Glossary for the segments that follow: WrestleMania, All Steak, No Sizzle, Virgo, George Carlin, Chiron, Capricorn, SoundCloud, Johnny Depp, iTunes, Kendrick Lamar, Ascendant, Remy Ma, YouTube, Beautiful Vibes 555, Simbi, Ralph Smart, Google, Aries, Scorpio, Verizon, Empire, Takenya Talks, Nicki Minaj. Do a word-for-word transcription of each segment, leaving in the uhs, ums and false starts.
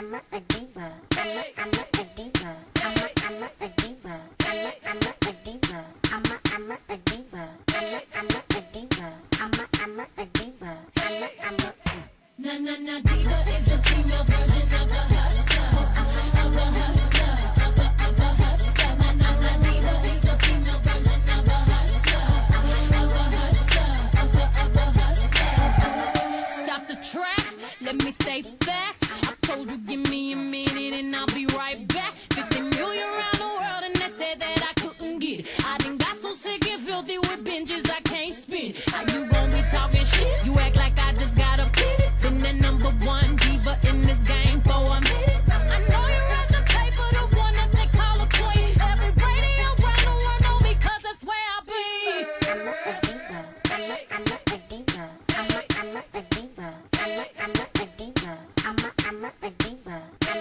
I'm a, a diva. I'm a, I'm a, a diva. I'm a, I'm a, a diva. I'm a, I'm a, a diva. I'm a, I'm a, a diva. I'm a, I'm a, a diva. I'm a, I'm a, a diva. I'm a, I'm a. Na na na, diva is a female version of a hustler. Of a hustler. Of a, of a hustler. Na na na, diva is a female version of a hustler. Of a hustler. Of a, of a hustler. Stop the track. Let me stay fast. Told you give me a minute and I'll be right back. fifty million around the world and they said that I couldn't get it. I done got so sick and filthy with binges I can't spin it. How you gon' be talking shit? You act like I just got a pin. Been the number one diva in this game for a minute. I know you read the paper, the one that they call a queen. Every radio around the world know me cause that's where I be. I'm a, a diva. I'm a, I'm a, a diva. I'm a, I'm a, a diva. I'm a, I'm a, a diva. I'm a, I'm a, a diva. I'm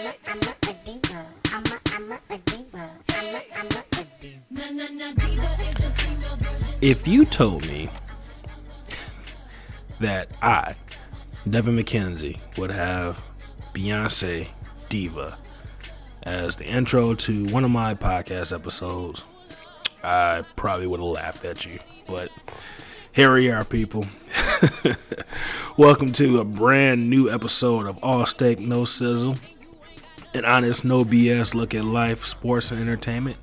a, I'm a, a diva. I'm a, I'm a, a diva. I'm a, I'm a, a diva. If you told me that I, Devin McKenzie, would have Beyonce Diva as the intro to one of my podcast episodes, I probably would have laughed at you. But here we are, people. Welcome to a brand new episode of All Steak, No Sizzle, an honest, no B S look at life, sports, and entertainment.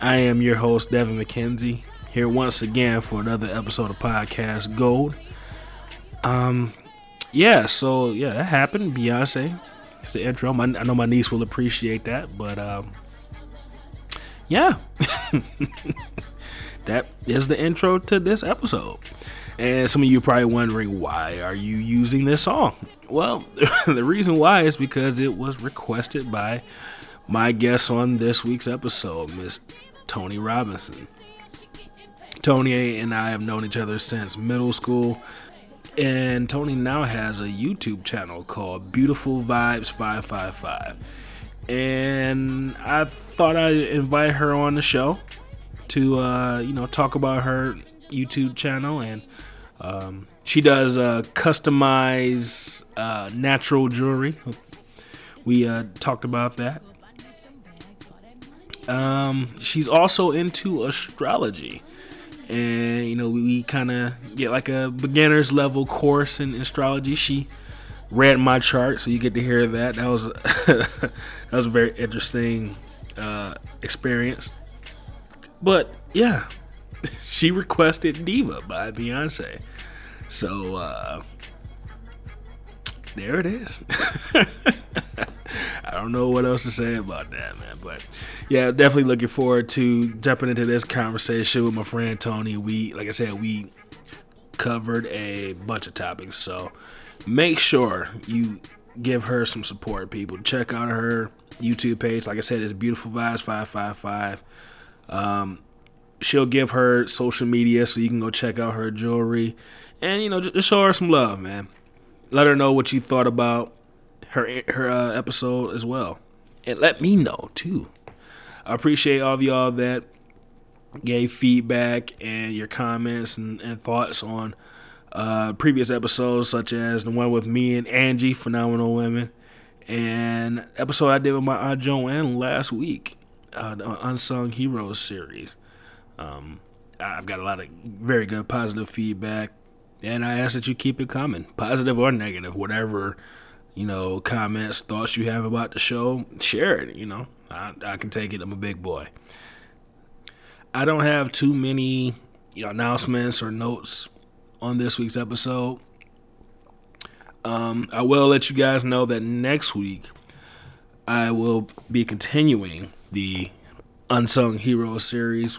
I am your host, Devin McKenzie, here once again for another episode of Podcast Gold. Um, yeah, so, yeah, that happened. Beyonce, it's the intro. My, I know my niece will appreciate that, but, um, yeah. That is the intro to this episode. And some of you are probably wondering, why are you using this song? Well, the reason why is because it was requested by my guest on this week's episode, Miss Toni Robinson. Toni and I have known each other since middle school, and Toni now has a YouTube channel called Beautiful Vibes five five five. And I thought I'd invite her on the show to, uh, you know, talk about her YouTube channel. And um, she does uh, customized uh, natural jewelry. We uh, talked about that. Um, she's also into astrology. And, you know, we, we kind of get like a beginner's level course in astrology. She read my chart, so you get to hear that. That was, that was a very interesting uh, experience. But, yeah, she requested Diva by Beyonce. So, uh, there it is. I don't know what else to say about that, man. But, yeah, definitely looking forward to jumping into this conversation with my friend Toni. We, like I said, we covered a bunch of topics. So, make sure you give her some support, people. Check out her YouTube page. Like I said, it's Beautiful Vibes five five five. Um... She'll give her social media so you can go check out her jewelry. And, you know, just show her some love, man. Let her know what you thought about her her uh, episode as well. And let me know, too. I appreciate all of y'all that gave feedback and your comments and, and thoughts on uh, previous episodes, such as the one with me and Angie, Phenomenal Women, and episode I did with my Aunt Joanne last week, uh, the Unsung Heroes series. Um, I've got a lot of very good positive feedback, and I ask that you keep it coming, positive or negative, whatever, you know, comments, thoughts you have about the show, share it, you know, I, I can take it. I'm a big boy. I don't have too many, you know, announcements or notes on this week's episode. Um, I will let you guys know that next week I will be continuing the Unsung Hero series,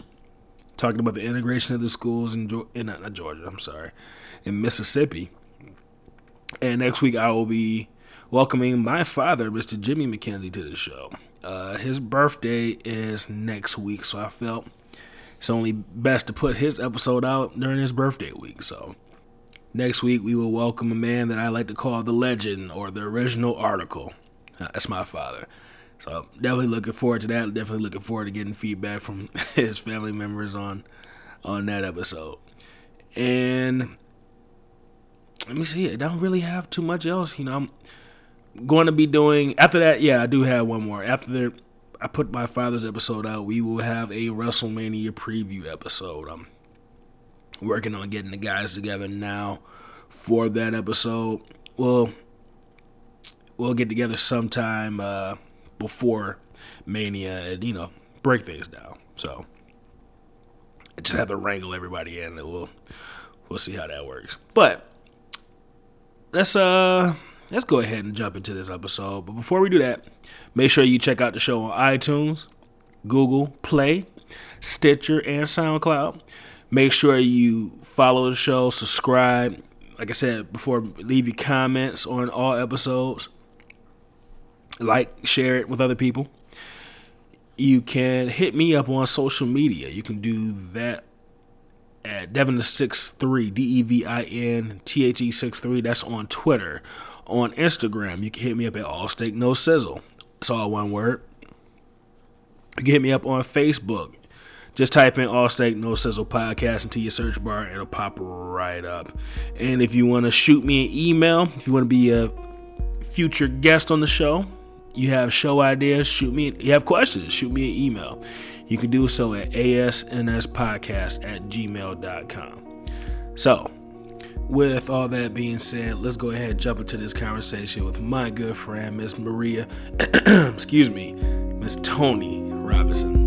talking about the integration of the schools in, in not Georgia, I'm sorry, in Mississippi. And next week I will be welcoming my father, Mister Jimmy McKenzie, to the show. Uh, his birthday is next week, so I felt it's only best to put his episode out during his birthday week. So next week we will welcome a man that I like to call the legend or the original article. Uh, that's my father. So definitely looking forward to that. Definitely looking forward to getting feedback from his family members on on that episode. And let me see, I don't really have too much else. You know, I'm going to be doing after that. Yeah, I do have one more. After I put my father's episode out, we will have a WrestleMania preview episode. I'm working on getting the guys together now for that episode. We'll we'll get together sometime uh, before Mania and, you know, break things down. So I just have to wrangle everybody in, and we'll we'll see how that works. But let's uh. Let's go ahead and jump into this episode. But before we do that, make sure you check out the show on iTunes, Google Play, Stitcher, and SoundCloud. Make sure you follow the show, subscribe. Like I said before, leave your comments on all episodes. Like, share it with other people. You can hit me up on social media. You can do that at Devin the sixty-three, D E V I N T H E sixty-three. That's on Twitter. On Instagram, you can hit me up at All Steak, No Sizzle. It's all one word. You can hit me up on Facebook. Just type in All Steak, No Sizzle Podcast into your search bar, and it'll pop right up. And if you want to shoot me an email, if you want to be a future guest on the show, you have show ideas, shoot me, you have questions, shoot me an email. You can do so at asnspodcast at gmail dot com. So, with all that being said, let's go ahead and jump into this conversation with my good friend, Miss Maria, excuse me, Miss Toni Robinson.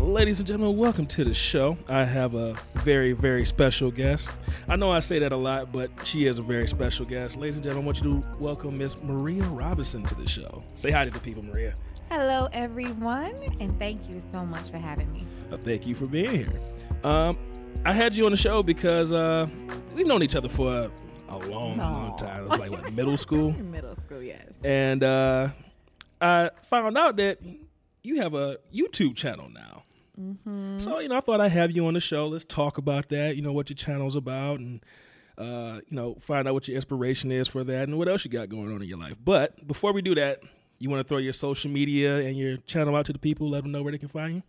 Ladies and gentlemen, welcome to the show. I have a very, very special guest. I know I say that a lot, but she is a very special guest. Ladies and gentlemen, I want you to welcome Miss Maria Robinson to the show. Say hi to the people, Maria. Hello, everyone, and thank you so much for having me. Uh, thank you for being here. Um, I had you on the show because uh, we've known each other for a, a long, no. long time. It was like, what, middle school? Middle school, yes. And uh, I found out that you have a YouTube channel now. Mm-hmm. So, you know, I thought I'd have you on the show. Let's talk about that, you know, what your channel's about, and, uh, you know, find out what your inspiration is for that and what else you got going on in your life. But before we do that, you want to throw your social media and your channel out to the people, let them know where they can find you?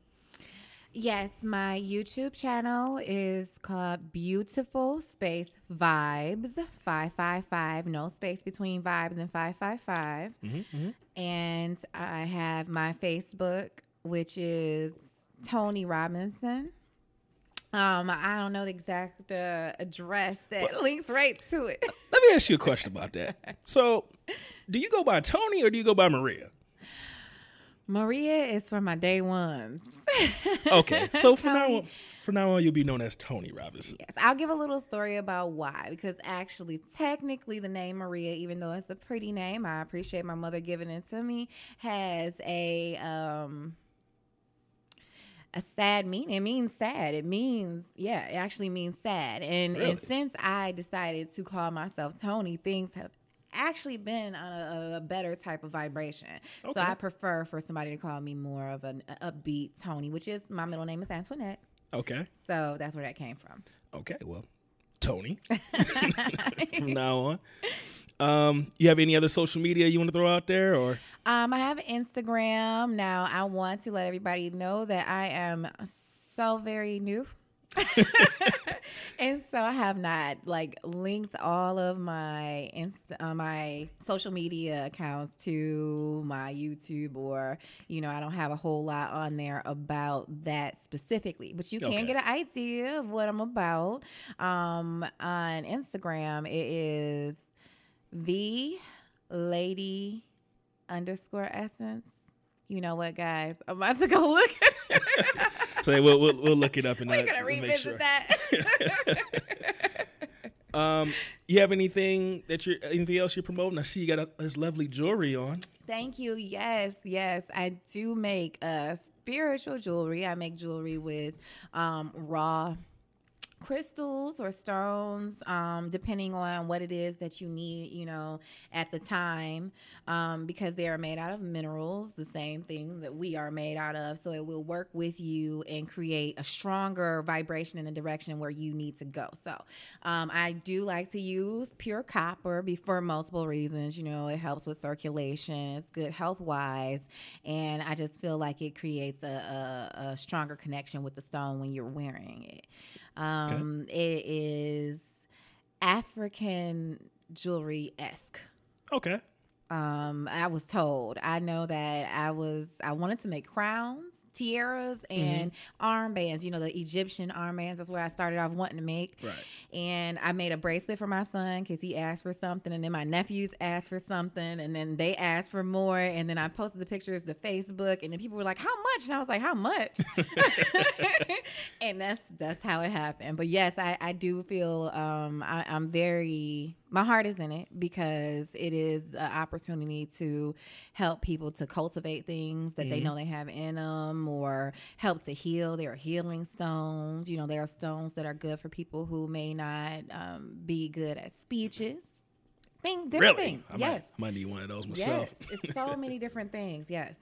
Yes, my YouTube channel is called Beautiful Space Vibes five five five, no space between vibes and five five five. Mm-hmm, mm-hmm. And I have my Facebook, which is Toni Robinson. Um, I don't know the exact uh, address that well, links right to it. Let me ask you a question about that. So, do you go by Toni or do you go by Maria? Maria is for my day ones. Okay, so from now on, from now on, you'll be known as Toni Robinson. Yes, I'll give a little story about why, because actually, technically, the name Maria, even though it's a pretty name, I appreciate my mother giving it to me, has a um. a sad meaning. It means sad. It means, yeah, it actually means sad. And, really? and since I decided to call myself Toni, things have actually been on a, a better type of vibration. Okay. So I prefer for somebody to call me more of an upbeat Toni, which is, my middle name is Antoinette. Okay. So that's where that came from. Okay, well, Toni. From now on. Um, you have any other social media you want to throw out there, or? Um, I have Instagram. Now, I want to let everybody know that I am so very new. And so I have not like linked all of my inst- uh, my social media accounts to my YouTube, or, you know, I don't have a whole lot on there about that specifically, but you can okay. get an idea of what I'm about. Um, on Instagram, it is The Lady underscore Essence. You know what, guys? I'm about to go look. So we'll, we'll we'll look it up and we're gonna revisit make sure. that. Um, you have anything that you're anything else you're promoting? I see you got a, this lovely jewelry on. Thank you. Yes, yes, I do make uh spiritual jewelry. I make jewelry with um raw. crystals or stones, um, depending on what it is that you need, you know, at the time, um, because they are made out of minerals, the same thing that we are made out of. So it will work with you and create a stronger vibration in the direction where you need to go. So um, I do like to use pure copper for multiple reasons. You know, it helps with circulation. It's good health-wise. And I just feel like it creates a, a, a stronger connection with the stone when you're wearing it. Um, okay. It is African jewelry-esque. Okay. Um, I was told. I know that I was, I wanted to make crowns, tiaras, and mm-hmm. armbands. You know, the Egyptian armbands. That's where I started off wanting to make. Right. And I made a bracelet for my son because he asked for something. And then my nephews asked for something. And then they asked for more. And then I posted the pictures to Facebook. And then people were like, how much? And I was like, how much? And that's that's how it happened. But yes, I, I do feel um, I, I'm very... my heart is in it because it is an opportunity to help people to cultivate things that mm-hmm. they know they have in them, or help to heal. There are healing stones. You know, there are stones that are good for people who may not um, be good at speeches. Thing, different really? Things. I yes. Might, I might need one of those myself. Yes. It's so many different things. Yes.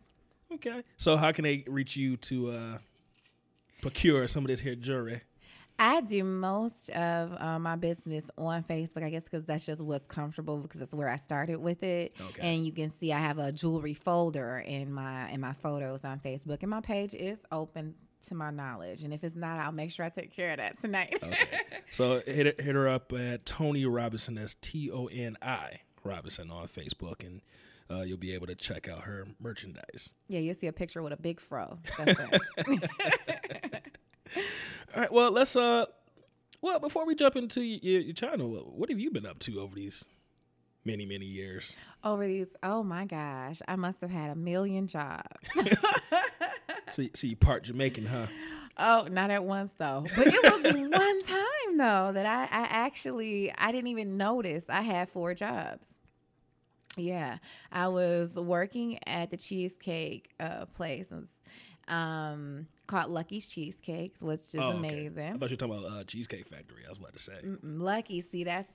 Okay. So how can they reach you to uh, procure some of this here jewelry? I do most of uh, my business on Facebook, I guess, because that's just what's comfortable, because that's where I started with it. Okay. And you can see I have a jewelry folder in my in my photos on Facebook, and my page is open to my knowledge. And if it's not, I'll make sure I take care of that tonight. Okay. So hit hit her up at Toni Robinson. That's T O N I Robinson on Facebook, and uh, you'll be able to check out her merchandise. Yeah, you'll see a picture with a big fro. That's it. All right, well, let's, uh, well, before we jump into your, your channel, what have you been up to over these many, many years? Over these, oh my gosh, I must have had a million jobs. so, so you part Jamaican, huh? Oh, not at once, though. But it was one time, though, that I, I actually, I didn't even notice I had four jobs. Yeah, I was working at the cheesecake uh, place. It was, um, called Lucky's Cheesecakes, which is oh, okay. amazing. I thought you were talking about uh, Cheesecake Factory. I was about to say. Mm-mm, Lucky, see, that's,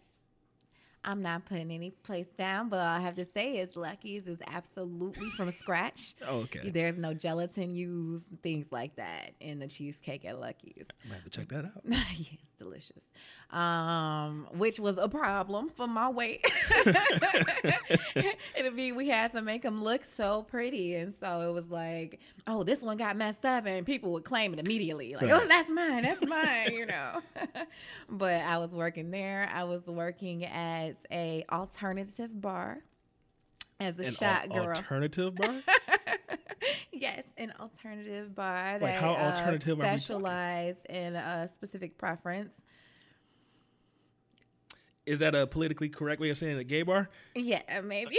I'm not putting any place down, but all I have to say is Lucky's is absolutely from scratch. Oh, okay. There's no gelatin used, things like that in the cheesecake at Lucky's. I might have to check that out. Yeah, it's delicious. Um, which was a problem for my weight. It'd be, we had to make them look so pretty. And so it was like, oh, this one got messed up, and people would claim it immediately. Like, right. oh, that's mine, that's mine, you know. But I was working there. I was working at a alternative bar as a an shot al- girl. Alternative bar? Yes, an alternative bar. Like, how uh, alternative are we? Specialize in a specific preference. Is that a politically correct way of saying a gay bar? Yeah, maybe.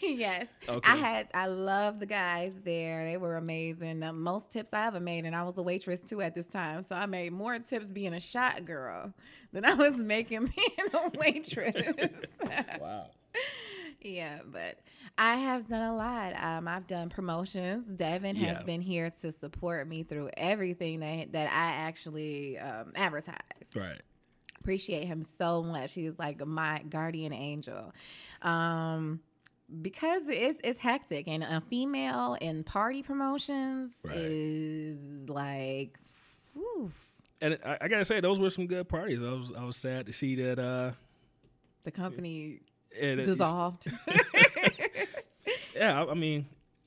Yes. Okay. I had, I love the guys there. They were amazing. The most tips I ever made, and I was a waitress too at this time. So I made more tips being a shot girl than I was making being a waitress. Wow. Yeah, but I have done a lot. Um, I've done promotions. Devin yeah. has been here to support me through everything that that I actually um, advertised. Right. Appreciate him so much. He's like my guardian angel. Um, because it's it's hectic, and a female in party promotions right. is like, whew. And I, I gotta say, those were some good parties. I was I was sad to see that uh, the company it, it, dissolved. Yeah, I, I mean,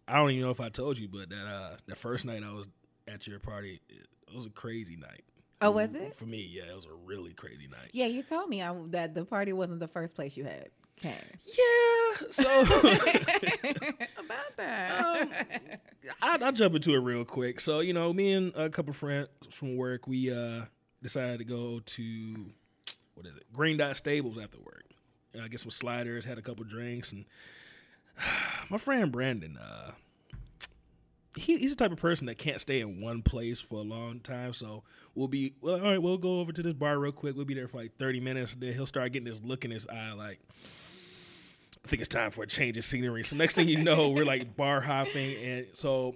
I don't even know if I told you, but that uh, the first night I was at your party, it, it was a crazy night. Oh, was it? For me, yeah, it was a really crazy night. Yeah, you told me I, that the party wasn't the first place you had. Okay. Yeah. So about that, um, I, I'll jump into it real quick. So you know, me and a couple of friends from work, we uh, decided to go to what is it, Green Dot Stables after work. Uh, I guess some sliders, had a couple of drinks, and uh, my friend Brandon, uh, he, he's the type of person that can't stay in one place for a long time. So we'll be well. All right, we'll go over to this bar real quick. We'll be there for like thirty minutes, and then he'll start getting this look in his eye, like, I think it's time for a change of scenery. So next thing you know, we're like bar hopping. And so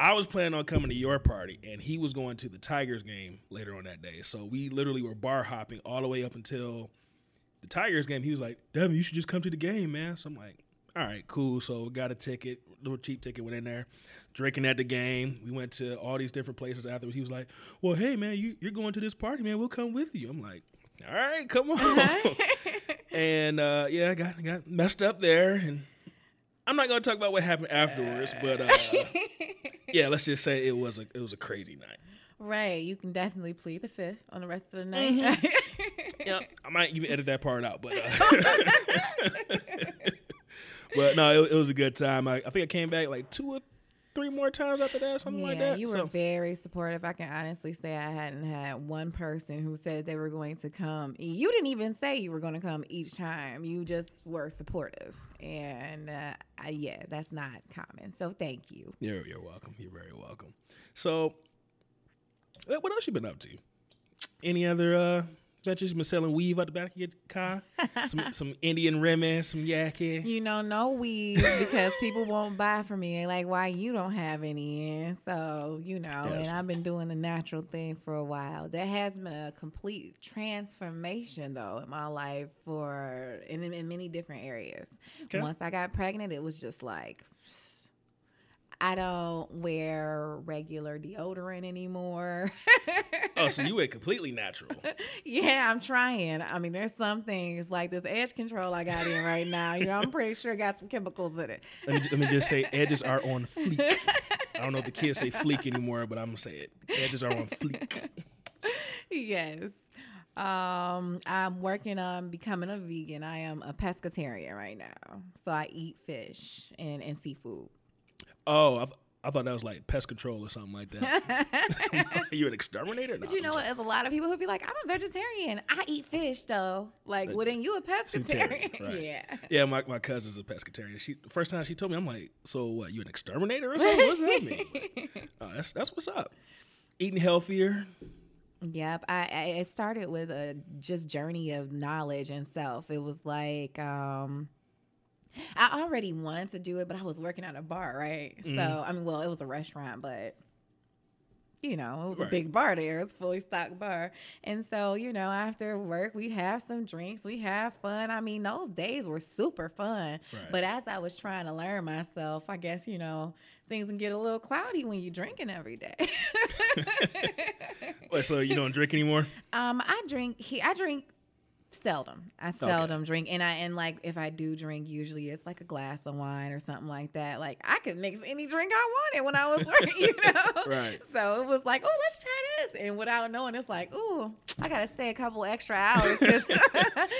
I was planning on coming to your party, and he was going to the Tigers game later on that day. So we literally were bar hopping all the way up until the Tigers game. He was like, Devin, you should just come to the game, man. So I'm like, all right, cool. So got a ticket, little cheap ticket, went in there, drinking at the game. We went to all these different places afterwards. He was like, well, hey, man, you, you're going to this party, man. We'll come with you. I'm like, all right, come on. and, uh, yeah, I got, got messed up there. And I'm not going to talk about what happened afterwards, uh. but, uh, yeah, let's just say it was a it was a crazy night. Right. You can definitely plead the fifth on the rest of the night. Mm-hmm. Yep. I might even edit that part out, but... Uh, But no, it, it was a good time. I, I think I came back like two or three more times after that, something yeah, like that. You were so. very supportive. I can honestly say I hadn't had one person who said they were going to come. You didn't even say you were going to come each time. You just were supportive. And uh, I, yeah, that's not common. So thank you. You're, you're welcome. You're very welcome. So what else you been up to? Any other uh You've been selling weave out the back of your car, some some Indian remen, some yak hair. You know, no weave because people won't buy from me. Like, why you don't have any? In. So you know, yeah, and I've been doing the natural thing for a while. There has been a complete transformation though in my life for in in many different areas. Okay. Once I got pregnant, it was just like. I don't wear regular deodorant anymore. Oh, so you went completely natural. Yeah, I'm trying. I mean, there's some things like this edge control I got in right now. You know, I'm pretty sure it got some chemicals in it. Let me, let me just say edges are on fleek. I don't know if the kids say fleek anymore, but I'm going to say it. Edges are on fleek. Yes. Um, I'm working on becoming a vegan. I am a pescatarian right now. So I eat fish and, and seafood. Oh, I, th- I thought that was like pest control or something like that. You're an exterminator? No, but you know, there's a lot of people who be like, I'm a vegetarian. I eat fish, though. Like, well, then you a pescatarian. Right. Yeah. Yeah, my, my cousin's a pescatarian. She, the first time she told me, I'm like, so what, you an exterminator or something? What does that mean? Like, oh, that's, that's what's up. Eating healthier. Yep. I, I It started with a just journey of knowledge and self. It was like... um I already wanted to do it, but I was working at a bar, right? Mm. So, I mean, well, it was a restaurant, but, you know, it was right. a big bar there. It was a fully stocked bar. And so, you know, after work, we'd have some drinks. We'd have fun. I mean, those days were super fun. Right. But as I was trying to learn myself, I guess, you know, things can get a little cloudy when you're drinking every day. Wait, so you don't drink anymore? Um, I drink. He, I drink. Seldom. I seldom okay. drink. And I and like if I do drink, usually it's like a glass of wine or something like that. Like I could mix any drink I wanted when I was working, you know? Right. So it was like, oh, let's try this. And without knowing, it's like, ooh, I got to stay a couple extra hours.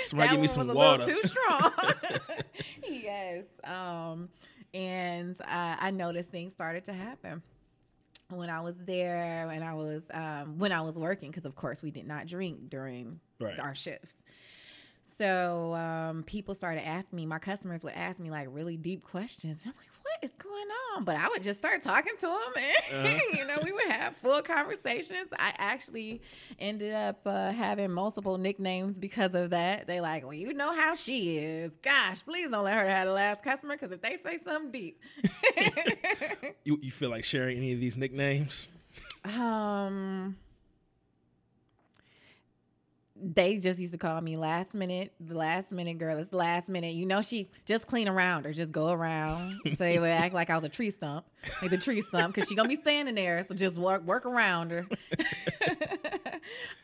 Somebody give me some water. That one was a little too strong. Yes. Um, and uh, I noticed things started to happen. When I was there and I was, um, when I was working, because of course we did not drink during right. our shifts. So um, people started asking me, my customers would ask me like really deep questions. I'm like, what is going on? But I would just start talking to them and, uh-huh. you know, we would have full conversations. I actually ended up uh, having multiple nicknames because of that. They like, well, you know how she is. Gosh, please don't let her have the last customer because if they say something deep. you, you feel like sharing any of these nicknames? Um... They just used to call me last minute, the last minute girl. It's last minute. You know, she just clean around or just go around. So they would act like I was a tree stump, like the tree stump, because she going to be standing there. So just work, work around her.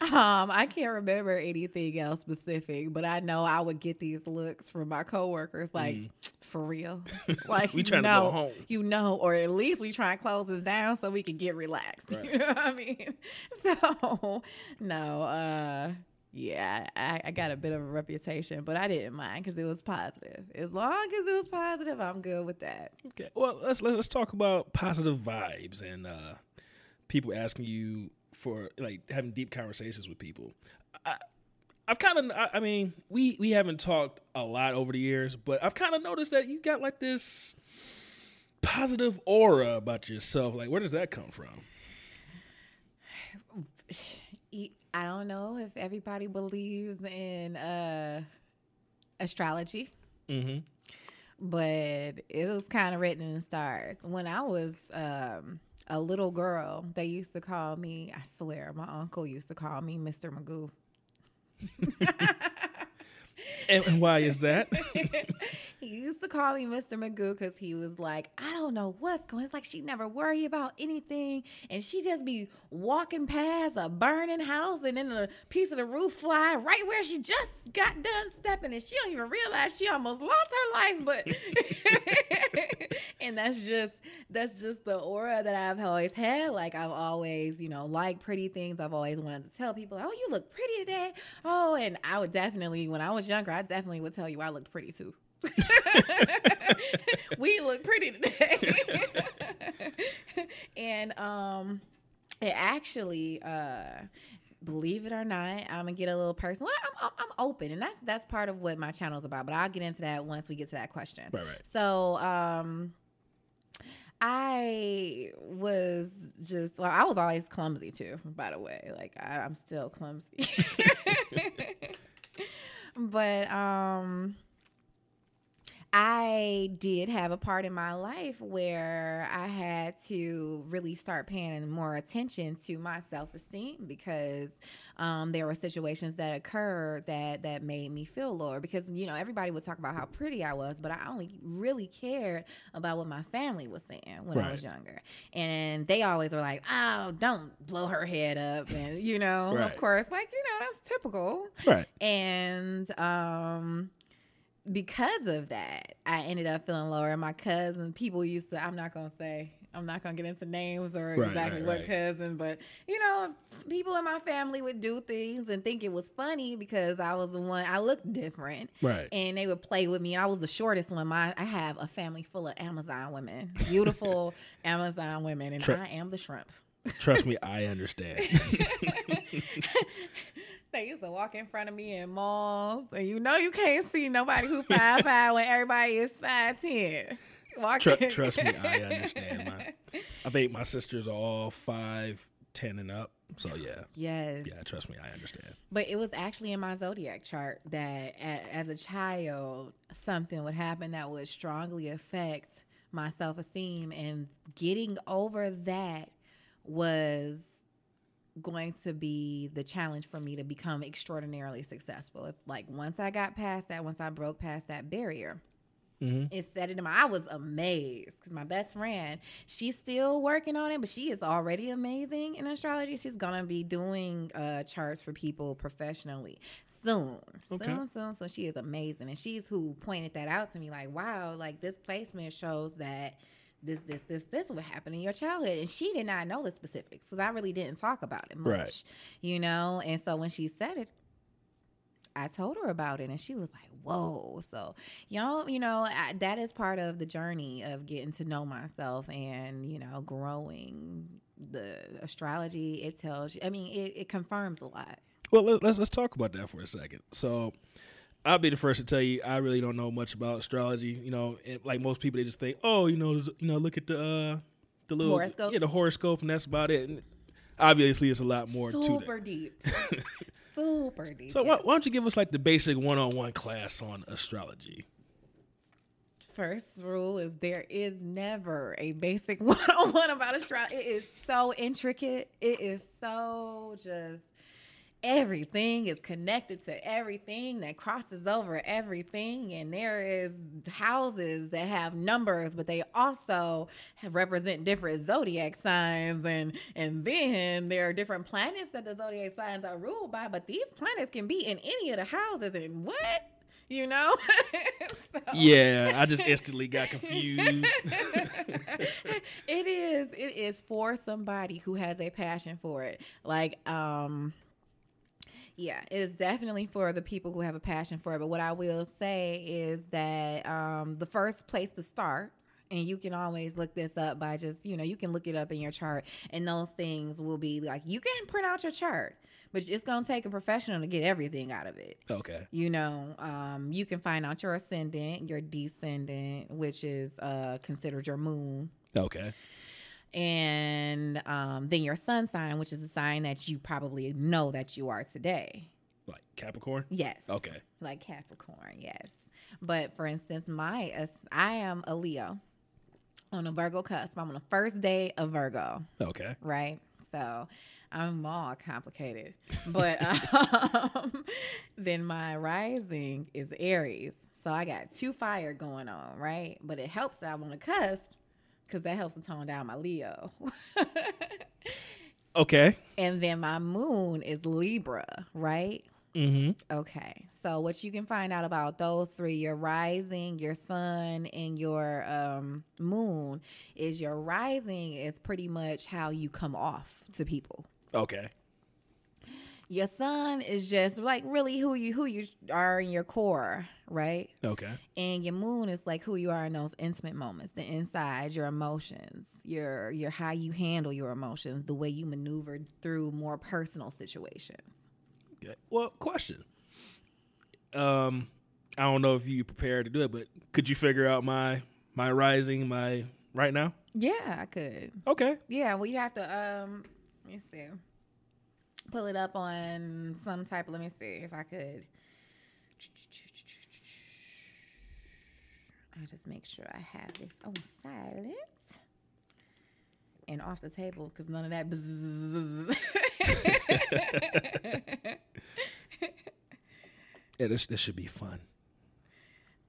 um, I can't remember anything else specific, but I know I would get these looks from my coworkers like, mm. for real. Like, we trying know, to go home. You know, or at least we try and close this down so we can get relaxed. Right. You know what I mean? So, no, uh... Yeah, I, I got a bit of a reputation, but I didn't mind because it was positive. As long as it was positive, I'm good with that. Okay. Well, let's let's talk about positive vibes and uh, people asking you for like having deep conversations with people. I, I've kind of, I, I mean, we we haven't talked a lot over the years, but I've kind of noticed that you got like this positive aura about yourself. Like, where does that come from? I don't know if everybody believes in uh, astrology, mm-hmm. but it was kind of written in the stars. When I was um, a little girl, they used to call me, I swear, my uncle used to call me Mister Magoo. And why is that? He used to call me Mister Magoo because he was like, I don't know what's going on. It's like she never worry about anything. And she just be walking past a burning house and then a piece of the roof fly right where she just got done stepping. And she don't even realize she almost lost her life. But and that's just that's just the aura that I've always had. Like I've always, you know, liked pretty things. I've always wanted to tell people, oh, you look pretty today. Oh, and I would definitely, when I was younger, I definitely would tell you I looked pretty too. We look pretty today. And um it actually uh believe it or not, I'm gonna get a little personal. Well, I'm, I'm open, and that's that's part of what my channel is about, but I'll get into that once we get to that question. Right, right. So um I was just, well, I was always clumsy too, by the way. Like I, I'm still clumsy. But um I did have a part in my life where I had to really start paying more attention to my self-esteem because um, there were situations that occurred that, that made me feel lower because, you know, everybody would talk about how pretty I was, but I only really cared about what my family was saying when right. I was younger. And they always were like, oh, don't blow her head up. And, you know, right. of course, like, you know, that's typical. Right. And, um... because of that, I ended up feeling lower. And my cousin, people used to, I'm not going to say, I'm not going to get into names or right, exactly right, what right. cousin, but, you know, people in my family would do things and think it was funny because I was the one, I looked different. Right. And they would play with me. I was the shortest one. My, I have a family full of Amazon women, beautiful Amazon women, and Tr- I am the shrimp. Trust me, I understand. They used to walk in front of me in malls, and you know you can't see nobody who five five when everybody is five ten. Tr- trust me, I understand. My, I think my sisters are all five ten and up. So yeah, yes, yeah. Trust me, I understand. But it was actually in my zodiac chart that at, as a child, something would happen that would strongly affect my self-esteem, and getting over that was going to be the challenge for me to become extraordinarily successful. If, like once I got past that, once I broke past that barrier, mm-hmm. it set it in my, I was amazed because my best friend, she's still working on it, but she is already amazing in astrology. She's going to be doing uh, charts for people professionally soon, okay. soon, soon, soon. She is amazing. And she's who pointed that out to me. Like, wow, like this placement shows that this, this, this, this would happen in your childhood. And she did not know the specifics because I really didn't talk about it much, right. you know? And so when she said it, I told her about it and she was like, whoa. So, y'all, you know, I, that is part of the journey of getting to know myself and, you know, growing the astrology. It tells you, I mean, it, it confirms a lot. Well, let's, let's talk about that for a second. So, I'll be the first to tell you I really don't know much about astrology. You know, and like most people, they just think, oh, you know, you know, look at the uh, the little horoscope. Yeah, the horoscope, and that's about it. And obviously, it's a lot more to it. Super deep, super deep. So why, why don't you give us like the basic one-on-one class on astrology? First rule is there is never a basic one-on-one about astrology. It is so intricate. It is so just. Everything is connected to everything that crosses over everything. And there is houses that have numbers, but they also have represent different zodiac signs. And, and then there are different planets that the zodiac signs are ruled by, but these planets can be in any of the houses. And what? You know? So. Yeah, I just instantly got confused. It is. It is for somebody who has a passion for it. Like, um... yeah, it is definitely for the people who have a passion for it. But what I will say is that um, the first place to start, and you can always look this up by just, you know, you can look it up in your chart, and those things will be like, you can print out your chart, but it's going to take a professional to get everything out of it. Okay. You know, um, you can find out your ascendant, your descendant, which is uh, considered your moon. Okay. And um, then your sun sign, which is a sign that you probably know that you are today. Like Capricorn? Yes. Okay. Like Capricorn, yes. But for instance, my uh, I am a Leo. on a Virgo cusp. I'm on the first day of Virgo. Okay. Right? So I'm all complicated. But um, then my rising is Aries. So I got two fire going on, right? But it helps that I'm on a cusp because that helps to tone down my Leo. Okay. And then my moon is Libra, right? Mm-hmm. Okay. So what you can find out about those three, your rising, your sun, and your um, moon, is your rising is pretty much how you come off to people. Okay. Your sun is just like really who you who you are in your core, right? Okay. And your moon is like who you are in those intimate moments, the inside, your emotions, your your how you handle your emotions, the way you maneuver through more personal situations. Okay. Well, question. Um, I don't know if you prepared to do it, but could you figure out my my rising my right now? Yeah, I could. Okay. Yeah. Well, you have to. Um, let me see. Pull it up on some type. Let me see if I could. I'll just make sure I have this on silent and off the table because none of that. Yeah, this, this should be fun.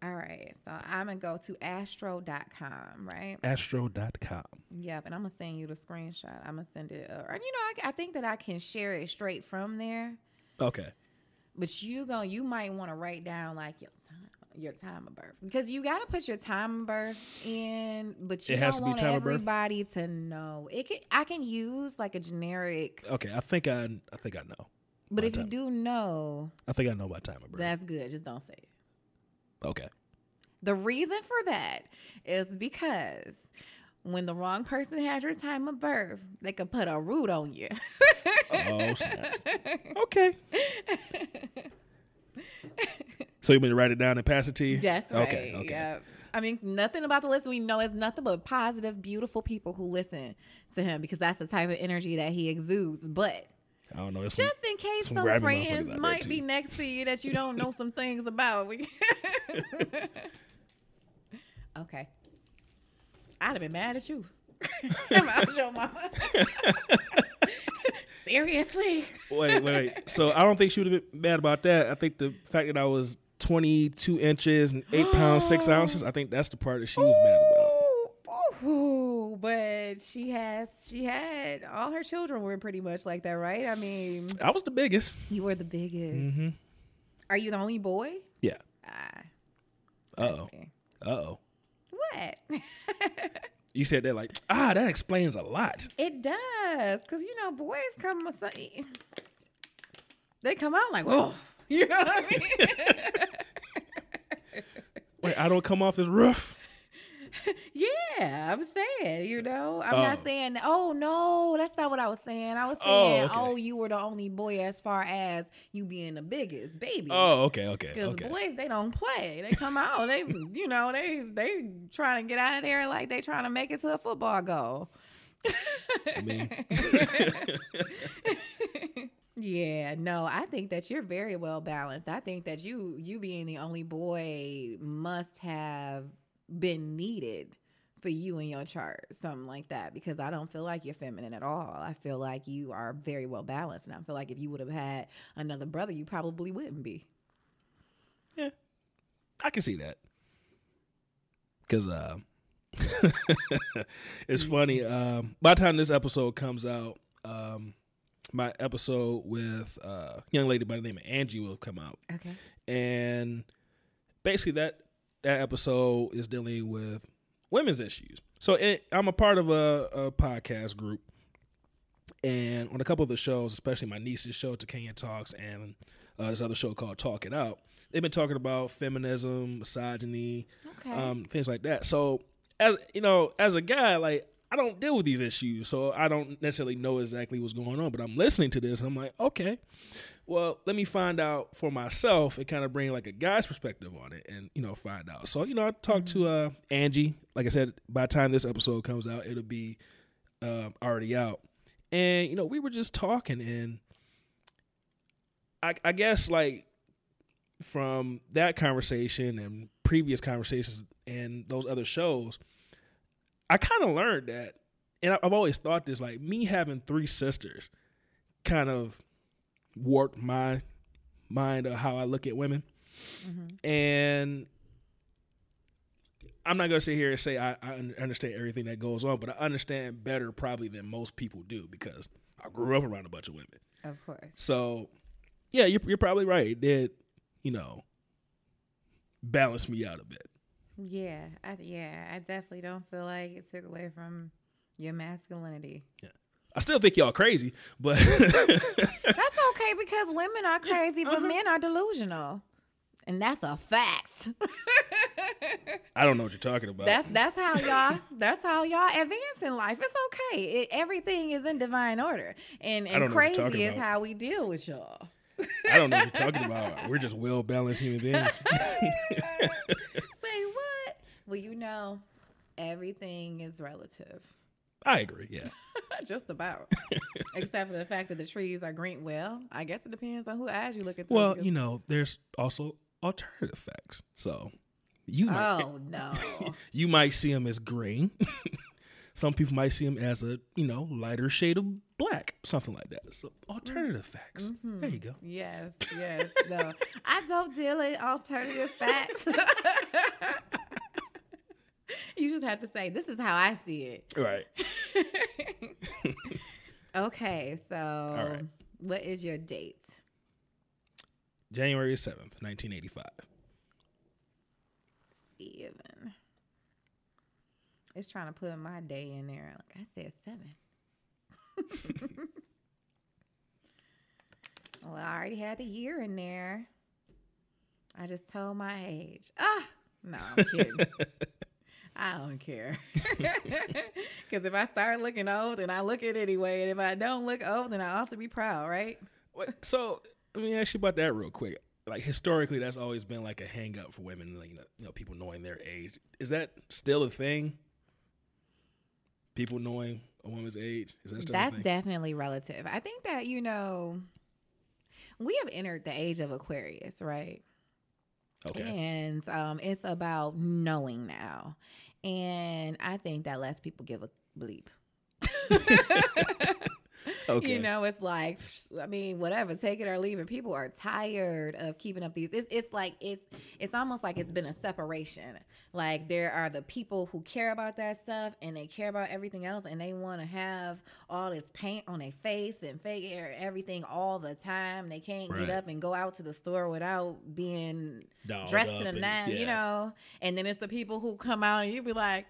All right. So I'm going to go to Astro dot com, right? Astro dot com. Yep. And I'm going to send you the screenshot. I'm going to send it. Or, you know, I, I think that I can share it straight from there. Okay. But you go, you might want to write down, like, your time, your time of birth. Because you got to put your time of birth in, but you it has don't to be want time everybody of birth? To know. It can, I can use, like, a generic. Okay. I think I, I, think I know. But if time. You do know. I think I know my time of birth. That's good. Just don't say it. Okay. The reason for that is because when the wrong person has your time of birth, they could put a root on you. Oh, snap. Okay. So you mean to write it down and pass it to you? That's right. Okay. Okay. Yep. I mean, nothing about the list. We know it's nothing but positive, beautiful people who listen to him because that's the type of energy that he exudes. But I don't know. Just some, in case some, some friends might be next to you that you don't know some things about. Okay. I'd have been mad at you. I was your mama. Seriously? Wait, wait, wait. So I don't think she would have been mad about that. I think the fact that I was twenty-two inches and eight pounds, six ounces, I think that's the part that she was Ooh. Mad about. Ooh. But she has, she had, all her children were pretty much like that, right? I mean. I was the biggest. You were the biggest. Mm-hmm. Are you the only boy? Yeah. Ah. Uh-oh. Okay. Uh-oh. What? You said that like, ah, that explains a lot. It does. Because, you know, boys come with something. They come out like, whoa. You know what I mean? Wait, I don't come off as rough. Yeah, I'm saying, you know, I'm oh. not saying, oh, no, that's not what I was saying. I was saying, oh, okay. oh you were the only boy as far as you being the biggest baby. Oh, okay, okay. Because okay. boys, they don't play. They come out, they, you know, they they trying to get out of there like they trying to make it to a football goal. I mean. Yeah, no, I think that you're very well balanced. I think that you you being the only boy must have been needed for you in your chart, something like that, because I don't feel like you're feminine at all. I feel like you are very well balanced, and I feel like if you would have had another brother, you probably wouldn't be. Yeah, I can see that. Because uh, it's funny. Um, by the time this episode comes out, um, my episode with a uh, young lady by the name of Angie will come out. Okay. And basically that That episode is dealing with women's issues. So it, I'm a part of a, a podcast group, and on a couple of the shows, especially my niece's show, Takenya Talks, and uh, this other show called Talk It Out, they've been talking about feminism, misogyny, okay. um, things like that. So, as you know, as a guy, like I don't deal with these issues, so I don't necessarily know exactly what's going on. But I'm listening to this, and I'm like, okay. Well, let me find out for myself and kind of bring like a guy's perspective on it and, you know, find out. So, you know, I talked mm-hmm. to uh, Angie. Like I said, by the time this episode comes out, it'll be uh, already out. And, you know, we were just talking, and I, I guess like from that conversation and previous conversations and those other shows, I kind of learned that, and I've always thought this, like, me having three sisters kind of warped my mind of how I look at women. Mm-hmm. And I'm not going to sit here and say I, I understand everything that goes on, but I understand better probably than most people do because I grew up around a bunch of women. Of course. So, yeah, you're, you're probably right. It did, you know, balance me out a bit. Yeah, I, yeah, I definitely don't feel like it took away from your masculinity. Yeah. I still think y'all crazy, but... That's okay because women are crazy, yeah, uh-huh. but men are delusional. And that's a fact. I don't know what you're talking about. That's that's how y'all that's how y'all advance in life. It's okay. It, everything is in divine order. And, and crazy is how we deal with y'all. I don't know what you're talking about. We're just well balanced human beings. Say what? Well, you know, everything is relative. I agree, yeah. Just about. Except for the fact that the trees are green. Well, I guess it depends on who eyes you look at. Well, you know, there's also alternative facts. So you might, oh no, you might see them as green. Some people might see them as a, you know, lighter shade of black, something like that. So alternative facts. Mm-hmm. There you go. Yes, yes. No, I don't deal in alternative facts. You just have to say, this is how I see it. Right. Okay, so all right. What is your date? January seventh, nineteen eighty-five. Even. It's trying to put my day in there. Like I said, seven. Well, I already had the year in there. I just told my age. Ah, no, I'm kidding. I don't care. Because if I start looking old, then I look it anyway. And if I don't look old, then I ought to be proud, right? What, so... Let me ask you about that real quick. Like, historically, that's always been like a hang up for women, like, you know, you know, people knowing their age. Is that still a thing? People knowing a woman's age? Is that still that's a thing? That's definitely relative. I think that, you know, we have entered the age of Aquarius, right? Okay. And um, it's about knowing now. And I think that lets people give a bleep. Okay. You know, it's like, I mean, whatever, take it or leave it. People are tired of keeping up these. It's, it's like, it's it's almost like it's been a separation. Like, there are the people who care about that stuff and they care about everything else and they want to have all this paint on their face and fake hair and everything all the time. They can't right. get up and go out to the store without being dolled dressed in a and, nine, yeah. you know. And then it's the people who come out and you be like,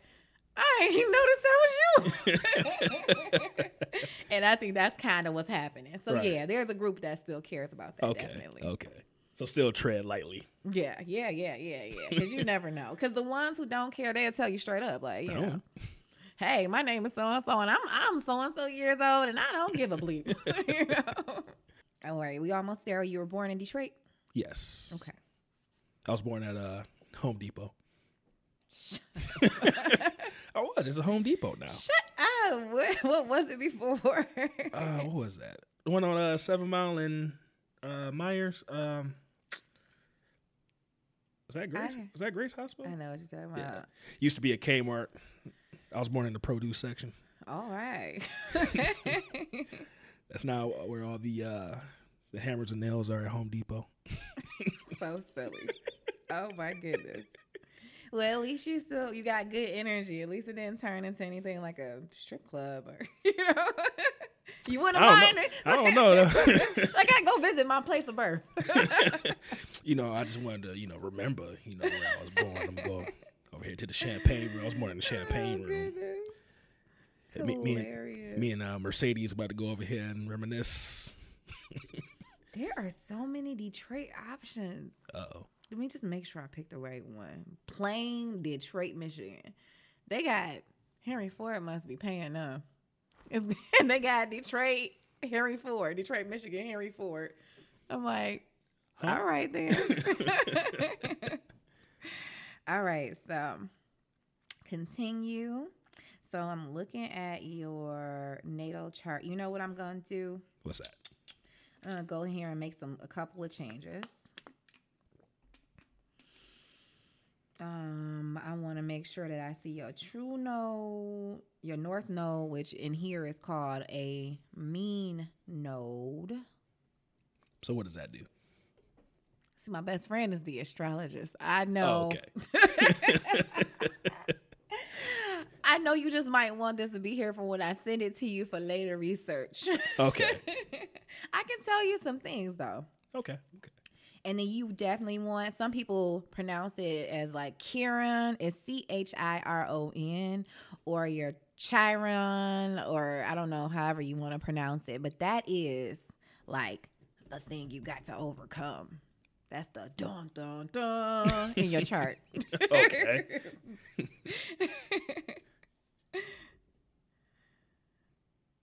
I ain't even noticed that was you. And I think that's kind of what's happening. So, right. yeah, there's a group that still cares about that, okay. definitely. Okay. So still tread lightly. Yeah, yeah, yeah, yeah, yeah. Because you never know. Because the ones who don't care, they'll tell you straight up. Like, you no. know, hey, my name is so-and-so, and I'm I'm so-and-so years old, and I don't give a bleep. You know? Don't worry. We almost there. You were born in Detroit? Yes. Okay. I was born at uh, Home Depot. I was. It's a Home Depot now. Shut up. What, what was it before? uh, what was that? The one on uh, Seven Mile and uh, Myers. Um, was that Grace? I, was that Grace Hospital? I know what you're talking about. Yeah. Used to be a Kmart. I was born in the produce section. All right. That's now where all the uh, the hammers and nails are at Home Depot. So silly. Oh my goodness. Well, at least you still, you got good energy. At least it didn't turn into anything like a strip club or, you know, you wouldn't mind it. I don't know. Like, I go visit my place of birth. You know, I just wanted to, you know, remember, you know, where I was born. I'm going to go over here to the champagne room. I was born in the champagne oh, room. And me, me and, me and uh, Mercedes about to go over here and reminisce. There are so many Detroit options. Uh-oh. Let me just make sure I picked the right one. Plain Detroit, Michigan. They got Henry Ford must be paying them. And they got Detroit, Henry Ford, Detroit, Michigan, Henry Ford. I'm like, huh? All right then. All right, so continue. So I'm looking at your natal chart. You know what I'm going to do? What's that? I'm going to go here and make some a couple of changes. Um, I want to make make sure that I see your true node, your north node, which in here is called a mean node. So what does that do? See, my best friend is the astrologist. I know. Oh, okay. I know you just might want this to be here for when I send it to you for later research. Okay. I can tell you some things, though. Okay. Okay. And then you definitely want, some people pronounce it as like Chiron, it's C H I R O N, or your Chiron, or I don't know, however you want to pronounce it. But that is like the thing you got to overcome. That's the dun, dun, dun in your chart. Okay.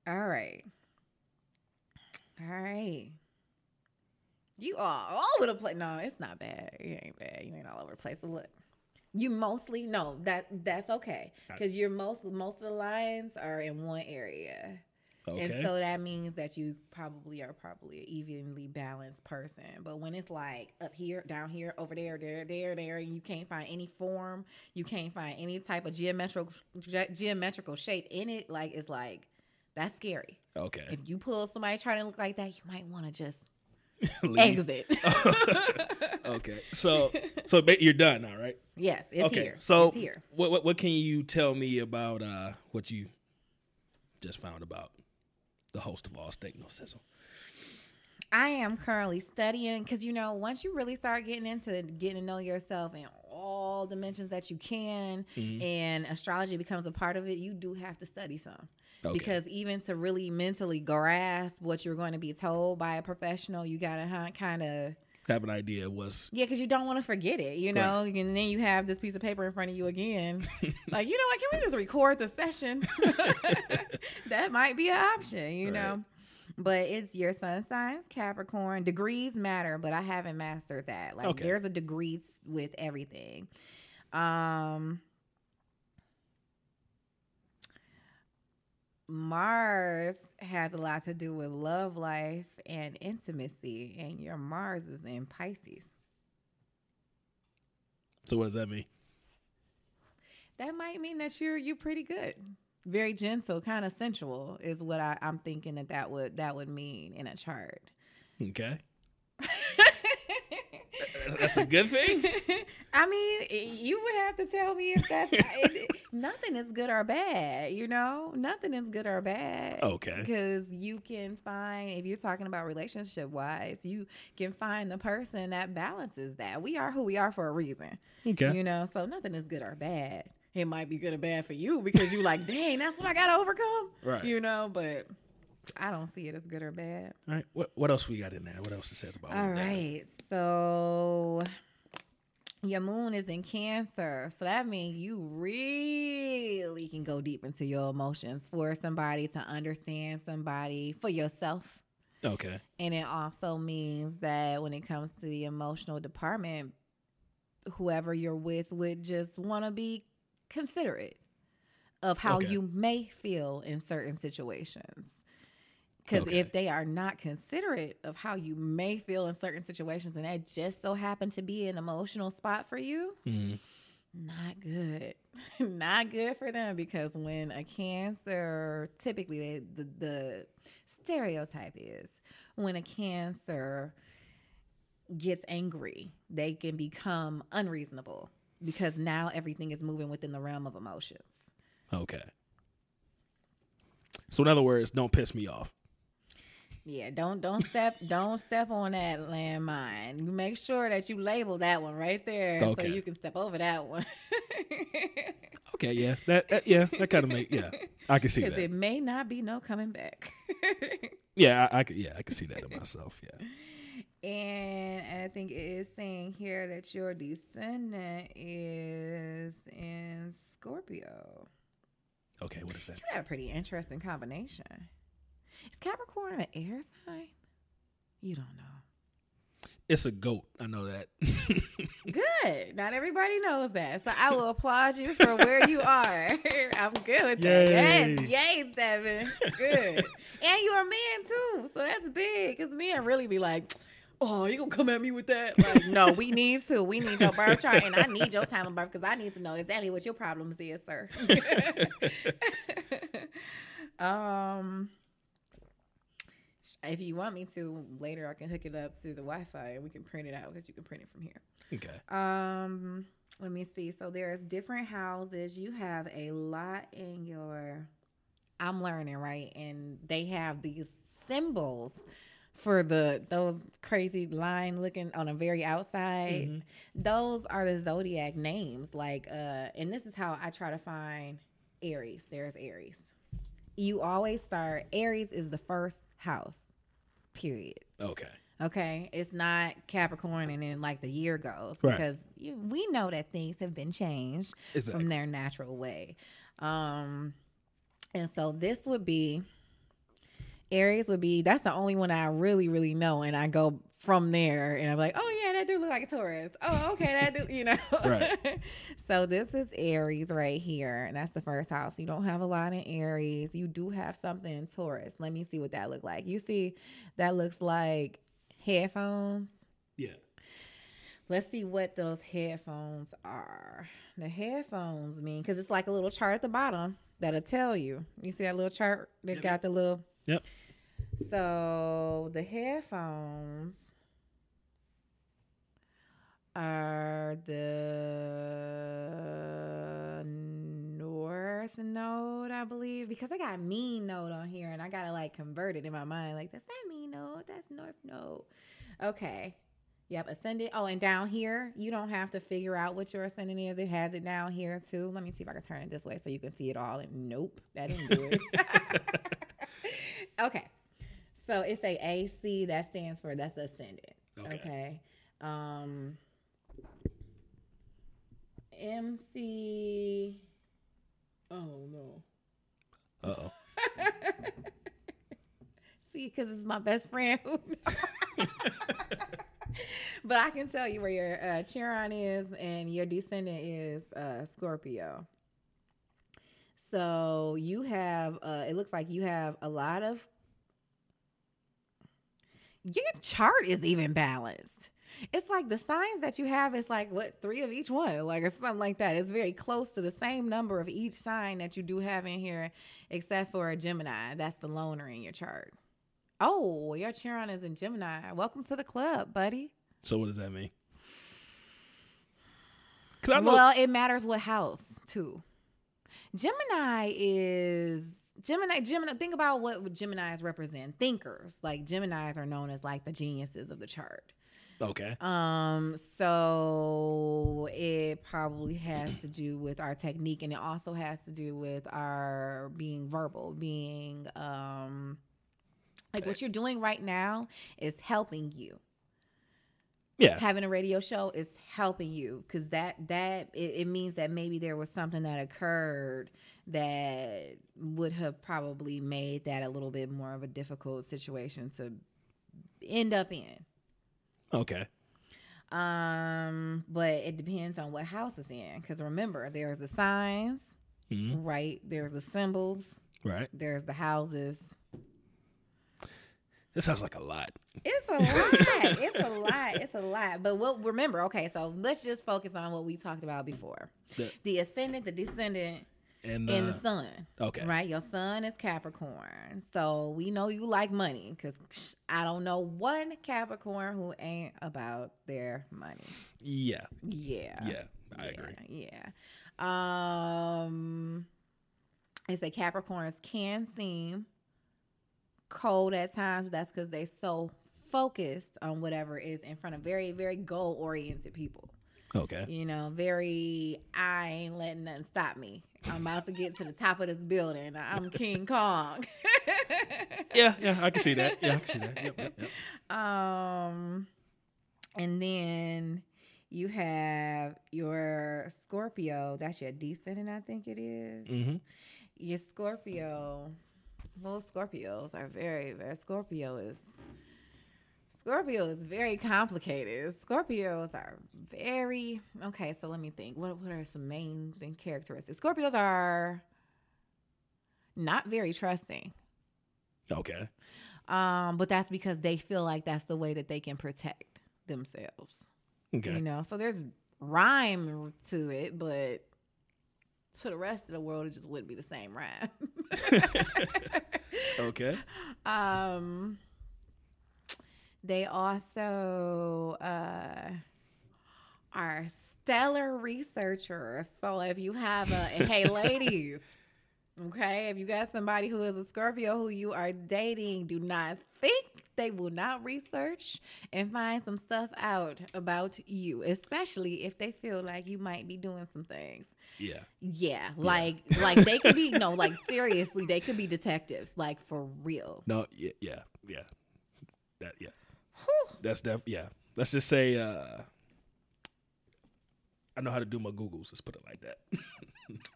All right. All right. You are all over the place. No, it's not bad. You ain't bad. You ain't all over the place. So look, you mostly, no, that that's okay. Because you're most, most of the lines are in one area. Okay. And so that means that you probably are probably an evenly balanced person. But when it's like up here, down here, over there, there, there, there, and you can't find any form, you can't find any type of geometrical ge- geometrical shape in it, like it's like, that's scary. Okay. If you pull somebody trying to look like that, you might want to just... exit. Okay, so so you're done now, right? Yes, it's okay, here. So it's here. What, what what can you tell me about uh, what you just found about the host of All Steak, No Sizzle? I am currently studying because, you know, once you really start getting into getting to know yourself in all dimensions that you can, mm-hmm. and astrology becomes a part of it, you do have to study some. Okay. Because even to really mentally grasp what you're going to be told by a professional, you got to huh, kind of... have an idea of what's... Yeah, because you don't want to forget it, you know? Right. And then you have this piece of paper in front of you again. Like, you know what? Can we just record the session? That might be an option, you right. know? But it's your sun signs, Capricorn. Degrees matter, but I haven't mastered that. Like, okay. There's a degree with everything. Um... Mars has a lot to do with love life and intimacy, and your Mars is in Pisces. So what does that mean? That might mean that you're you're pretty good. Very gentle, kind of sensual is what I, I'm thinking that that would, that would mean in a chart. Okay. That's a good thing? I mean, you would have to tell me if that's... it, nothing is good or bad, you know? Nothing is good or bad. Okay. Because you can find, if you're talking about relationship-wise, you can find the person that balances that. We are who we are for a reason. Okay. You know? So nothing is good or bad. It might be good or bad for you because you're like, dang, that's what I got to overcome. Right. You know? But... I don't see it as good or bad. All right. What what else we got in there? What else it says about it? All right. So your moon is in Cancer. So that means you really can go deep into your emotions for somebody, to understand somebody, for yourself. Okay. And it also means that when it comes to the emotional department, whoever you're with would just want to be considerate of how okay. you may feel in certain situations. Because okay. if they are not considerate of how you may feel in certain situations, and that just so happened to be an emotional spot for you, mm-hmm. not good. Not good for them, because when a Cancer, typically they, the, the stereotype is when a Cancer gets angry, they can become unreasonable because now everything is moving within the realm of emotions. Okay. So in other words, don't piss me off. Yeah, don't don't step don't step on that landmine. You make sure that you label that one right there, okay. so you can step over that one. Okay, yeah, that, that yeah, that kind of make yeah, I can see that. Because it may not be no coming back. yeah, I, I could yeah, I can see that in myself. Yeah, and I think it is saying here that your descendant is in Scorpio. Okay, what is that? You got a pretty interesting combination. Is Capricorn an air sign? You don't know. It's a goat. I know that. Good. Not everybody knows that. So I will applaud you for where you are. I'm good with Yay. that. Yes. Yay, Devin. Good. And you're a man, too. So that's big. Because men really be like, oh, you gonna come at me with that? Like, no, we need to. We need your birth chart, and I need your time of birth because I need to know exactly what your problems is, sir. um, if you want me to later, I can hook it up to the Wi-Fi and we can print it out because you can print it from here. Okay. Um, let me see. So there's different houses. You have a lot in your. I'm learning, right? And they have these symbols for the those crazy line looking on the very outside. Mm-hmm. Those are the zodiac names. Like, uh, and this is how I try to find Aries. There's Aries. You always start. Aries is the first house. Period. Okay. Okay. It's not Capricorn and then like the year goes right. Because you, we know that things have been changed exactly. From their natural way. Um, and so this would be. Aries would be, that's the only one I really, really know. And I go from there and I'm like, oh, yeah, that dude look like a Taurus. Oh, okay, that dude, you know. Right. So this is Aries right here. And that's the first house. You don't have a lot in Aries. You do have something in Taurus. Let me see what that look like. You see, that looks like headphones. Yeah. Let's see what those headphones are. The headphones mean, because it's like a little chart at the bottom that'll tell you. You see that little chart that yep. Got the little... Yep. So the headphones are the North Node, I believe, because I got Mean Node on here and I got to like convert it in my mind. Like, that's that Mean Node. That's North Node. Okay. Yep. Ascendant. Oh, and down here, you don't have to figure out what your ascendant is. It has it down here too. Let me see if I can turn it this way so you can see it all. And nope, that didn't do it. Okay, so it's a A C that stands for that's ascendant. Okay, okay. Um, M C. Oh no. Uh oh. See, because it's my best friend. Who knows. But I can tell you where your uh, Chiron is and your descendant is uh, Scorpio. So you have, uh, it looks like you have a lot of, your chart is even balanced. It's like the signs that you have is like, what, three of each one, like or something like that. It's very close to the same number of each sign that you do have in here, except for a Gemini. That's the loner in your chart. Oh, your Chiron is in Gemini. Welcome to the club, buddy. So what does that mean? 'Cause I know- well, it matters what house, too. Gemini is Gemini. Gemini. Think about what Geminis represent. Thinkers, like Geminis, are known as like the geniuses of the chart. Okay. Um. So it probably has to do with our technique, and it also has to do with our being verbal, being um, like what you're doing right now is helping you. Yeah. Having a radio show is helping you because that that it, it means that maybe there was something that occurred that would have probably made that a little bit more of a difficult situation to end up in. Okay. Um, but it depends on what house it's in because remember, there's the signs, mm-hmm. right? There's the symbols, right? There's the houses. This sounds like a lot. It's a lot. it's a lot. It's a lot. But we'll remember, okay, so let's just focus on what we talked about before. The, the ascendant, the descendant, and, uh, and the sun. Okay. Right? Your sun is Capricorn. So we know you like money because I don't know one Capricorn who ain't about their money. Yeah. Yeah. Yeah. I yeah, agree. Yeah. Um, it's a Capricorns can seem cold at times, but that's because they're so focused on whatever is in front of very, very goal-oriented people. Okay. You know, very, I ain't letting nothing stop me. I'm about to get to the top of this building. I'm King Kong. yeah, yeah, I can see that. Yeah, I can see that. Yep, yep, yep. Um, and then you have your Scorpio. That's your descendant, I think it is. Mm-hmm. Your Scorpio... Most Scorpios are very, very, Scorpio is, Scorpio is very complicated. Scorpios are very, okay, so let me think. What what are some main thing, characteristics? Scorpios are not very trusting. Okay. Um, but that's because they feel like that's the way that they can protect themselves. Okay. You know, so there's rhyme to it, but to the rest of the world, it just wouldn't be the same rhyme. Okay. Um, they also uh, are stellar researchers. So if you have a, hey, ladies. Okay, if you got somebody who is a Scorpio who you are dating, do not think they will not research and find some stuff out about you, especially if they feel like you might be doing some things. Yeah. Yeah, like yeah. like they could be, no, like seriously, they could be detectives, like for real. No, yeah, yeah, yeah. That, yeah. Whew. That's, def- yeah. Let's just say uh, I know how to do my Googles, let's put it like that.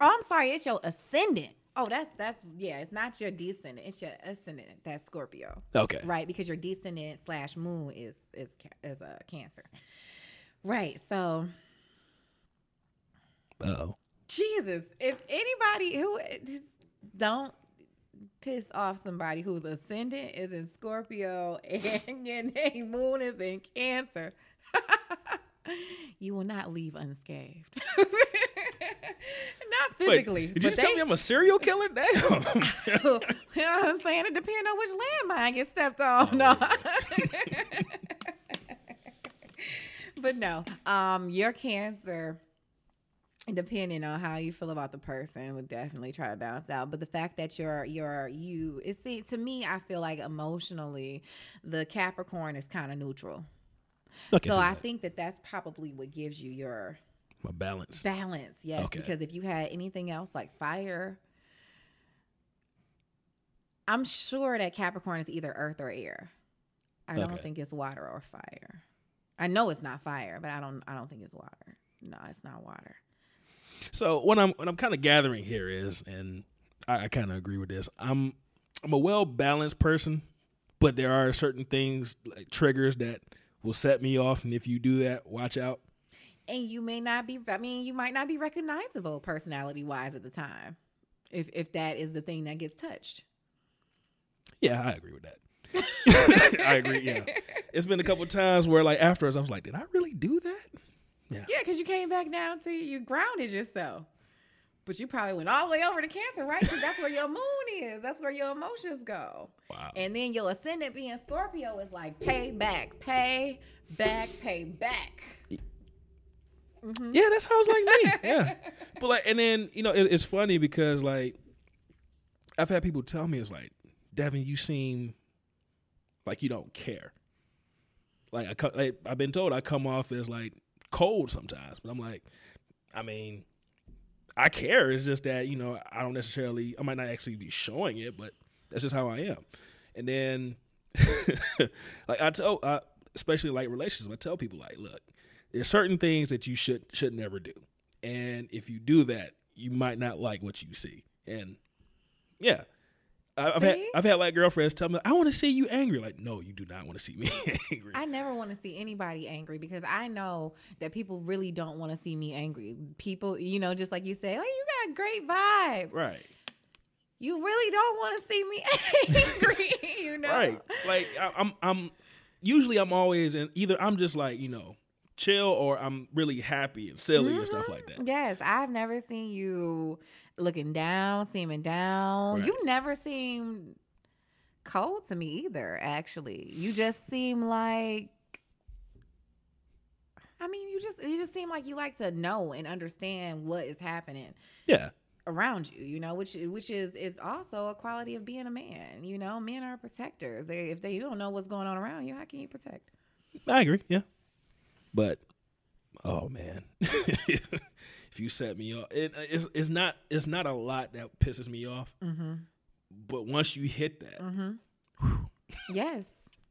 Oh, I'm sorry, it's your ascendant. Oh, that's, that's, yeah, it's not your descendant. It's your ascendant, that's Scorpio. Okay. Right, because your descendant slash moon is is is a Cancer. Right, so. Uh-oh. Jesus, if anybody who, don't piss off somebody whose ascendant is in Scorpio and their moon is in Cancer. You will not leave unscathed. Not physically. Wait, did you just they... tell me I'm a serial killer? Damn. You know what I'm saying? It depends on which landmine gets stepped on. Oh, no. But no, um, your Cancer, depending on how you feel about the person, would definitely try to balance out. But the fact that you're, you're, you, it see, to me, I feel like emotionally, the Capricorn is kind of neutral. Okay, so so I think that that's probably what gives you your... My balance. Balance, yes. Okay. Because if you had anything else like fire, I'm sure that Capricorn is either earth or air. I okay. don't think it's water or fire. I know it's not fire, but I don't. I don't think it's water. No, it's not water. So what I'm what I'm kind of gathering here is, and I, I kind of agree with this. I'm I'm a well balanced person, but there are certain things like triggers that will set me off, and if you do that, watch out. And you may not be, I mean, you might not be recognizable personality-wise at the time if if that is the thing that gets touched. Yeah, I agree with that. I agree, yeah. It's been a couple of times where, like, afterwards, I was like, did I really do that? Yeah, yeah, because you came back down to, you grounded yourself. But you probably went all the way over to Cancer, right? Because that's where your moon is. That's where your emotions go. Wow. And then your ascendant being Scorpio is like, pay back, pay back, pay back. Mm-hmm. Yeah, that sounds like me. Yeah, but like, and then you know, it, it's funny because like, I've had people tell me it's like, Devin, you seem like you don't care. Like I, co- like, I've been told I come off as like cold sometimes, but I'm like, I mean, I care. It's just that you know, I don't necessarily, I might not actually be showing it, but that's just how I am. And then, like I tell, uh, especially like relationships, I tell people like, look. There's certain things that you should should never do. And if you do that, you might not like what you see. And yeah. I, I've had I've had like girlfriends tell me, I want to see you angry. Like, no, you do not want to see me angry. I never want to see anybody angry because I know that people really don't want to see me angry. People, you know, just like you say, like you got great vibes. Right. You really don't want to see me angry, you know. Right. Like I, I'm I'm usually I'm always in either I'm just like, you know, chill or I'm really happy and silly mm-hmm. and stuff like that. Yes, I've never seen you looking down, seeming down. Right. You never seem cold to me either, actually. You just seem like I mean, you just you just seem like you like to know and understand what is happening. Yeah. Around you, you know, which which is is also a quality of being a man, you know. Men are protectors. They if they you don't know what's going on around you, how can you protect? I agree. Yeah. But oh man, if you set me off, it, it's it's not it's not a lot that pisses me off. Mm-hmm. But once you hit that, mm-hmm. yes,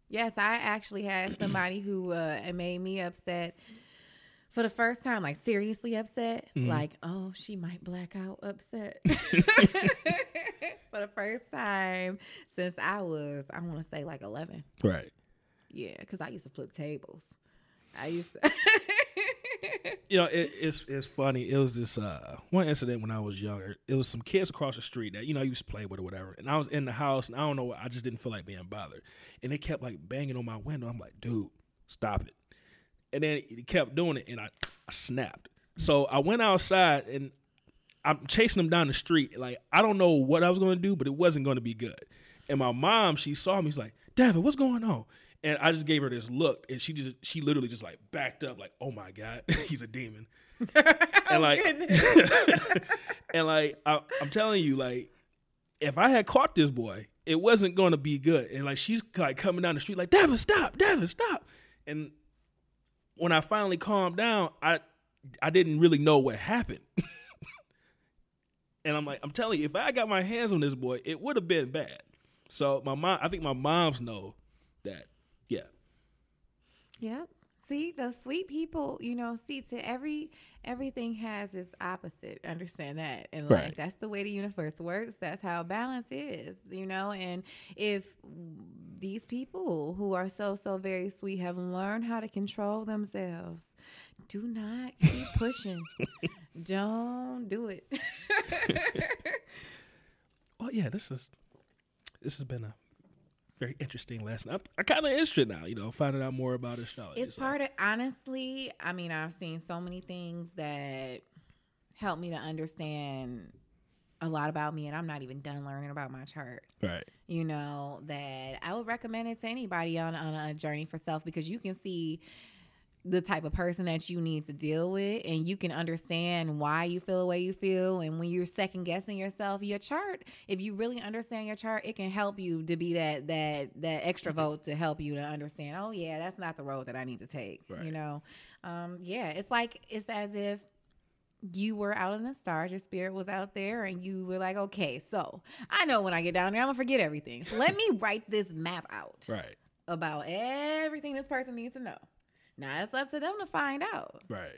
yes, I actually had somebody who uh, made me upset for the first time, like seriously upset, mm-hmm. like oh she might black out upset for the first time since I was I want to say like eleven, right? Yeah, because I used to flip tables. I used to You know, it, it's it's funny. It was this uh, one incident when I was younger. It was some kids across the street that, you know, I used to play with or whatever. And I was in the house, and I don't know, I just didn't feel like being bothered. And they kept, like, banging on my window. I'm like, dude, stop it. And then he kept doing it, and I, I snapped. So I went outside, and I'm chasing them down the street. Like, I don't know what I was going to do, but it wasn't going to be good. And my mom, she saw me. She's like, Devin, what's going on? And I just gave her this look, and she just she literally just like backed up, like, "Oh my God, he's a demon." And like, and like, I, I'm telling you, like, if I had caught this boy, it wasn't going to be good. And like, she's like coming down the street, like, "Devin, stop! Devin, stop!" And when I finally calmed down, I I didn't really know what happened. And I'm like, I'm telling you, if I got my hands on this boy, it would have been bad. So my mom, I think my moms know that. Yeah. Yeah. See, those sweet people, you know, see, to every everything has its opposite. Understand that. And like, right. That's the way the universe works. That's how balance is, you know. And if these people who are so, so very sweet have learned how to control themselves, do not keep pushing. Don't do it. Well, yeah, this is this has been a very interesting last night. I'm, I'm kind of interested now, you know, finding out more about astrology. It's so. part of, honestly, I mean, I've seen so many things that help me to understand a lot about me, and I'm not even done learning about my chart. Right. You know, that I would recommend it to anybody on, on a journey for self, because you can see the type of person that you need to deal with, and you can understand why you feel the way you feel. And when you're second guessing yourself, your chart, if you really understand your chart, it can help you to be that, that, that extra vote to help you to understand, oh yeah, that's not the road that I need to take. Right. You know? Um, yeah. It's like, it's as if you were out in the stars, your spirit was out there, and you were like, okay, so I know when I get down there, I'm gonna forget everything. So let me write this map out right. about everything this person needs to know. Now it's up to them to find out. Right.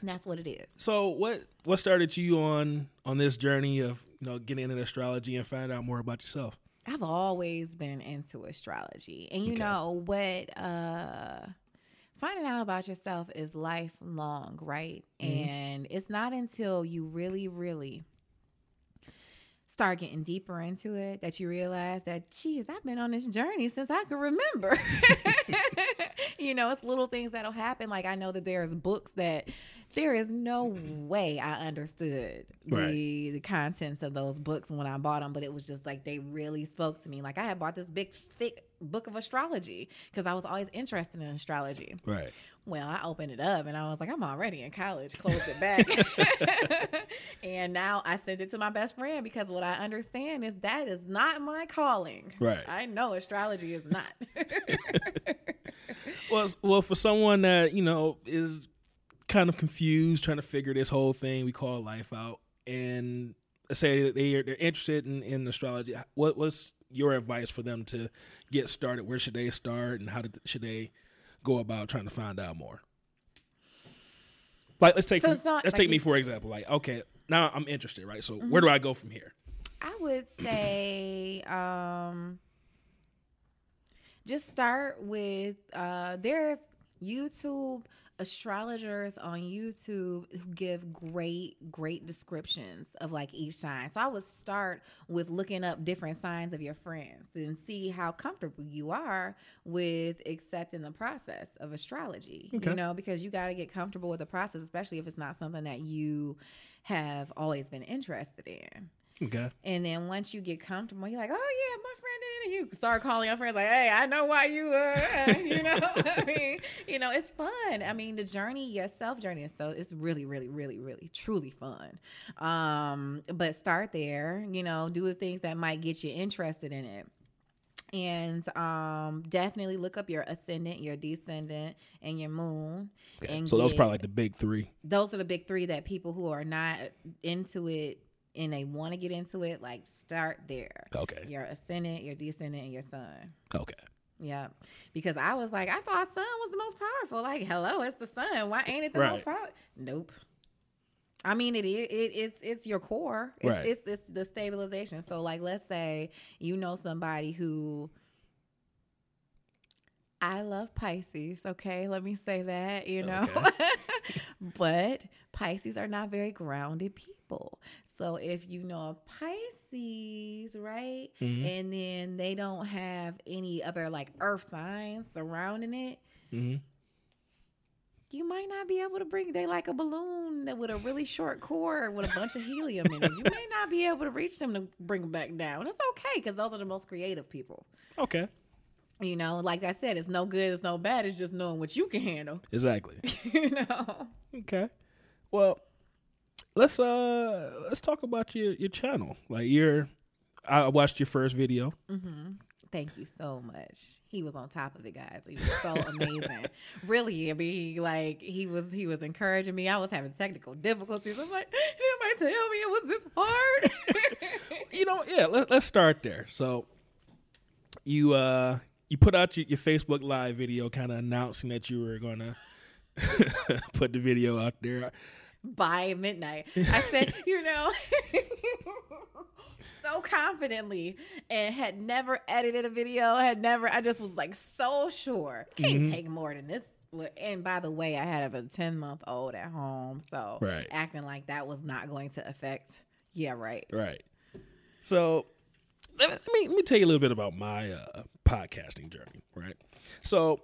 And that's what it is. So what what started you on on this journey of, you know, getting into astrology and finding out more about yourself? I've always been into astrology. And you okay. know what uh finding out about yourself is lifelong, right? Mm-hmm. And it's not until you really, really start getting deeper into it that you realize that, geez, I've been on this journey since I can remember. You know, it's little things that'll happen. Like, I know that there's books that there is no way I understood right. the, the contents of those books when I bought them, but it was just like they really spoke to me. Like, I had bought this big, thick book of astrology because I was always interested in astrology. Right. Well, I opened it up and I was like, I'm already in college. Closed it back. And now I send it to my best friend, because what I understand is that is not my calling. Right. I know astrology is not. well, well, for someone that, you know, is kind of confused, trying to figure this whole thing we call life out, and say that they're, they're interested in, in astrology, what what's your advice for them to get started? Where should they start, and how did, should they go about trying to find out more? Like, let's take so from, not, let's like take you, me for example. Like, okay, now I'm interested, right? So mm-hmm. where do I go from here? I would say um, just start with uh, there's YouTube astrologers on YouTube who give great, great descriptions of like each sign. So I would start with looking up different signs of your friends and see how comfortable you are with accepting the process of astrology, okay. you know, because you got to get comfortable with the process, especially if it's not something that you have always been interested in. Okay. And then once you get comfortable, you're like, oh yeah, my friend did it. You start calling your friends like, hey, I know why you uh you know, I mean, you know, it's fun. I mean, the journey, your self journey is so it's really, really, really, really truly fun. Um, but start there, you know, do the things that might get you interested in it. And um, definitely look up your ascendant, your descendant, and your moon. Okay. And so get, those are probably like the big three. Those are the big three that people who are not into it and they want to get into it, like, start there. Okay. Your ascendant, your descendant, and your sun. Okay. Yeah. Because I was like, I thought sun was the most powerful. Like, hello, it's the sun. Why ain't it the right. most powerful? Nope. I mean, it is. It, it, it's it's your core. It's, right. It's, it's the stabilization. So, like, let's say you know somebody who... I love Pisces, okay? Let me say that, you know? Okay. But Pisces are not very grounded people. So if you know a Pisces, right, mm-hmm. and then they don't have any other like earth signs surrounding it, mm-hmm. you might not be able to bring, they like a balloon with a really short cord with a bunch of helium in it. You may not be able to reach them to bring them back down. It's okay, because those are the most creative people. Okay. You know, like I said, it's no good, it's no bad. It's just knowing what you can handle. Exactly. You know? Okay. Well, let's uh let's talk about your, your channel. Like your, I watched your first video. Mm-hmm. Thank you so much. He was on top of it, guys. He was so amazing. Really, I mean, he, like he was he was encouraging me. I was having technical difficulties. I'm like, did anybody tell me it was this hard? You know, yeah. Let, let's start there. So, you uh you put out your, your Facebook Live video, kind of announcing that you were gonna put the video out there by midnight. I said, you know. So confidently, and had never edited a video, had never, I just was like so sure. Can't mm-hmm. take more than this. And by the way, I had a ten month old at home. So right. acting like that was not going to affect. Yeah, right. Right. So let me, let me tell you a little bit about my uh, podcasting journey. Right. So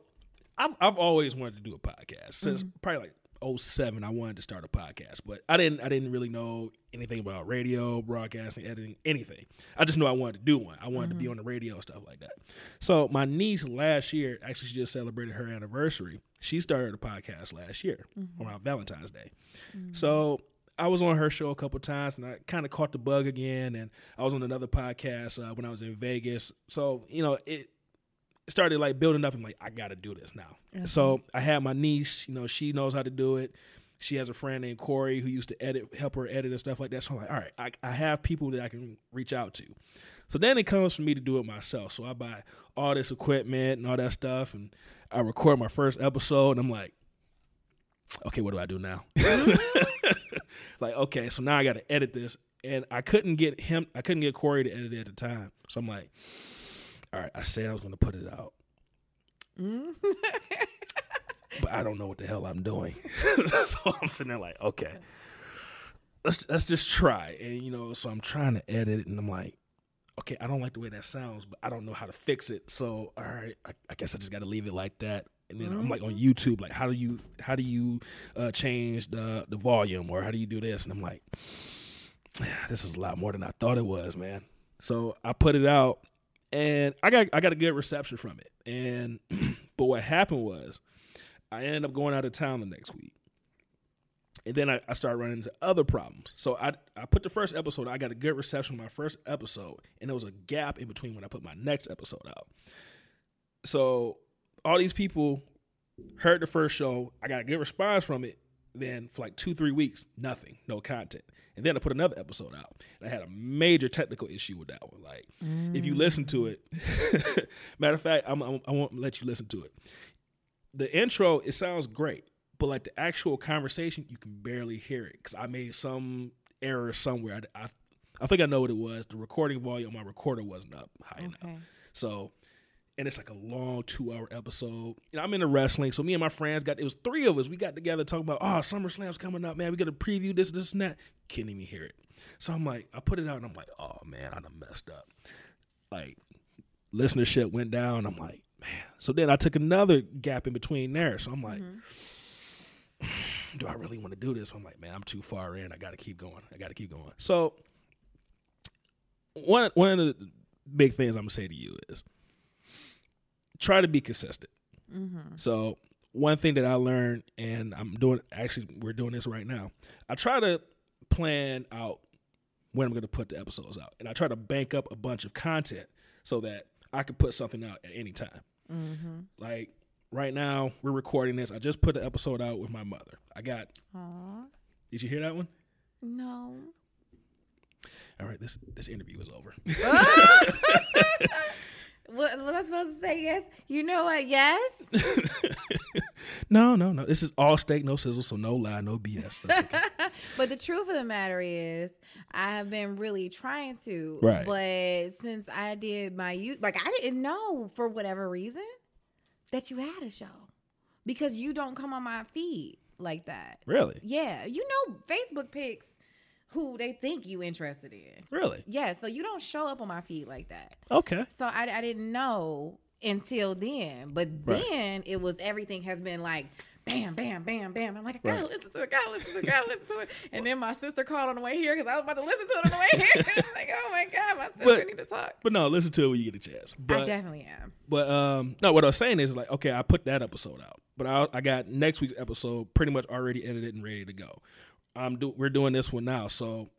I've, I've always wanted to do a podcast since mm-hmm. probably like oh seven, I wanted to start a podcast, but I didn't I didn't really know anything about radio, broadcasting, editing, anything. I just knew I wanted to do one. I wanted mm-hmm. to be on the radio, stuff like that. So my niece last year, actually she just celebrated her anniversary. She started a podcast last year mm-hmm. around Valentine's Day. Mm-hmm. So I was on her show a couple times, and I kind of caught the bug again, and I was on another podcast uh, when I was in Vegas. So, you know, it started like building up and like, I gotta do this now. Mm-hmm. So I had my niece, you know, she knows how to do it. She has a friend named Corey who used to edit, help her edit and stuff like that. So I'm like, all right, I, I have people that I can reach out to. So then it comes for me to do it myself. So I buy all this equipment and all that stuff, and I record my first episode, and I'm like, okay, what do I do now? Like, okay, so now I gotta edit this. And I couldn't get him, I couldn't get Corey to edit it at the time. So I'm like, all right, I said I was going to put it out, mm. but I don't know what the hell I'm doing. So I'm sitting there like, okay, let's let's just try. And, you know, so I'm trying to edit it, and I'm like, okay, I don't like the way that sounds, but I don't know how to fix it. So, all right, I, I guess I just got to leave it like that. And then mm-hmm. I'm like on YouTube, like, how do you how do you uh, change the, the volume, or how do you do this? And I'm like, this is a lot more than I thought it was, man. So I put it out. And I got I got a good reception from it. And but what happened was I ended up going out of town the next week. And then I, I started running into other problems. So I I put the first episode, I got a good reception from my first episode, and there was a gap in between when I put my next episode out. So all these people heard the first show, I got a good response from it. Then for like two, three weeks, nothing, no content. And then I put another episode out. And I had a major technical issue with that one. Like, mm. if you listen to it, matter of fact, I'm, I'm, I won't let you listen to it. The intro, it sounds great, but like the actual conversation, you can barely hear it because I made some error somewhere. I, I, I think I know what it was. The recording volume on my recorder wasn't up high okay. enough. So... And it's like a long two-hour episode. You know, I'm into wrestling, so me and my friends got, it was three of us. We got together talking about, oh, SummerSlam's coming up, man. We got to preview this, this, and that. Can't even hear it. So I'm like, I put it out, and I'm like, oh, man, I done messed up. Like, listenership went down. I'm like, man. So then I took another gap in between there. So I'm like, mm-hmm. do I really want to do this? So I'm like, man, I'm too far in. I got to keep going. I got to keep going. So one, one of the big things I'm going to say to you is, try to be consistent. Mm-hmm. So one thing that I learned, and I'm doing, actually we're doing this right now, I try to plan out when I'm going to put the episodes out. And I try to bank up a bunch of content so that I can put something out at any time. Mm-hmm. Like right now we're recording this. I just put the episode out with my mother. I got, aww. Did you hear that one? No. All right. This, this interview is over. What was I supposed to say? Yes. You know what? Yes. no, no, no. This is all steak, no sizzle, so no lie, no B S. Okay. But the truth of the matter is, I have been really trying to. Right. But since I did my youth, like I didn't know for whatever reason that you had a show because you don't come on my feed. like that. Really? Yeah. You know, Facebook picks who they think you interested in. Really? Yeah. So you don't show up on my feed like that. Okay. So I, I didn't know until then. But right. then it was everything has been like, bam, bam, bam, bam. I'm like, I gotta right. listen to it, gotta listen to it, gotta listen to it. And then my sister called on the way here because I was about to listen to it on the way here. I was like, oh my God, my sister but, need to talk. But no, listen to it when you get a chance. But, I definitely am. But um, no, what I was saying is like, okay, I put that episode out, but I, I got next week's episode pretty much already edited and ready to go. I'm do we're doing this one now, so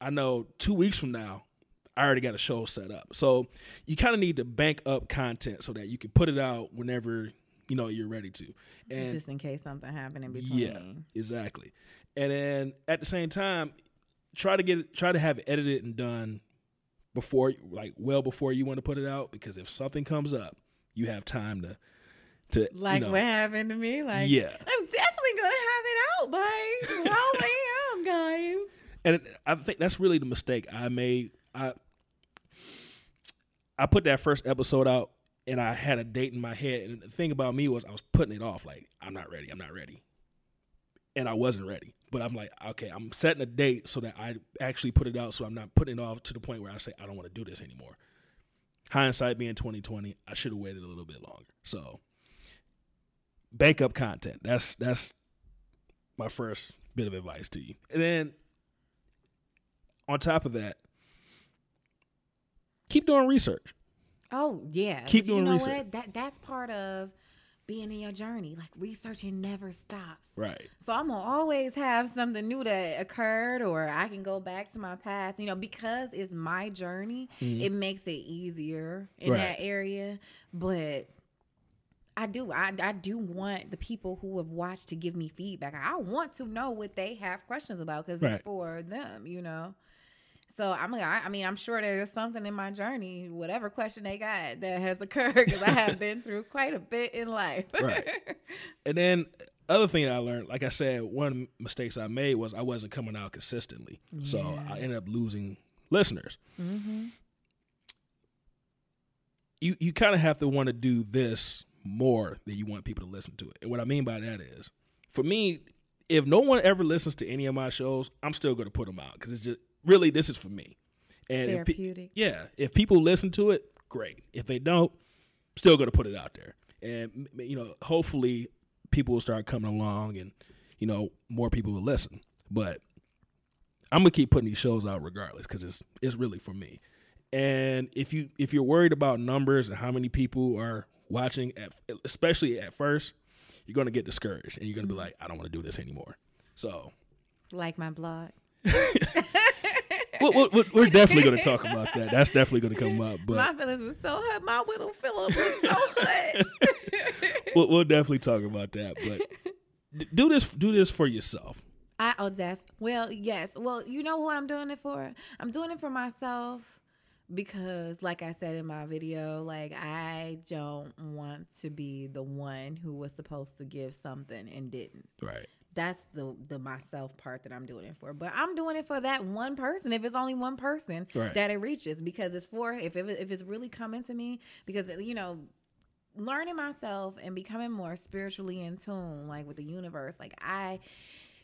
I know two weeks from now I already got a show set up. So you kind of need to bank up content so that you can put it out whenever you know you're ready to, and just in case something happened in between. Yeah, exactly. And then at the same time, try to get it, try to have it edited and done before, like well before you want to put it out, because if something comes up, you have time to. To, like you know, what happened to me? Like, yeah. I'm definitely gonna have it out by twelve a.m., guys. And it, I think that's really the mistake I made. I I put that first episode out, and I had a date in my head. And the thing about me was I was putting it off. Like, I'm not ready. I'm not ready. And I wasn't ready. But I'm like, okay, I'm setting a date so that I actually put it out. So I'm not putting it off to the point where I say I don't want to do this anymore. Hindsight being twenty twenty, I should have waited a little bit longer. So. Bank up content. That's that's my first bit of advice to you. And then on top of that, keep doing research. Oh yeah, keep but doing you know research. What? That that's part of being in your journey. Like researching never stops. Right. So I'm gonna always have something new that occurred, or I can go back to my past. You know, because it's my journey, mm-hmm. it makes it easier in right. that area. But I do. I, I do want the people who have watched to give me feedback. I want to know what they have questions about because right. it's for them, you know. So I'm. I, I mean, I'm sure there's something in my journey, whatever question they got that has occurred, because I have been through quite a bit in life. Right. And then other thing I learned, like I said, one of the mistakes I made was I wasn't coming out consistently, yeah. so I ended up losing listeners. Mm-hmm. You you kind of have to want to do this more than you want people to listen to it. And what I mean by that is, for me, if no one ever listens to any of my shows, I'm still going to put them out because it's just really, this is for me. And therapeutic. If pe- yeah. If people listen to it, great. If they don't, I'm still going to put it out there. And, you know, hopefully people will start coming along and, you know, more people will listen. But I'm going to keep putting these shows out regardless because it's it's really for me. And if, you, if you're worried about numbers and how many people are watching, at, especially at first, you're going to get discouraged and you're going to mm-hmm. be like, I don't want to do this anymore. So, like my blog. we're, we're, we're definitely going to talk about that. That's definitely going to come up. But my feelings were so hurt. My little Philip was so hurt. we'll, we'll definitely talk about that. But d- do this, do this for yourself. I oh, def. Well, yes. Well, you know what I'm doing it for? I'm doing it for myself. Because, like I said in my video, like I don't want to be the one who was supposed to give something and didn't. Right. That's the the myself part that I'm doing it for. But I'm doing it for that one person. If it's only one person right. that it reaches, because it's for if it, if it's really coming to me, because you know. Learning myself and becoming more spiritually in tune, like with the universe, like I.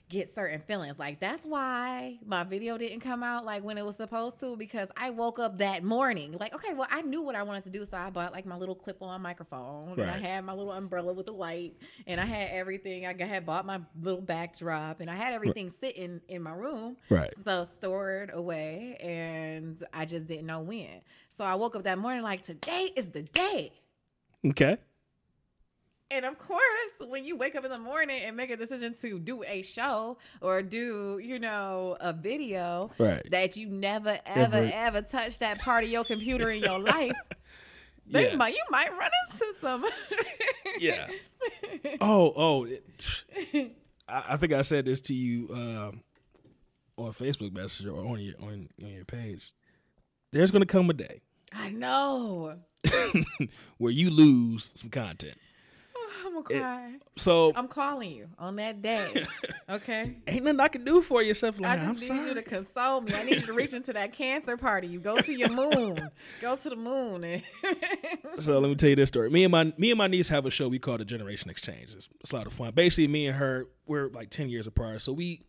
Get certain feelings. Like that's why my video didn't come out like when it was supposed to, because I woke up that morning like, okay, well I knew what I wanted to do, so I bought like my little clip-on microphone right. and I had my little umbrella with the light and I had everything. I had bought my little backdrop and I had everything right. sitting in my room right so stored away, and I just didn't know when. So I woke up that morning like, today is the day. Okay. And of course, when you wake up in the morning and make a decision to do a show or do, you know, a video right. that you never, ever, Every... ever touch that part of your computer in your life, yeah. you, might, you might run into some. yeah. Oh, oh. It, I, I think I said this to you uh, on Facebook Messenger or on your, on, on your page. There's going to come a day. I know. where you lose some content. I'm gonna cry. It, so I'm calling you on that day. Okay. Ain't nothing I can do for you except like, I just I'm need sorry. you to console me. I need you to reach into that Cancer party. You go to your moon. Go to the moon. And so let me tell you this story. Me and my me and my niece have a show we call The Generation Exchange. It's, it's a lot of fun. Basically, me and her, we're like ten years apart. So we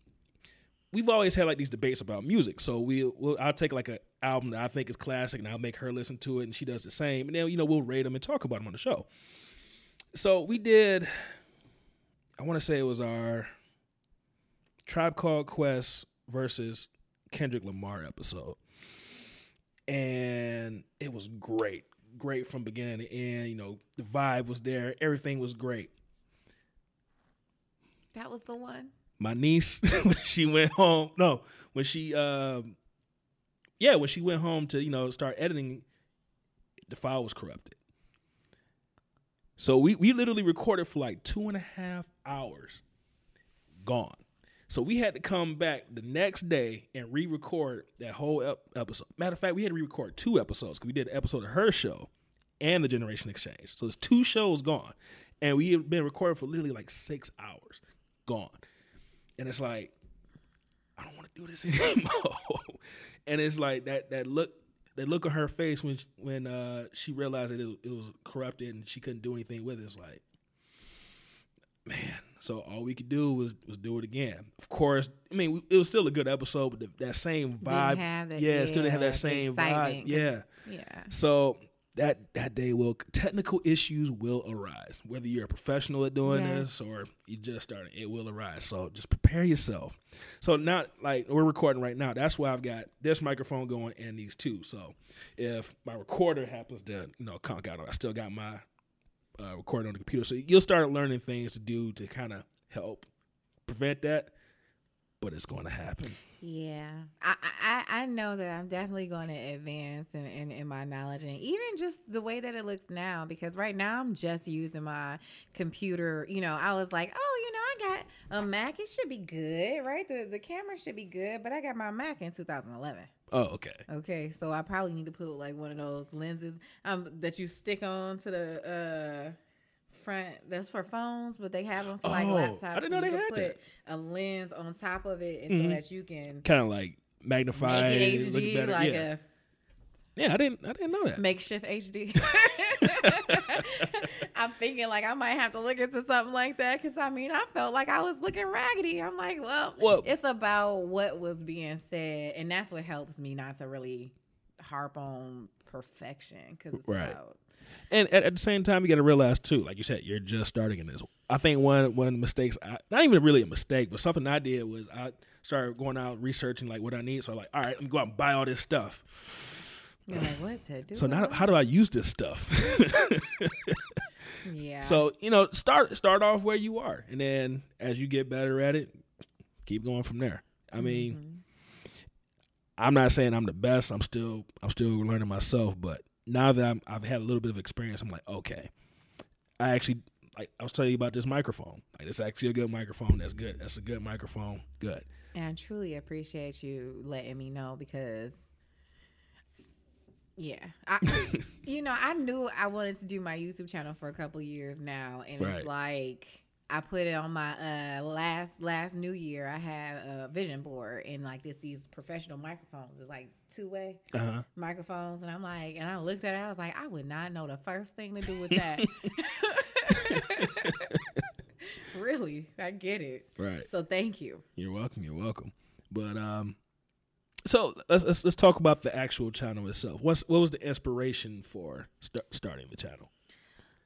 we've always had like these debates about music. So we we'll, I'll take like an album that I think is classic, and I'll make her listen to it, and she does the same. And then you know we'll rate them and talk about them on the show. So we did, I want to say it was our Tribe Called Quest versus Kendrick Lamar episode. And it was great. Great from beginning to end. You know, the vibe was there. Everything was great. That was the one? My niece, when she went home, no, when she, um, yeah, when she went home to, you know, start editing, the file was corrupted. So we, we literally recorded for like two and a half hours, gone. So we had to come back the next day and re-record that whole ep- episode. Matter of fact, we had to re-record two episodes because we did an episode of her show and The Generation Exchange. So it's two shows gone. And we had been recording for literally like six hours, gone. And it's like, I don't want to do this anymore. And it's like that that look. That look on her face when when uh, she realized that it, it was corrupted and she couldn't do anything with it. It's like, man. So all we could do was was do it again. Of course, I mean, we, it was still a good episode, but the, that same vibe, didn't yeah, it still didn't have that same vibe, yeah. Yeah. So that that day will technical issues will arise, whether you're a professional at doing yeah. this or you just started. It will arise. So just prepare yourself. So now, like we're recording right now. That's why I've got this microphone going and these two. So if my recorder happens to you know conk out, I still got my uh, recording on the computer. So you'll start learning things to do to kind of help prevent that. But it's going to happen. Yeah, I, I, I know that I'm definitely going to advance in, in, in my knowledge and even just the way that it looks now, because right now I'm just using my computer. You know, I was like, oh, you know, I got a Mac. It should be good, right? The the camera should be good, but I got my Mac in two thousand eleven. Oh, okay. Okay, so I probably need to put like one of those lenses um, that you stick on to the... Uh, front that's for phones, but they have them for like oh, laptops. I didn't know they had put that. A lens on top of it, and mm-hmm. so that you can kind of like magnify it, look better. Like yeah. A yeah, I didn't, I didn't know that. Makeshift H D. I'm thinking like I might have to look into something like that because I mean I felt like I was looking raggedy. I'm like, well, well, it's about what was being said, and that's what helps me not to really harp on perfection because it's right. about. And at, at the same time, you got to realize, too, like you said, you're just starting in this. I think one one of the mistakes, I, not even really a mistake, but something I did was I started going out researching, like, what I need. So I'm like, all right, let me go out and buy all this stuff. You're like, what to do? So now, how do I use this stuff? Yeah. So, you know, start start off where you are. And then as you get better at it, keep going from there. I mean, mm-hmm. I'm not saying I'm the best. I'm still I'm still learning myself, but. Now that I'm, I've had a little bit of experience, I'm like, okay, I actually, like, I was telling you about this microphone. Like, it's actually a good microphone. That's good. That's a good microphone. Good. And I truly appreciate you letting me know because, yeah, I, you know, I knew I wanted to do my YouTube channel for a couple years now, and right. it's like I put it on my uh, last last New Year. I had a vision board and like this these professional microphones. It's like two way uh-huh. microphones, and I'm like, and I looked at it. I was like, I would not know the first thing to do with that. Really, I get it. Right. So thank you. You're welcome. You're welcome. But um, so let's let's, let's talk about the actual channel itself. What's what was the inspiration for st- starting the channel?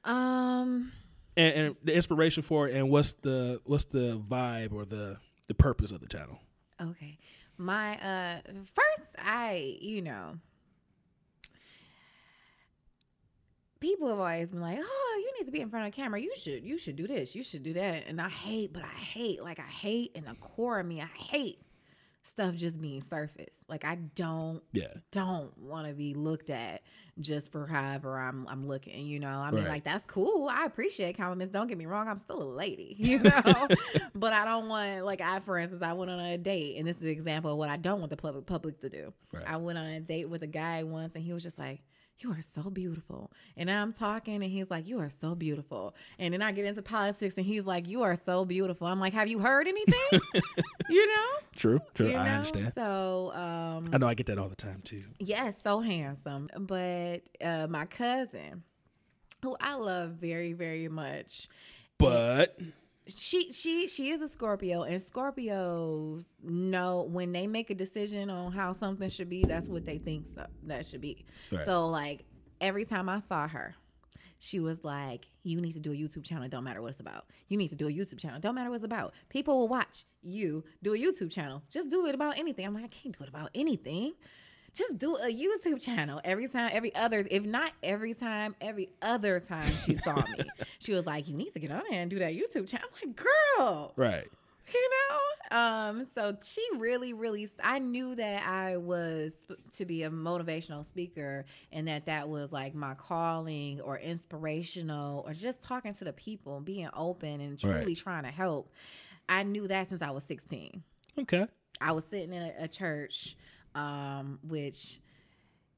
Um. And, and the inspiration for it, and what's the what's the vibe or the, the purpose of the channel? Okay, my uh, first, I you know, people have always been like, oh, you need to be in front of the camera. You should you should do this. You should do that. And I hate, but I hate like I hate in the core of me. I hate stuff just being surfaced. Like I don't yeah. don't want to be looked at just for however I'm I'm looking, you know. I mean right. like that's cool. I appreciate compliments. Don't get me wrong, I'm still a lady, you know. But I don't want like I for instance I went on a date and this is an example of what I don't want the public public to do. Right. I went on a date with a guy once and he was just like, you are so beautiful. And I'm talking and he's like, you are so beautiful. And then I get into politics and he's like, you are so beautiful. I'm like, have you heard anything? You know? True, true. You know? I understand. So um, I know I get that all the time too. Yes, yeah, so handsome. But uh, my cousin, who I love very, very much. But she she she is a Scorpio, and Scorpios know when they make a decision on how something should be, that's what they think so, that should be. Right. So like every time I saw her, she was like, you need to do a YouTube channel, don't matter what it's about. You need to do a YouTube channel, don't matter what it's about. People will watch you do a YouTube channel. Just do it about anything. I'm like, I can't do it about anything. Just do a YouTube channel every time, every other, if not every time, every other time she saw me. She was like, you need to get on there and do that YouTube channel. I'm like, girl. Right. You know? Um, so she really, really, I knew that I was to be a motivational speaker and that that was like my calling or inspirational or just talking to the people, being open and truly right. trying to help. I knew that since I was sixteen. Okay. I was sitting in a, a church Um, which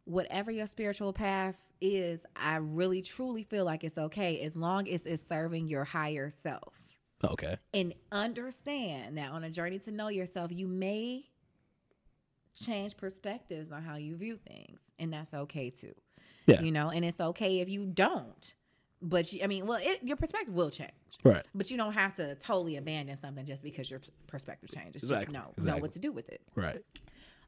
whatever your spiritual path is, I really truly feel like it's okay as long as it's serving your higher self. Okay. And understand that on a journey to know yourself, you may change perspectives on how you view things, and that's okay too. Yeah. You know, and it's okay if you don't. But you, I mean, well, it, your perspective will change, right? But you don't have to totally abandon something just because your perspective changes. Exactly. Just know exactly. know what to do with it, right?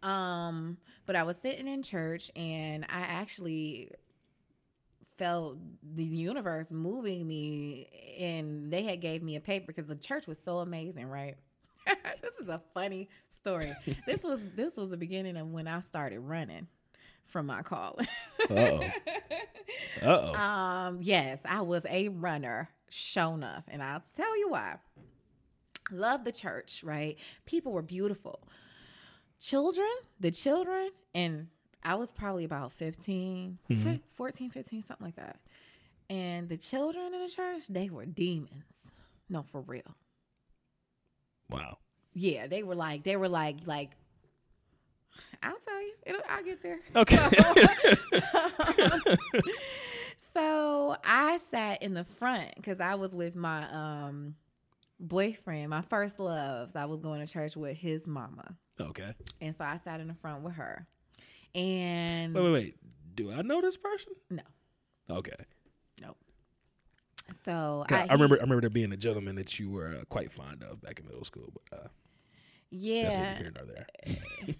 Um, but I was sitting in church and I actually felt the universe moving me, and they had gave me a paper because the church was so amazing, right? This is a funny story. This was, this was the beginning of when I started running from my calling. Uh-oh. Uh-oh. Um, yes, I was a runner, sure enough. And I'll tell you why. Love the church, right? People were beautiful. Children, the children, and I was probably about fifteen, mm-hmm. fourteen, fifteen, something like that. And the children in the church, they were demons. No, for real. Wow. Yeah, they were like, they were like, like, I'll tell you, it'll, I'll get there. Okay. So, so I sat in the front because I was with my um, boyfriend, my first loves. I was going to church with his mama. Okay. And so I sat in the front with her. And wait, wait, wait. Do I know this person? No. Okay. Nope. So I, I remember, he, I remember there being a gentleman that you were uh, quite fond of back in middle school, but uh, yeah, that's neither here nor there.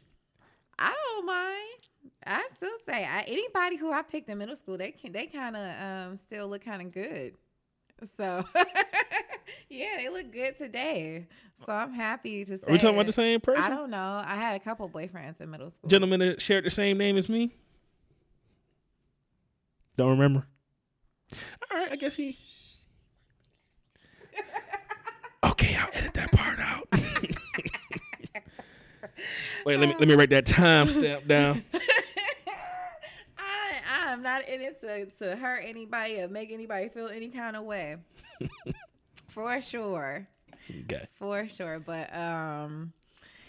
I don't mind. I still say I, anybody who I picked in middle school, they can, they kind of um, still look kind of good. So. Yeah, they look good today. So I'm happy to say. Are we talking about the same person? I don't know. I had a couple boyfriends in middle school. Gentlemen that shared the same name as me? Don't remember? All right, I guess he. Okay, I'll edit that part out. Wait, let me let me write that time stamp down. I I'm not in it to, to hurt anybody or make anybody feel any kind of way. For sure. Okay. For sure. But, um...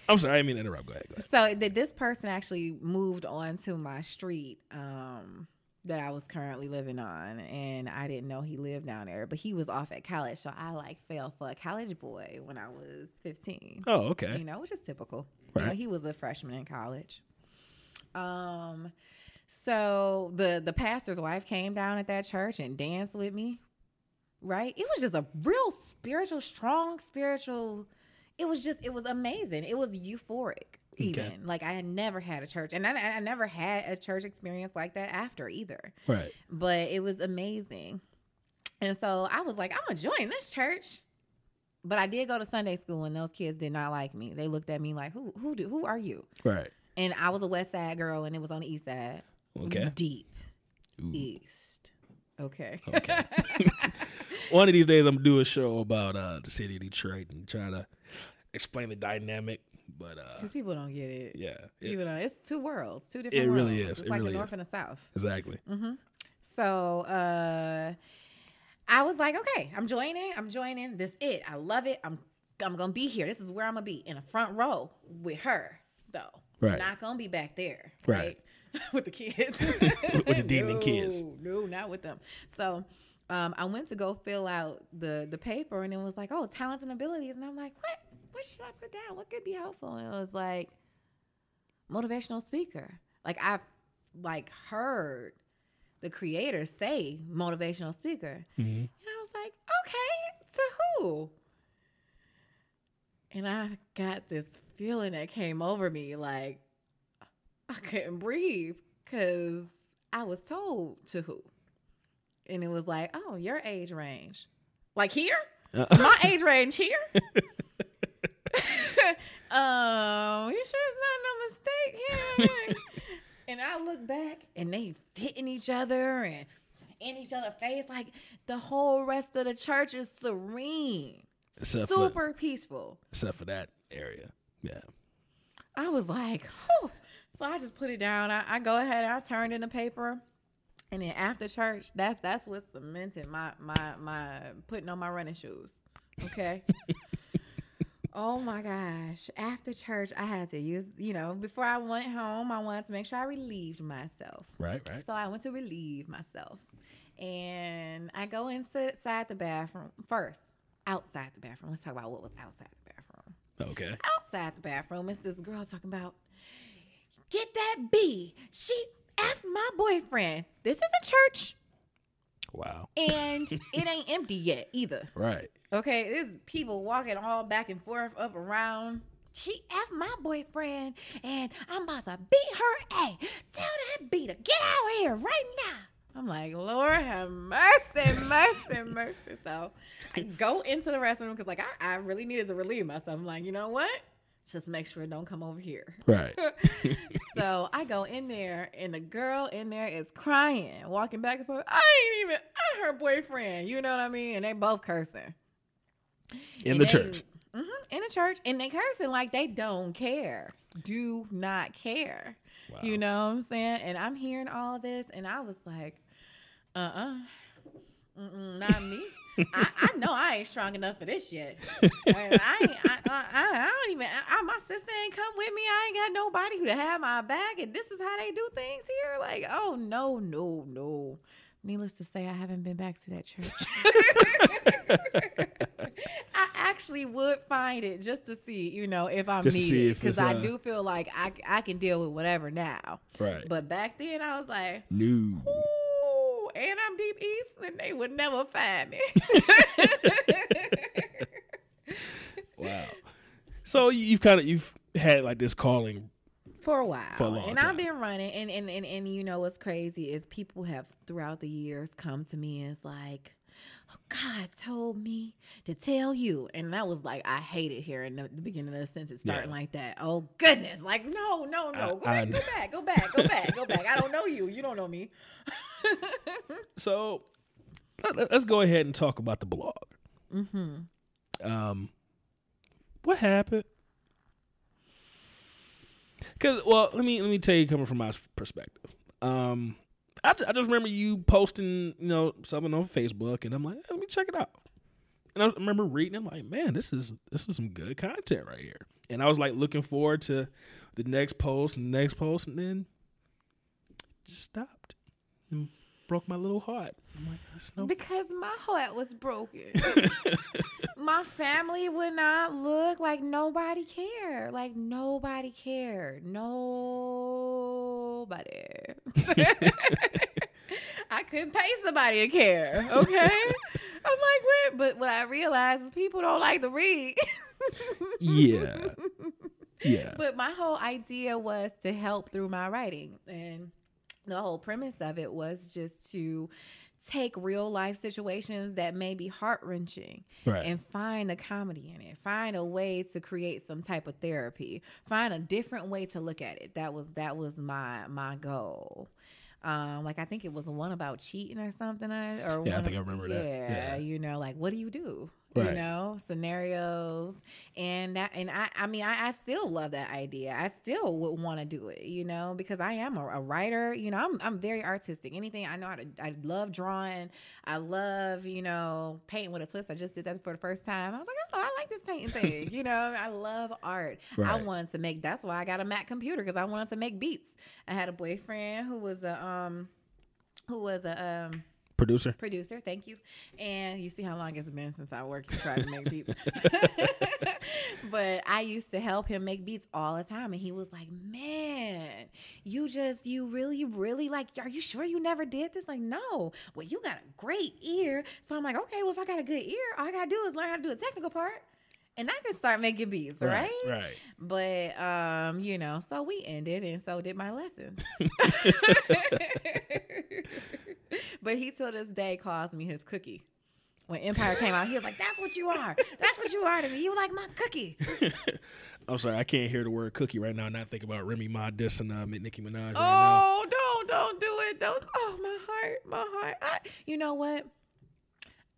I'm sorry. I didn't mean to interrupt. Go ahead. Go ahead. So, th- this person actually moved on to my street um, that I was currently living on. And I didn't know he lived down there. But he was off at college. So, I, like, fell for a college boy when I was fifteen. Oh, okay. You know, which is typical. Right. You know, he was a freshman in college. Um, So, the, the pastor's wife came down at that church and danced with me. Right? It was just a real spiritual, strong spiritual. It was just, it was amazing. It was euphoric even. Okay. Like I had never had a church and I, I never had a church experience like that after either. Right. But it was amazing. And so I was like, I'm going to join this church. But I did go to Sunday school and those kids did not like me. They looked at me like, who, who, do, who are you? Right. And I was a West Side girl and it was on the East Side. Okay. Deep. Ooh. East. Okay. Okay. One of these days, I'm gonna do a show about uh, the city of Detroit and try to explain the dynamic, but because uh, people don't get it. Yeah, it, people don't. It's two worlds, two different. It worlds. Really is. It's it like really the north is. And the south. Exactly. Mm-hmm. So uh, I was like, okay, I'm joining. I'm joining. This it. I love it. I'm I'm gonna be here. This is where I'm gonna be in a front row with her, though. Right. I'm not gonna be back there. Right. right? with the kids. with, with the demon no, kids. No, not with them. So um, I went to go fill out the, the paper, and it was like, oh, talents and abilities. And I'm like, what? What should I put down? What could be helpful? And it was like, motivational speaker. Like I've like heard the creator say motivational speaker. Mm-hmm. And I was like, okay, to who? And I got this feeling that came over me, like I couldn't breathe because I was told to who. And it was like, oh, your age range. Like here? Uh- My age range here? um, you sure it's not no mistake here? And I look back and they hitting each other and in each other's face. Like the whole rest of the church is serene. Except super for, peaceful. Except for that area. Yeah. I was like, whew. So I just put it down. I, I go ahead, I turned in the paper. And then after church, that's that's what cemented my my my putting on my running shoes. Okay. Oh my gosh. After church, I had to use, you know, before I went home, I wanted to make sure I relieved myself. Right, right. So I went to relieve myself. And I go inside the bathroom first. Outside the bathroom. Let's talk about what was outside the bathroom. Okay. Outside the bathroom, it's this girl talking about, get that B. She F my boyfriend. This isn't church. Wow. And it ain't empty yet either. Right. Okay, there's people walking all back and forth up around. She F my boyfriend, and I'm about to beat her A. Tell that B to get out of here right now. I'm like, Lord have mercy, mercy, mercy. So I go into the restroom because, like, I, I really needed to relieve myself. I'm like, you know what? Just make sure it don't come over here. Right. So I go in there, and the girl in there is crying, walking back and forth. I ain't even, I'm her boyfriend. You know what I mean? And they both cursing. In and the they, church. Mm-hmm, in the church. And they cursing like they don't care. Do not care. Wow. You know what I'm saying? And I'm hearing all of this, and I was like, uh-uh. Mm-mm, not me. I, I know I ain't strong enough for this yet. I, I, I, I, I don't even, I, my sister ain't come with me. I ain't got nobody who to have my back, and this is how they do things here. Like, oh, no, no, no. Needless to say, I haven't been back to that church. I actually would find it just to see, you know, if I'm just needed. Because uh... I do feel like I, I can deal with whatever now. Right. But back then, I was like, no. And I'm deep east, and they would never find me. Wow. So you've kind of you've had like this calling for a while, for a long and time. I've been running. And, and and and you know what's crazy is people have throughout the years come to me and it's like, oh, God told me to tell you, and that was like I hated hearing the, the beginning of the sentence starting yeah. like that. Oh goodness, like no, no, no, I, go, I, back, go back, go back, go back, go back. I don't know you. You don't know me. So let, let's go ahead and talk about the blog. Mm-hmm. Um, what happened? Because well, let me let me tell you coming from my perspective. Um. I, I just remember you posting, you know, something on Facebook, and I'm like, hey, let me check it out. And I remember reading, I'm like, man, this is this is some good content right here. And I was like looking forward to the next post, and the next post, and then just stopped and broke my little heart. I'm like, that's no because my heart was broken. My family would not look like nobody cared. Like nobody cared. Nobody. I couldn't pay somebody to care. Okay. I'm like, what? But what I realized is people don't like to read. Yeah. Yeah. But my whole idea was to help through my writing. And the whole premise of it was just to take real life situations that may be heart-wrenching right. and find a comedy in it. Find a way to create some type of therapy. Find a different way to look at it. That was that was my my goal. Um, like I think it was one about cheating or something. I, or yeah, one I think of, I remember yeah, that. Yeah, you know, like what do you do? Right. You know, scenarios, and that, and I, I mean, I, I still love that idea. I still would want to do it, you know, because I am a, a writer. You know, I'm, I'm very artistic. Anything I know how to, I love drawing. I love, you know, painting with a twist. I just did that for the first time. I was like, oh, I like this painting thing. You know, I love art. Right. I wanted to make. That's why I got a Mac computer, because I wanted to make beats. I had a boyfriend who was a, um, who was a, um. Producer. Producer, thank you. And you see how long it's been since I worked to try to make beats. But I used to help him make beats all the time. And he was like, man, you just, you really, really like, are you sure you never did this? Like, no. Well, you got a great ear. So I'm like, okay, well, if I got a good ear, all I got to do is learn how to do the technical part. And I could start making beats, right? Right. Right. But, um, you know, so we ended, and so did my lessons. But he, till this day, calls me his cookie. When Empire came out, he was like, that's what you are. That's what you are to me. You like my cookie. I'm sorry, I can't hear the word cookie right now and not think about Remy Ma dissing uh, Nicki Minaj right oh, now. Oh, don't, don't do it. Don't. Oh, my heart, my heart. I, you know what?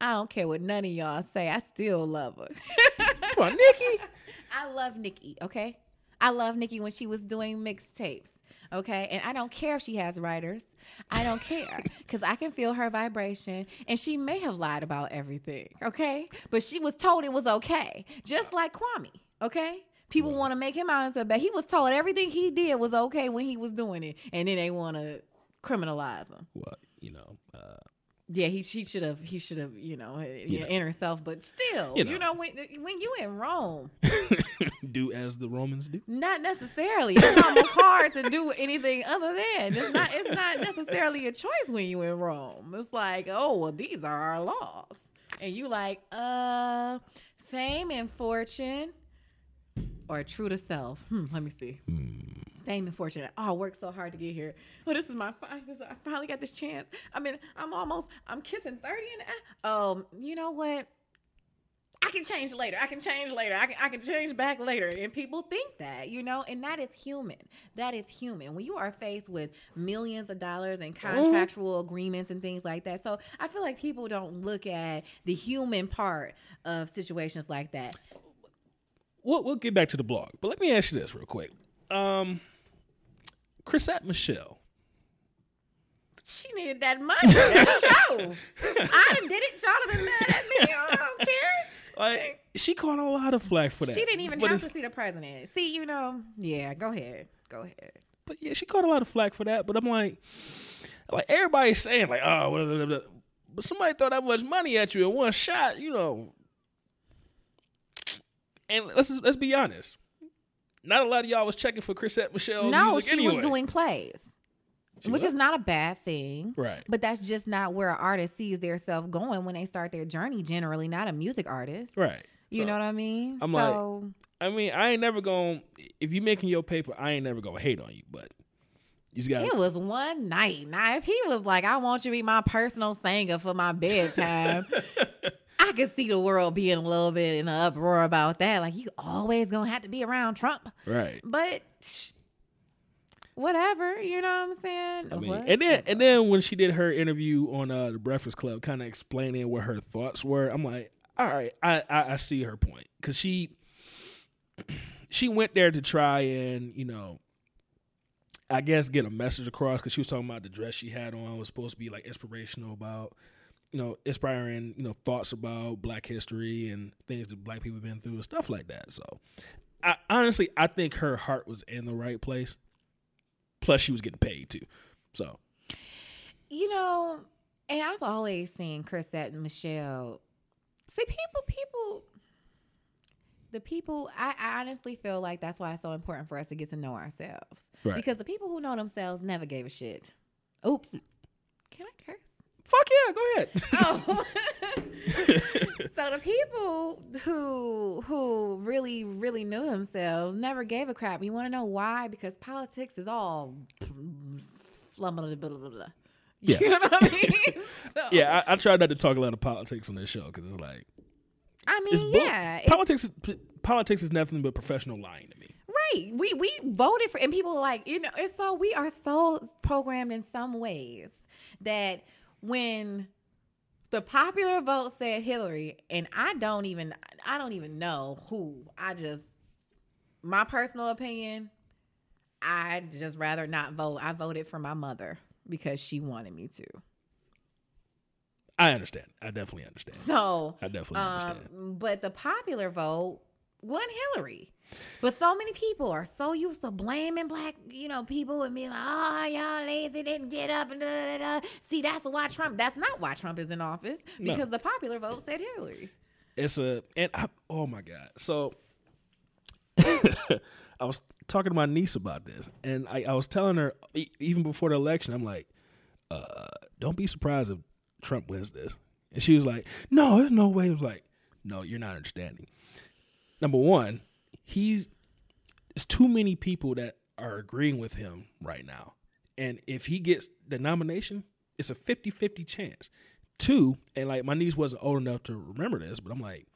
I don't care what none of y'all say. I still love her. Come on, Nikki. I love Nikki, okay? I love Nikki when she was doing mixtapes, okay? And I don't care if she has writers. I don't care, because I can feel her vibration, and she may have lied about everything, okay? But she was told it was okay, just like Kwame, okay? People want to make him out into a bad. He was told everything he did was okay when he was doing it, and then they want to criminalize him. Well, you know, uh... Yeah, he she should have he should have you know yeah. inner self, but still, you know, you know when when you in Rome, do as the Romans do. Not necessarily. It's almost hard to do anything other than it's not it's not necessarily a choice when you in Rome. It's like, oh well, these are our laws, and you like uh fame and fortune or true to self. Hmm, let me see. Hmm. Fame and fortune. Oh, I worked so hard to get here. Well, this is my this, I finally got this chance. I mean, I'm almost, I'm kissing thirty and I, um, you know what? I can change later. I can change later. I can, I can change back later. And people think that, you know, and that is human. That is human. When you are faced with millions of dollars and contractual agreements and things like that. So I feel like people don't look at the human part of situations like that. We'll, we'll get back to the blog, but let me ask you this real quick. Um... Chrisette Michele. She needed that money. That show. I done did it. Y'all have been mad at me. I don't care. Like, she caught a lot of flack for that. She didn't even but have it's... to see the president. See, you know, yeah, go ahead. Go ahead. But yeah, she caught a lot of flack for that. But I'm like, like everybody's saying, like, oh, blah, blah, blah. But somebody throw that much money at you in one shot, you know. And let's let's be honest. Not a lot of y'all was checking for Chrisette Michele's no, music anyway. No, she was doing plays, she which was. Is not a bad thing. Right. But that's just not where an artist sees their self going when they start their journey, generally, not a music artist. Right. You so, know what I mean? I'm so, like, I mean, I ain't never going to, if you making your paper, I ain't never going to hate on you, but you just got to. It was one night. Now, if he was like, I want you to be my personal singer for my bedtime. I could see the world being a little bit in an uproar about that. Like, you always gonna have to be around Trump. Right. But shh, whatever, you know what I'm saying? I mean, what? And then and then when she did her interview on uh, The Breakfast Club, kind of explaining what her thoughts were, I'm like, all right, I, I, I see her point. Because she, she went there to try and, you know, I guess get a message across. Because she was talking about the dress she had on. It was supposed to be, like, inspirational about... you know, inspiring, you know, thoughts about black history and things that black people have been through and stuff like that. So, I, honestly, I think her heart was in the right place. Plus, she was getting paid, too. So, you know, and I've always seen Chrisette Michele. See, people, people, the people, I, I honestly feel like that's why it's so important for us to get to know ourselves. Right. Because the people who know themselves never gave a shit. Oops. Can I curse? Fuck yeah, go ahead. Oh. So the people who who really, really knew themselves never gave a crap. You want to know why? Because politics is all flumble, blah, blah, blah. Yeah. You know what I mean? So, yeah, I, I try not to talk a lot of politics on this show because it's like... I mean, it's yeah. Bo- politics, is, p- politics is nothing but professional lying to me. Right. We, we voted for... And people are like, you know... And so we are so programmed in some ways that... When The popular vote said Hillary, and I don't even I don't even know who. I just, my personal opinion, I'd just rather not vote. I voted for my mother because she wanted me to. I understand. I definitely understand. So I definitely um, understand. But the popular vote won Hillary. But so many people are so used to blaming black, you know, people and being like, oh, y'all lazy, didn't get up. And da, da, da. See, that's why Trump, that's not why Trump is in office, because no. the popular vote said Hillary. It's a, and I, oh my God. So I was talking to my niece about this, and I, I was telling her, e- even before the election, I'm like, uh, don't be surprised if Trump wins this. And she was like, no, there's no way. I was like, no, you're not understanding. Number one, he's it's too many people that are agreeing with him right now. And if he gets the nomination, it's a fifty-fifty chance. Two, and like my niece wasn't old enough to remember this, but I'm like,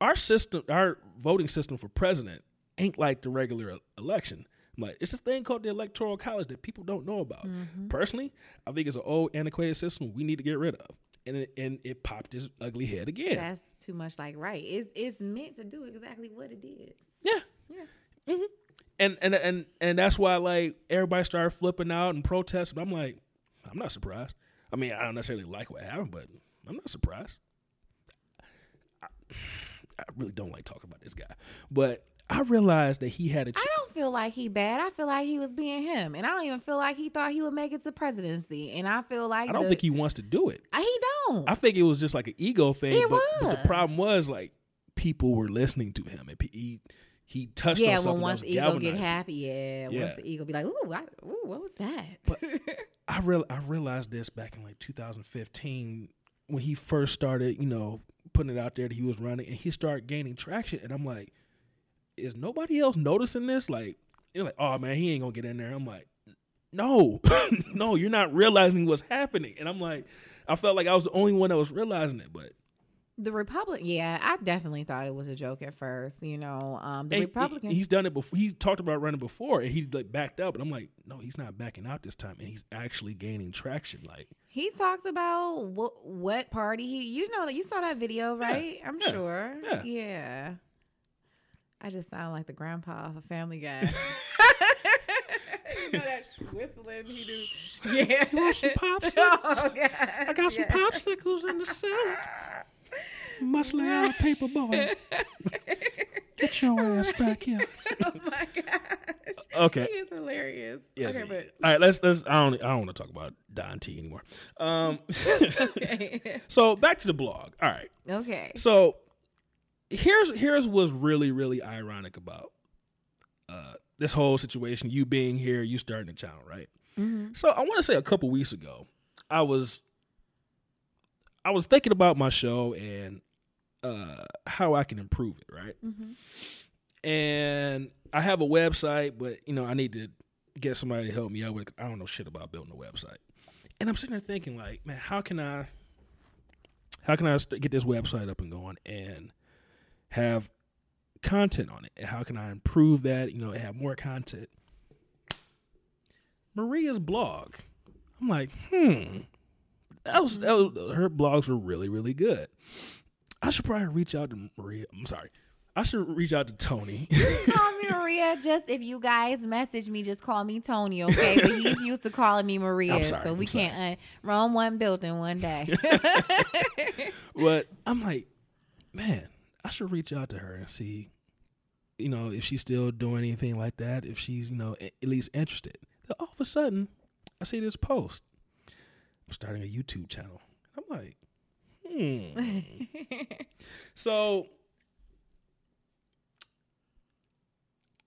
our system, our voting system for president ain't like the regular election. I'm like, it's this thing called the Electoral College that people don't know about. Mm-hmm. Personally, I think it's an old, antiquated system we need to get rid of. And it, and it popped his ugly head again. That's too much like right. It's it's meant to do exactly what it did. Yeah. Yeah. Mm-hmm. And, and and and that's why like everybody started flipping out and protesting. I'm like, I'm not surprised. I mean, I don't necessarily like what happened, but I'm not surprised. I, I really don't like talking about this guy. But I realized that he had a... Ch- I don't feel like he bad. I feel like he was being him. And I don't even feel like he thought he would make it to presidency. And I feel like... I don't the- think he wants to do it. I, he don't. I think it was just like an ego thing. It but, was. But the problem was like people were listening to him. And he, he touched yeah, on something. Yeah, well, once the ego get happy, yeah, yeah. Once the ego be like, ooh, I, ooh what was that? But I, real- I realized this back in like two thousand fifteen when he first started, you know, putting it out there that he was running. And he started gaining traction. And I'm like... Is nobody else noticing this? Like, you're like, oh man, he ain't gonna get in there. I'm like, no, no, you're not realizing what's happening. And I'm like, I felt like I was the only one that was realizing it. But the Republic, yeah, I definitely thought it was a joke at first. You know, um, the Republican, he's done it before. He talked about running before, and he like backed up. And I'm like, no, he's not backing out this time, and he's actually gaining traction. Like he talked about what, what party he, you know, you saw that video, right? Yeah, I'm yeah, sure, yeah. yeah. I just sound like the grandpa of a Family Guy. You know that whistling he do? Yeah. You want some popsicles? Oh, God. I got yeah. some popsicles in the salad. Must lay out a paper boy. Get your ass back here. Oh, my gosh. Okay. He is hilarious. Yes, okay, but. All right, let's, let's, I don't, I don't want to talk about Don T anymore. Um, okay. So back to the blog. All right. Okay. So. Here's here's what's really, really ironic about uh, this whole situation. You being here, you starting a channel, right? Mm-hmm. So I want to say a couple weeks ago, I was I was thinking about my show and uh, how I can improve it, right? Mm-hmm. And I have a website, but you know I need to get somebody to help me out with it. I don't know shit about building a website, and I'm sitting there thinking, like, man, how can I how can I get this website up and going and have content on it? How can I improve that? You know, have more content. Maria's blog. I'm like, hmm. That was, that was her blogs were really, really good. I should probably reach out to Maria. I'm sorry. I should reach out to Toni. Call me Maria. Just if you guys message me, just call me Toni, okay? But he's used to calling me Maria, I'm sorry, so we I'm sorry. can't un- roam one building one day. But I'm like, man. I should reach out to her and see, you know, if she's still doing anything like that, if she's, you know, at least interested. Then all of a sudden, I see this post. I'm starting a YouTube channel. I'm like, hmm. So,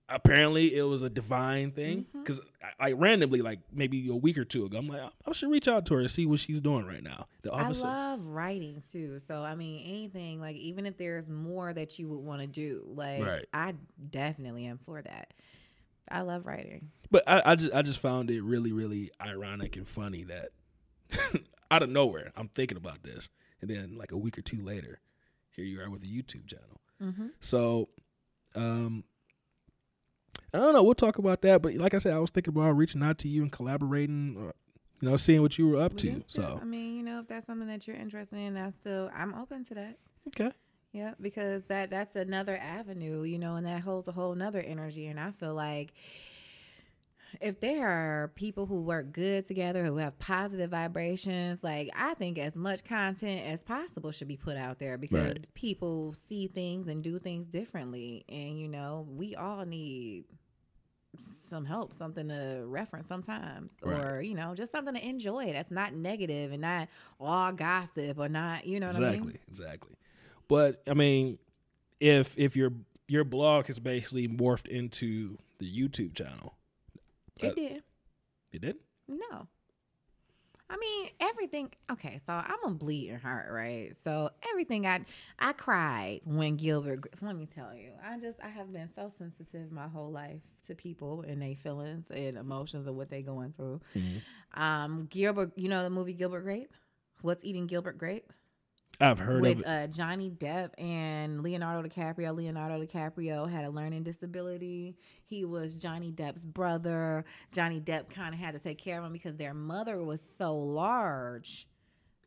apparently it was a divine thing. Because mm-hmm. I, I randomly, like maybe a week or two ago, I'm like, I should reach out to her and see what she's doing right now. The I love writing too. So, I mean, anything, like even if there's more that you would want to do, like right. I definitely am for that. I love writing. But I, I, just, I just found it really, really ironic and funny that out of nowhere, I'm thinking about this. And then like a week or two later, here you are with a YouTube channel. Mm-hmm. So, um... I don't know. We'll talk about that. But like I said, I was thinking about reaching out to you and collaborating, or, you know, seeing what you were up we to. Still, so I mean, you know, if that's something that you're interested in, I still I'm open to that. Okay. Yeah, because that that's another avenue, you know, and that holds a whole nother energy. And I feel like if there are people who work good together, who have positive vibrations, like I think as much content as possible should be put out there, because right. people see things and do things differently. And, you know, we all need some help, something to reference sometimes, right. or, you know, just something to enjoy that's not negative and not all gossip or not, you know what exactly, I mean? Exactly, exactly. But, I mean, if if your your blog has basically morphed into the YouTube channel. It uh, did. It did? No. I mean, everything. Okay, so I'm a bleeding heart, right? So everything I I cried when Gilbert. Let me tell you, I just I have been so sensitive my whole life to people and their feelings and emotions and what they're going through. Mm-hmm. Um, Gilbert, you know the movie Gilbert Grape? What's Eating Gilbert Grape? I've heard With, of it. Uh, Johnny Depp and Leonardo DiCaprio. Leonardo DiCaprio had a learning disability. He was Johnny Depp's brother. Johnny Depp kind of had to take care of him because their mother was so large.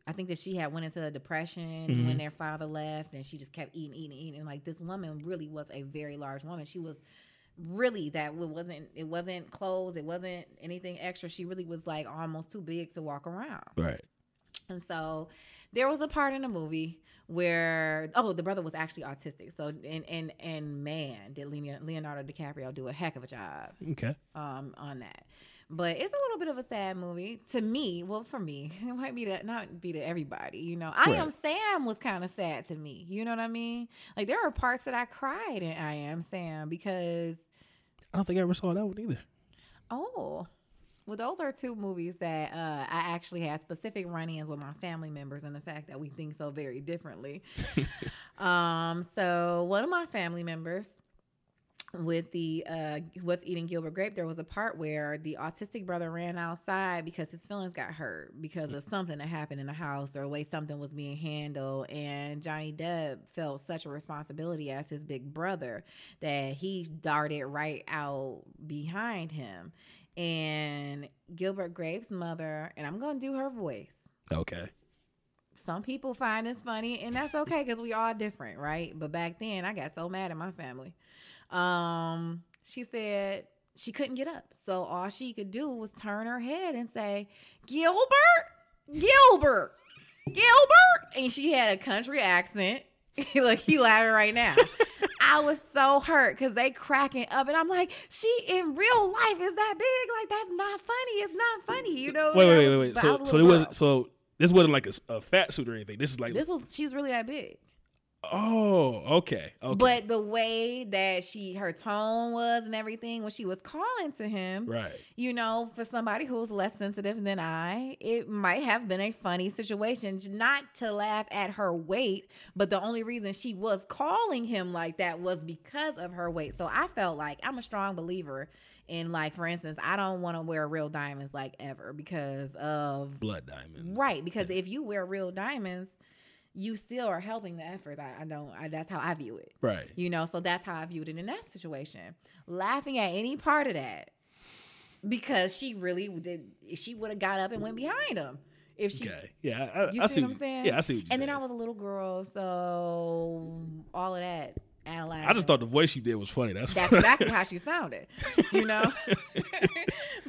I think that she had went into a depression mm-hmm. when their father left, and she just kept eating, eating, eating. And like this woman really was a very large woman. She was really that it wasn't it wasn't clothes. It wasn't anything extra. She really was like almost too big to walk around. Right. And so there was a part in the movie where, oh, the brother was actually autistic. So, and and, and man, did Leonardo DiCaprio do a heck of a job okay. um, on that. But it's a little bit of a sad movie to me. Well, for me, it might be to, not be to everybody, you know. Right. I Am Sam was kind of sad to me. You know what I mean? Like, there are parts that I cried in I Am Sam because. I don't think I ever saw that one either. Oh. Well, those are two movies that uh, I actually had specific run-ins with my family members and the fact that we think so very differently. um, so one of my family members with the uh, What's Eating Gilbert Grape, there was a part where the autistic brother ran outside because his feelings got hurt because of something that happened in the house or the way something was being handled. And Johnny Depp felt such a responsibility as his big brother that he darted right out behind him. And Gilbert Grape's mother, and I'm going to do her voice. Okay. Some people find this funny, and that's okay because we all different, right? But back then, I got so mad at my family. Um, she said she couldn't get up. So all she could do was turn her head and say, Gilbert, Gilbert, Gilbert. And she had a country accent. Look, he laughing right now. I was so hurt because they cracking up, and I'm like, she in real life is that big? Like, that's not funny. It's not funny, you know. Wait, wait, wait, wait. But so, was so it was so this wasn't like a, a fat suit or anything. This is like this was. She was really that big. Oh, okay, okay. But the way that she, her tone was and everything when she was calling to him, right? You know, for somebody who's less sensitive than I, it might have been a funny situation, not to laugh at her weight, but the only reason she was calling him like that was because of her weight. So I felt like I'm a strong believer in, like, for instance, I don't want to wear real diamonds like ever because of blood diamonds, right? Because yeah. if you wear real diamonds, you still are helping the efforts. I, I don't, I, that's how I view it. Right. You know, so that's how I viewed it in that situation. Laughing at any part of that because she really did, she would have got up and went behind him. If she, okay. Yeah. I, you I see, see what I'm saying? Yeah, I see what you're and saying. And then I was a little girl, so all of that analyzing. I just thought the voice you did was funny. That's, that's exactly how she sounded, you know?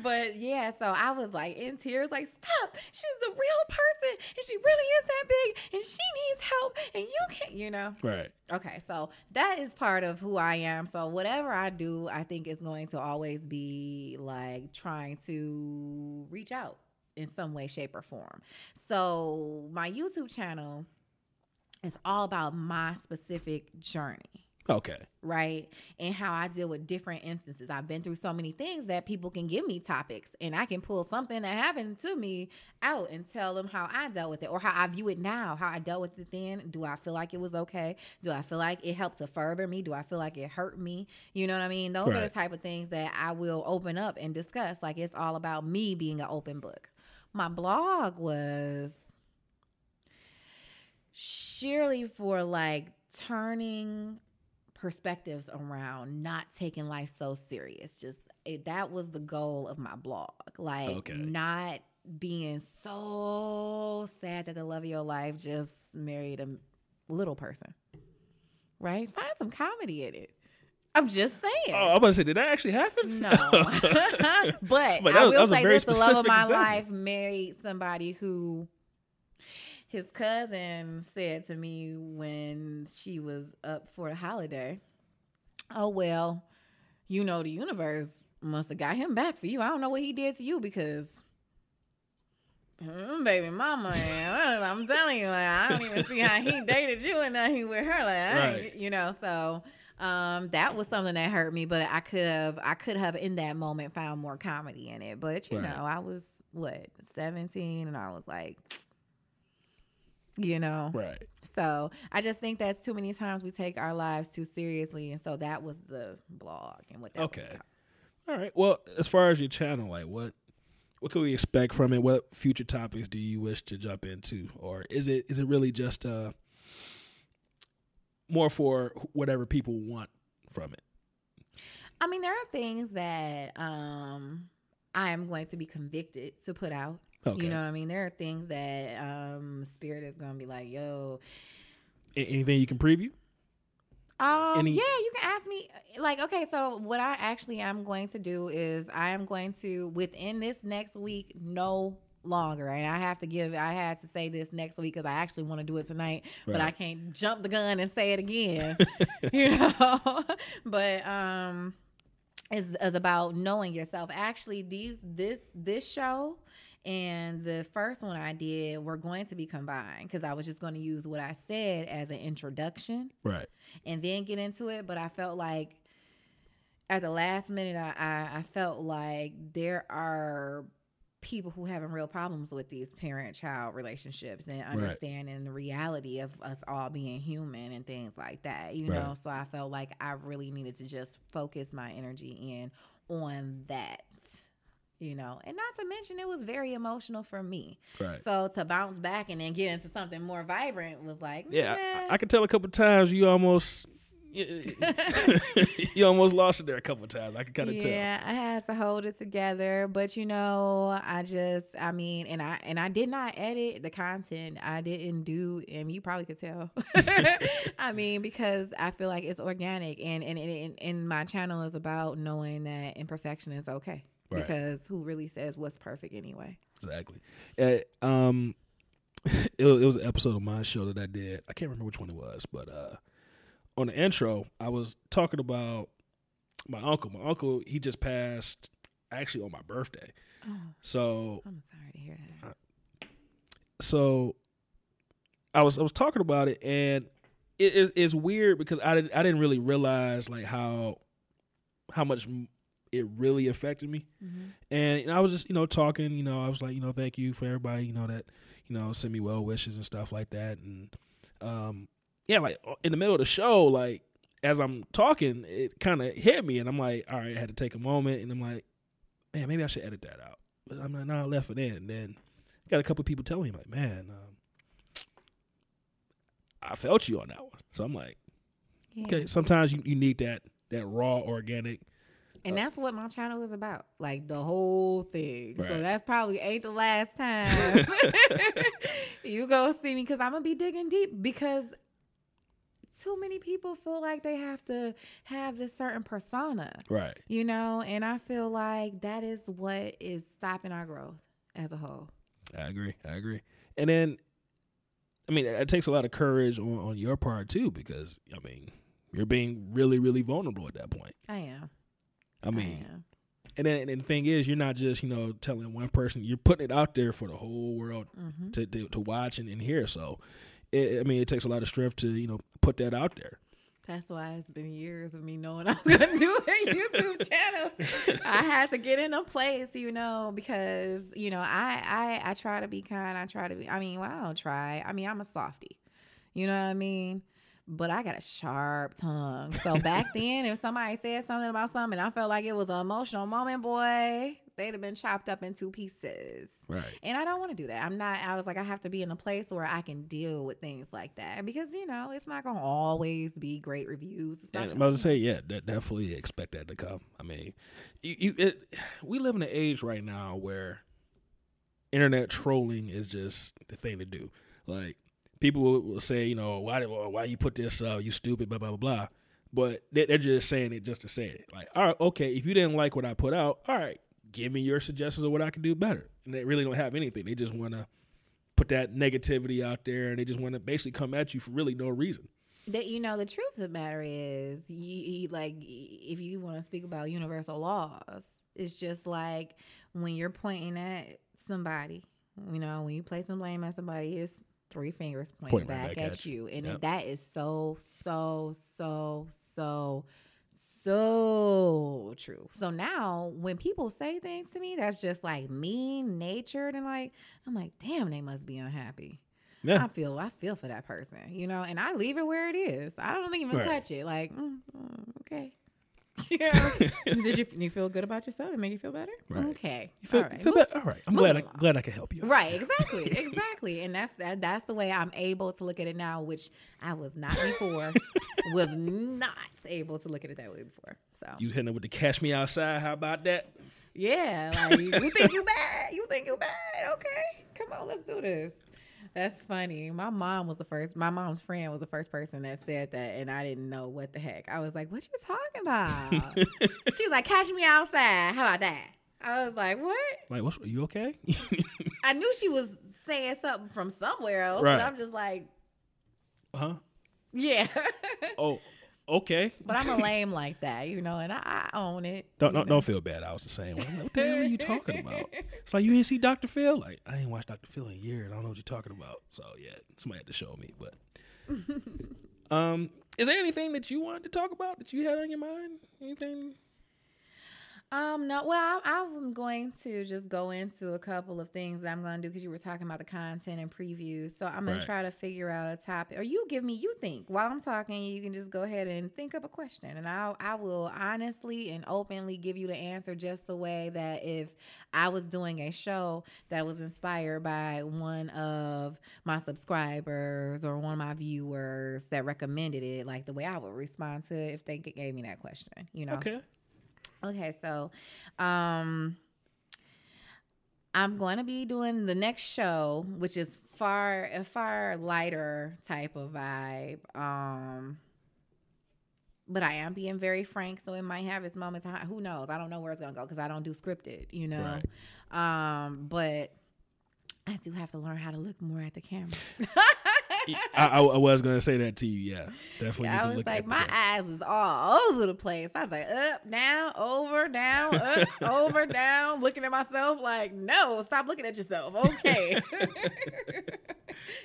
But yeah, so I was like in tears, like, stop, she's the real person and she really is that big and she needs help and you can't, you know? Right. Okay, so that is part of who I am. So whatever I do, I think is going to always be like trying to reach out in some way, shape, or form. So my YouTube channel is all about my specific journey. Okay. Right? And how I deal with different instances. I've been through so many things that people can give me topics and I can pull something that happened to me out and tell them how I dealt with it or how I view it now, how I dealt with it then. Do I feel like it was okay? Do I feel like it helped to further me? Do I feel like it hurt me? You know what I mean? Those right. are the type of things that I will open up and discuss. Like, it's all about me being an open book. My blog was surely for like turning perspectives around, not taking life so serious. Just it, that was the goal of my blog. Like, okay. not being so sad that the love of your life just married a little person, right? Find some comedy in it. I'm just saying. Oh, I'm about to say, did that actually happen? No. But, but I will was, say this, the love of my example. life married somebody who his cousin said to me when she was up for a holiday, oh, well, you know, the universe must have got him back for you. I don't know what he did to you because... Mm, baby mama, and I'm telling you, like, I don't even see how he dated you and nothing with her, like, I right. you know. So um, that was something that hurt me, but I could have, I could have in that moment found more comedy in it. But you right. know, I was what seventeen, and I was like, you know, right. So I just think that's too many times we take our lives too seriously, and so that was the blog and what that. Okay, was about. All right. Well, as far as your channel, like what. What can we expect from it? What future topics do you wish to jump into? Or is it is it really just uh, more for whatever people want from it? I mean, there are things that um, I'm going to be convicted to put out. Okay. You know what I mean? There are things that um, Spirit is going to be like, yo. A- anything you can preview? Um, Any- yeah, you can ask me. Like, okay, so what I actually am going to do is I am going to, within this next week, no longer. And I have to give, I had to say this next week because I actually want to do it tonight, right. but I can't jump the gun and say it again, you know? But um, it's, it's about knowing yourself. Actually, these this this show and the first one I did were going to be combined because I was just going to use what I said as an introduction. Right. And then get into it. But I felt like at the last minute, I, I, I felt like there are people who having real problems with these parent-child relationships and understanding right. the reality of us all being human and things like that, you right. know? So I felt like I really needed to just focus my energy in on that. You know, and not to mention it was very emotional for me. Right. So to bounce back and then get into something more vibrant was like, yeah, nah. I, I could tell a couple of times you almost, you almost lost it there a couple of times. I could kind of yeah, tell. Yeah, I had to hold it together, but you know, I just, I mean, and I and I did not edit the content. I didn't do, and you probably could tell. I mean, because I feel like it's organic, and and and, and my channel is about knowing that imperfection is okay. Right. Because who really says what's perfect anyway? Exactly. Uh, um, it, it was an episode of my show that I did. I can't remember which one it was, but uh, on the intro, I was talking about my uncle. My uncle, he just passed actually on my birthday. Oh, so I'm sorry to hear that. I, so I was I was talking about it, and it, it, it's weird because I didn't I didn't really realize like how how much. It really affected me. Mm-hmm. And, and I was just, you know, talking, you know, I was like, you know, thank you for everybody, you know, that, you know, send me well wishes and stuff like that. And, um, yeah, like in the middle of the show, like as I'm talking, it kind of hit me and I'm like, all right, I had to take a moment and I'm like, man, maybe I should edit that out. But I'm like, no, I left it in. And then I got a couple of people telling me like, man, um, I felt you on that one. So I'm like, yeah. Okay, sometimes you, you need that, that raw organic. And that's what my channel is about, like the whole thing. Right. So that's probably ain't the last time you go see me because I'm going to be digging deep because too many people feel like they have to have this certain persona. Right. You know, and I feel like that is what is stopping our growth as a whole. I agree. I agree. And then, I mean, it takes a lot of courage on, on your part too because, I mean, you're being really, really vulnerable at that point. I am. I mean, I and then and the thing is, you're not just, you know, telling one person, you're putting it out there for the whole world mm-hmm. to, to to watch and, and hear. So, it, I mean, it takes a lot of strength to, you know, put that out there. That's why it's been years of me knowing I was going to do a YouTube channel. I had to get in a place, you know, because, you know, I, I, I try to be kind. I try to be, I mean, well, I don't try. I mean, I'm a softie. You know what I mean? But I got a sharp tongue. So back then, if somebody said something about something, and I felt like it was an emotional moment, boy, they'd have been chopped up in two pieces. Right. And I don't want to do that. I'm not, I was like, I have to be in a place where I can deal with things like that. Because, you know, it's not going to always be great reviews. It's not and I was going to say, yeah, that definitely expect that to come. I mean, you, you, it, we live in an age right now where internet trolling is just the thing to do. Like, people will, will say, you know, why why you put this up? Uh, you stupid, blah, blah, blah, blah. But they're just saying it just to say it. Like, all right, okay, if you didn't like what I put out, all right, give me your suggestions of what I could do better. And they really don't have anything. They just want to put that negativity out there, and they just want to basically come at you for really no reason. That, you know, the truth of the matter is, you, you, like, if you want to speak about universal laws, it's just like when you're pointing at somebody, you know, when you place some blame at somebody, it's three fingers pointing Point back, back at, at you. you. And yep. that is so, so, so, so, so true. So now when people say things to me that's just like mean natured and like, I'm like, damn, they must be unhappy. Yeah. I feel I feel for that person, you know, and I leave it where it is. I don't even right. touch it. Like, mm, mm, okay. You know, did you, you feel good about yourself? It made you feel better? Right. Okay. You feel, all right. Feel better? All right. I'm glad I, glad I could help you. Right. Exactly. exactly. And that's that, that's the way I'm able to look at it now, which I was not before. was not able to look at it that way before. So you was hitting it with the cash me outside. How about that? Yeah. Like, you think you bad? You think you bad? Okay. Come on. Let's do this. That's funny. My mom was the first, my mom's friend was the first person that said that, and I didn't know what the heck. I was like, what you talking about? She was like, catch me outside. How about that? I was like, what? Like, what's, are you okay? I knew she was saying something from somewhere else, right. And I'm just like, huh? Yeah. Oh, okay. But I'm a lame like that, you know, and I, I own it. Don't don't, don't feel bad. I was the same. Like, what the hell are you talking about? It's like, you didn't see Doctor Phil? Like, I ain't watched Doctor Phil in years. I don't know what you're talking about. So yeah, somebody had to show me. But um, is there anything that you wanted to talk about that you had on your mind? Anything? Um, no. Well, I, I'm going to just go into a couple of things that I'm going to do because you were talking about the content and previews. So I'm going right. to try to figure out a topic, or you give me, you think while I'm talking, you can just go ahead and think up a question, and I'll, I will honestly and openly give you the answer, just the way that if I was doing a show that was inspired by one of my subscribers or one of my viewers that recommended it, like the way I would respond to it if they gave me that question, you know? Okay. Okay, so um, I'm going to be doing the next show, which is far a far lighter type of vibe. Um, but I am being very frank, so it might have its moments. Who knows? I don't know where it's going to go because I don't do scripted, you know. Right. Um, but I do have to learn how to look more at the camera. I, I, I was gonna say that to you, yeah. Definitely. Yeah, need to I was look like, at my that. eyes was all over the place. I was like, up, down, over, down, up, over, down, looking at myself. Like, no, stop looking at yourself. Okay.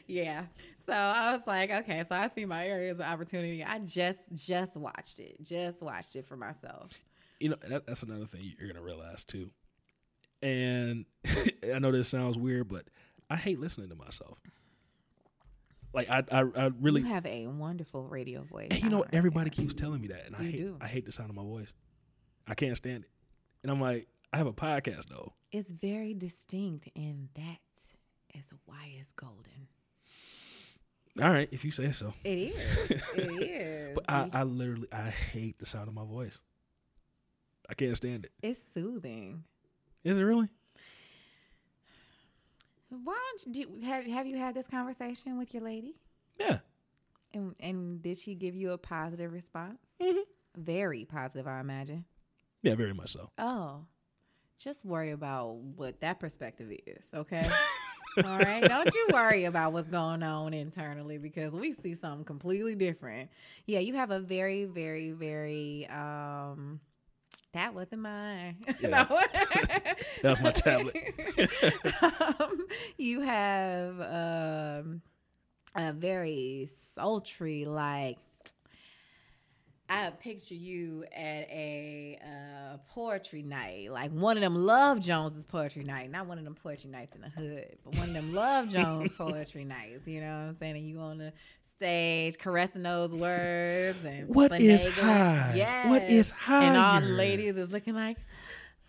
Yeah. So I was like, okay. So I see my areas of opportunity. I just, just watched it. Just watched it for myself. You know, that, that's another thing you're gonna realize too. And I know this sounds weird, but I hate listening to myself. Like I, I, I really. You have a wonderful radio voice. And you know, everybody keeps telling me that, and you I hate, do. I hate the sound of my voice. I can't stand it, and I'm like, I have a podcast though. It's very distinct, and that is why it's golden. All right, if you say so. It is. It is. But I, I literally, I hate the sound of my voice. I can't stand it. It's soothing. Is it really? Why don't you, do, have have you had this conversation with your lady? Yeah. And and did she give you a positive response? Mm-hmm. Very positive, I imagine. Yeah, very much so. Oh, just worry about what that perspective is, okay? All right, don't you worry about what's going on internally because we see something completely different. Yeah, you have a very, very, very... um. That wasn't mine. Yeah. No. That was my tablet. um, you have um, a very sultry, like, I picture you at a uh, poetry night, like one of them Love Jones's poetry night, not one of them poetry nights in the hood, but one of them Love Jones poetry nights, you know what I'm saying? And you on the stage, caressing those words, and what finagling. Is high? Yes. What is high? And all the ladies is looking like,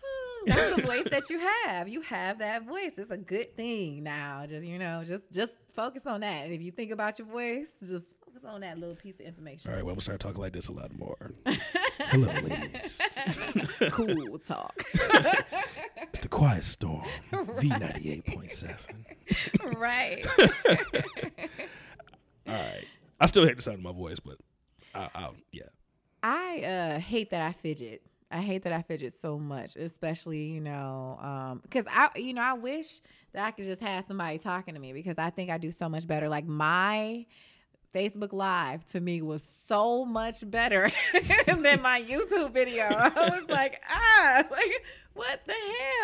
hmm, that's the voice that you have. You have that voice. It's a good thing. Now, just you know, just just focus on that. And if you think about your voice, just focus on that little piece of information. All right, well, we'll start talking like this a lot more. Hello, ladies. Cool talk. It's the Quiet Storm, V ninety-eight point seven. Right. All right. I still hate the sound of my voice, but I, I'll, yeah. I uh, hate that I fidget. I hate that I fidget so much, especially, you know, because um, I, you know, I wish that I could just have somebody talking to me because I think I do so much better. Like my Facebook Live to me was so much better than my YouTube video. I was like, ah, like what the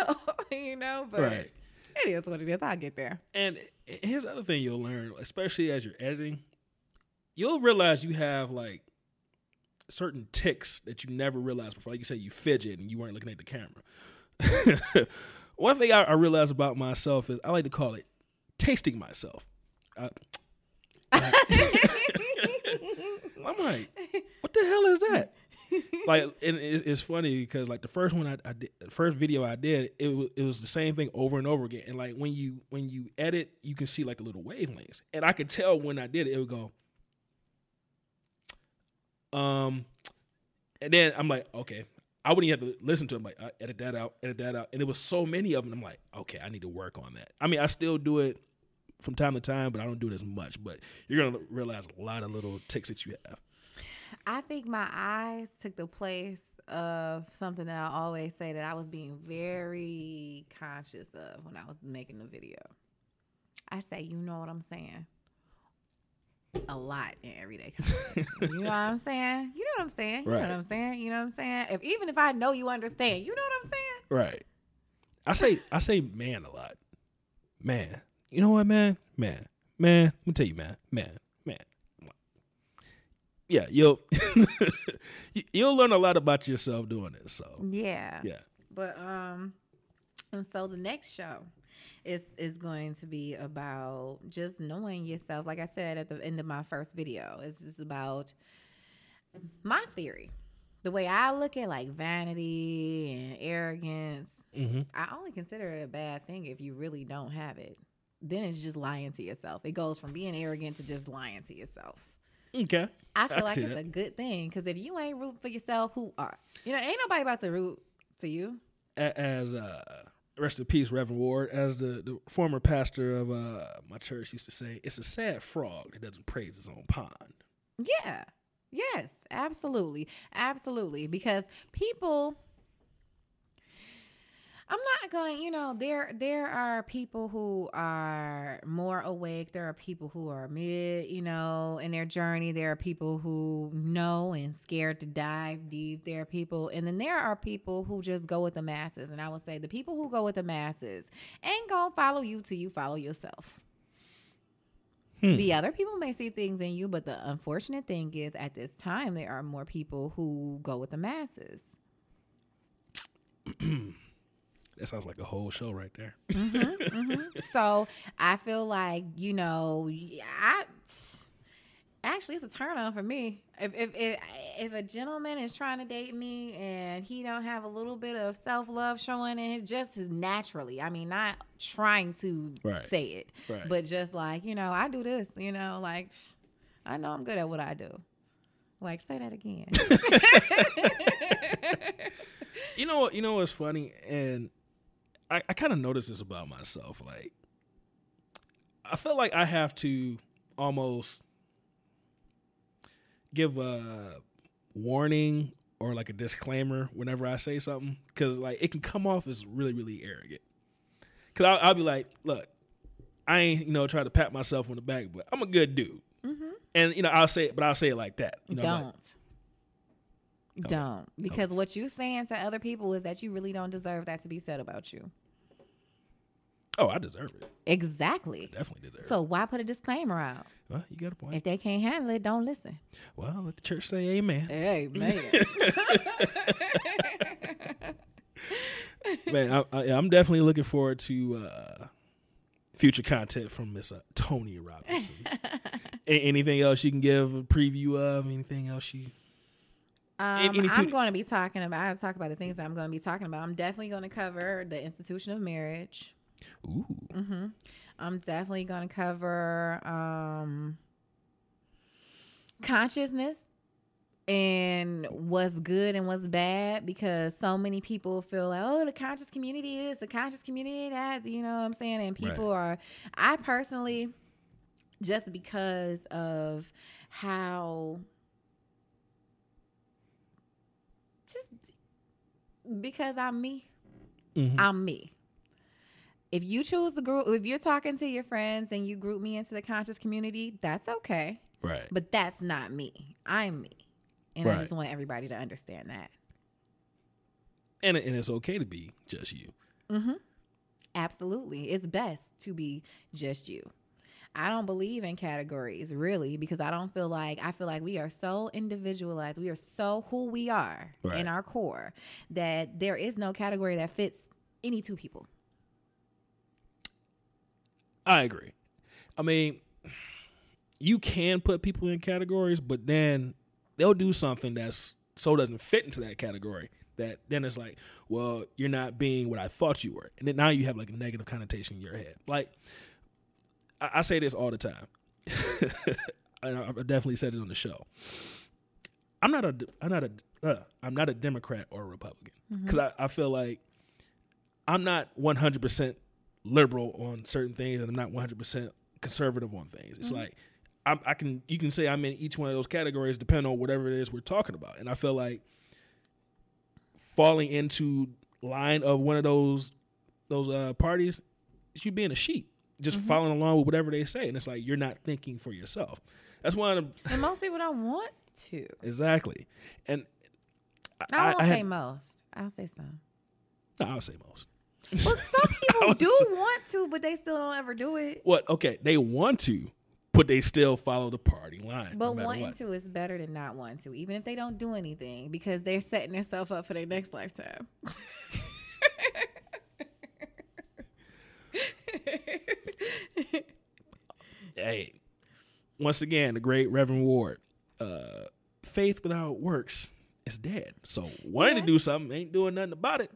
hell, you know? But right. It is what it is. I'll get there. And here's the other thing you'll learn, especially as you're editing, you'll realize you have like certain tics that you never realized before. Like you said, you fidget and you weren't looking at the camera. One thing I, I realized about myself is I like to call it tasting myself. I, I, I'm like, what the hell is that? Like, and it, it's funny because like the first one I, I did, the first video I did, it was it was the same thing over and over again. And like when you when you edit, you can see like the little wavelengths, and I could tell when I did it, it would go. Um, and then I'm like, okay, I wouldn't even have to listen to them. Like, I edit that out, edit that out. And it was so many of them. I'm like, okay, I need to work on that. I mean, I still do it from time to time, but I don't do it as much, but you're going to realize a lot of little tics that you have. I think my eyes took the place of something that I always say that I was being very conscious of when I was making the video. I say, you know what I'm saying? A lot in everyday conversation. You know what I'm saying? You know what I'm saying? You right. know what I'm saying? You know what I'm saying? If even if I know you understand, you know what I'm saying? Right. I say I say man a lot. Man. You know what, man? Man. Man. Let me tell you, man. Man. Man. Yeah, you'll you'll learn a lot about yourself doing this. So yeah. Yeah. But um and so the next show. It's, it's going to be about just knowing yourself. Like I said at the end of my first video, it's just about my theory. The way I look at like vanity and arrogance, mm-hmm. I only consider it a bad thing if you really don't have it. Then it's just lying to yourself. It goes from being arrogant to just lying to yourself. Okay. I feel I like it's that. a good thing because if you ain't root for yourself, who are? You know, ain't nobody about to root for you. As uh rest in peace, Reverend Ward. As the, the former pastor of uh, my church used to say, it's a sad frog that doesn't praise his own pond. Yeah. Yes. Absolutely. Absolutely. Because people, I'm not going, you know, there there are people who are more awake. There are people who are mid, you know, in their journey. There are people who know and scared to dive deep. There are people. And then there are people who just go with the masses. And I would say the people who go with the masses ain't going to follow you till you follow yourself. Hmm. The other people may see things in you, but the unfortunate thing is at this time, there are more people who go with the masses. That sounds like a whole show right there. Mm-hmm, mm-hmm. So I feel like, you know, I actually it's a turn on for me. If, if if if a gentleman is trying to date me and he don't have a little bit of self love showing in his just as naturally. I mean, not trying to right. say it, right. but just like, you know, I do this. You know, like I know I'm good at what I do. Like say that again. You know what? You know what's funny and. I, I kind of noticed this about myself. Like, I feel like I have to almost give a warning or like a disclaimer whenever I say something because, like, it can come off as really, really arrogant. Because I'll, I'll be like, look, I ain't, you know, trying to pat myself on the back, but I'm a good dude. Mm-hmm. And, you know, I'll say it, but I'll say it like that. You know, don't. Like, don't. Don't. Because don't. What you're saying to other people is that you really don't deserve that to be said about you. Oh, I deserve it. Exactly. I definitely deserve it. So why put a disclaimer out? Well, you got a point. If they can't handle it, don't listen. Well, let the church say amen. Amen. Man, I, I, I'm definitely looking forward to uh, future content from Miss uh, Toni Robinson. a- anything else you can give a preview of? Anything else you... Um, any I'm going to be talking about, I talk about the things that I'm going to be talking about. I'm definitely going to cover the institution of marriage. Ooh. Mm-hmm. I'm definitely going to cover, um, consciousness and what's good and what's bad, because so many people feel like, oh, the conscious community is the conscious community that, you know what I'm saying? And people right. are, I personally, just because of how, just because I'm me, mm-hmm. I'm me. If you choose the group, if you're talking to your friends and you group me into the conscious community, that's okay. Right. But that's not me. I'm me. And right. I just want everybody to understand that. And, and it's okay to be just you. Mm-hmm. Absolutely. It's best to be just you. I don't believe in categories, really, because I don't feel like, I feel like we are so individualized. We are so who we are right. in our core that there is no category that fits any two people. I agree. I mean, you can put people in categories, but then they'll do something that's so doesn't fit into that category that then it's like, well, you're not being what I thought you were. And then now you have like a negative connotation in your head. Like, I, I say this all the time. And I've definitely said it on the show. I'm not a, I'm not a, uh, I'm not a Democrat or a Republican, because mm-hmm. I, I feel like I'm not one hundred percent liberal on certain things, and I'm not one hundred percent conservative on things. It's mm-hmm. like I'm, I can you can say I'm in each one of those categories depending on whatever it is we're talking about. And I feel like falling into line of one of those those uh, parties is you being a sheep, just mm-hmm. following along with whatever they say. And it's like you're not thinking for yourself. That's one of the and most people don't want to. Exactly. And I, I won't I, I say had, most. I'll say some. No, I'll say most. Well, some people do so, want to, but they still don't ever do it. What? Okay, they want to, but they still follow the party line. But no wanting what. to is better than not wanting to, even if they don't do anything, because they're setting themselves up for their next lifetime. Hey, once again, the great Reverend Ward, uh, faith without works is dead. So wanting yeah. to do something, ain't doing nothing about it.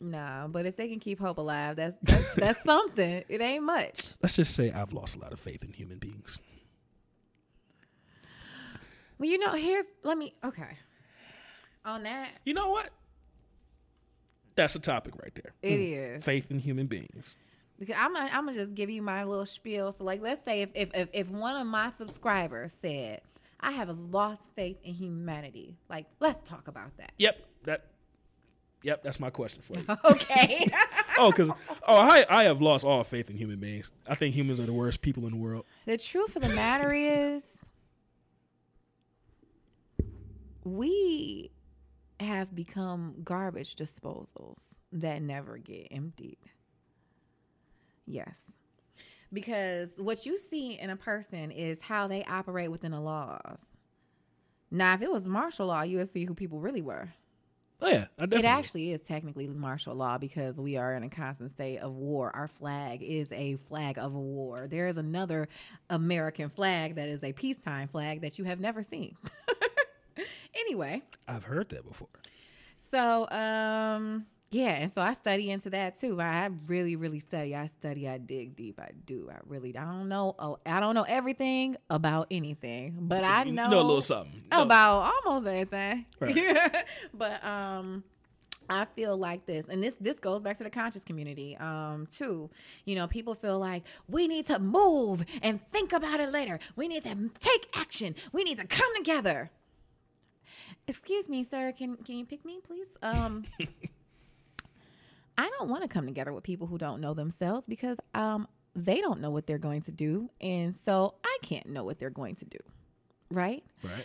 No, but if they can keep hope alive, that's that's, that's something. It ain't much. Let's just say I've lost a lot of faith in human beings. Well, you know, here's, let me, okay. On that. You know what? That's a topic right there. It mm. is. Faith in human beings. Because I'm gonna, I'm gonna just give you my little spiel. So, like, let's say if, if, if, if one of my subscribers said, I have lost faith in humanity. Like, let's talk about that. Yep, that. Yep, that's my question for you. Okay. oh, because oh, I, I have lost all faith in human beings. I think humans are the worst people in the world. The truth of the matter is, we have become garbage disposals that never get emptied. Yes. Because what you see in a person is how they operate within the laws. Now, if it was martial law, you would see who people really were. Oh, yeah, I definitely. It actually is technically martial law because we are in a constant state of war. Our flag is a flag of a war. There is another American flag that is a peacetime flag that you have never seen. Anyway. I've heard that before. So, um, yeah, and so I study into that, too. I really, really study. I study. I dig deep. I do. I really I don't know. I don't know everything about anything, but I know, you know a little something about no. almost everything. Right. But um, I feel like this, and this this goes back to the conscious community, um, too. You know, people feel like we need to move and think about it later. We need to take action. We need to come together. Excuse me, sir. Can can you pick me, please? Um. I don't want to come together with people who don't know themselves because um, they don't know what they're going to do. And so I can't know what they're going to do. Right? Right.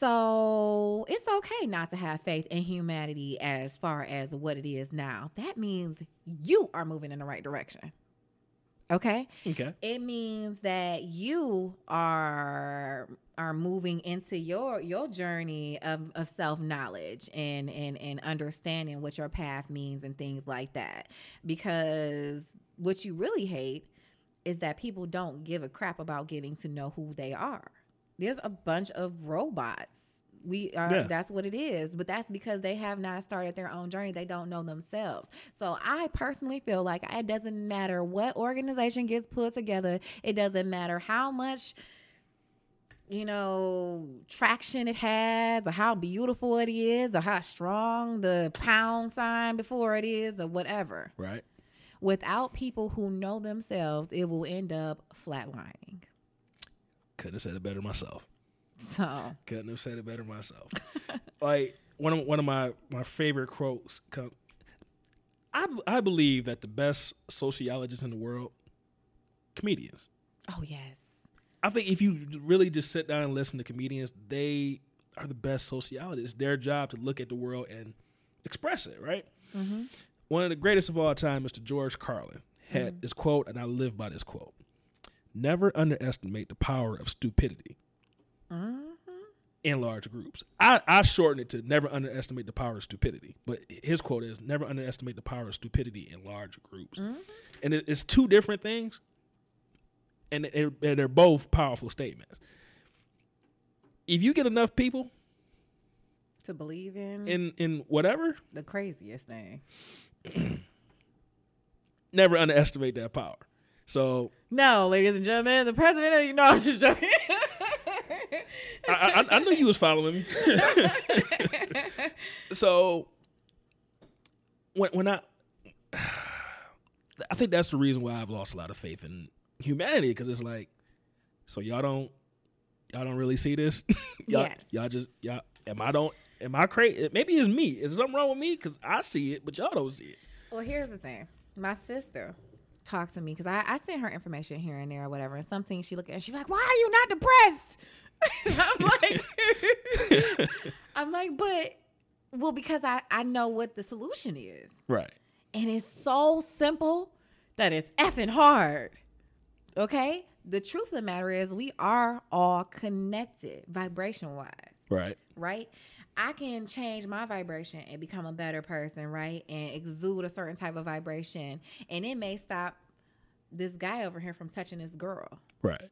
So it's okay not to have faith in humanity as far as what it is now. That means you are moving in the right direction. Okay? Okay. It means that you are are moving into your your journey of, of self-knowledge and, and, and understanding what your path means and things like that. Because what you really hate is that people don't give a crap about getting to know who they are. There's a bunch of robots. We are, yeah. That's what it is. But that's because they have not started their own journey. They don't know themselves. So I personally feel like it doesn't matter what organization gets put together. It doesn't matter how much you know, traction it has, or how beautiful it is, or how strong the pound sign before it is, or whatever. Right. Without people who know themselves, it will end up flatlining. Couldn't have said it better myself. So couldn't have said it better myself. Like one of one of my, my favorite quotes. Come, I I believe that the best sociologists in the world, comedians. Oh yes. I think if you really just sit down and listen to comedians, they are the best sociologists. It's their job to look at the world and express it, right? Mm-hmm. One of the greatest of all time, Mister George Carlin, had mm-hmm. this quote, and I live by this quote. Never underestimate the power of stupidity mm-hmm. in large groups. I, I shorten it to never underestimate the power of stupidity, but his quote is never underestimate the power of stupidity in large groups. Mm-hmm. And it, it's two different things. And they're both powerful statements. If you get enough people to believe in in, in whatever, the craziest thing, never underestimate that power. So no, ladies and gentlemen, the president of you know I'm just joking. I, I, I knew you was following me. So when when I, I think that's the reason why I've lost a lot of faith in humanity, because it's like, so y'all don't y'all don't really see this. y'all, yes. y'all just y'all am I don't am I crazy? Maybe it's me. Is something wrong with me? Because I see it, but y'all don't see it. Well, here's the thing. My sister talked to me because I, I sent her information here and there or whatever, and something she looked at and she's like, "Why are you not depressed?" And I'm like, I'm like, but well, because I I know what the solution is, right? And it's so simple that it's effing hard. Okay? The truth of the matter is we are all connected vibration-wise. Right. Right? I can change my vibration and become a better person, right? And exude a certain type of vibration. And it may stop this guy over here from touching this girl. Right.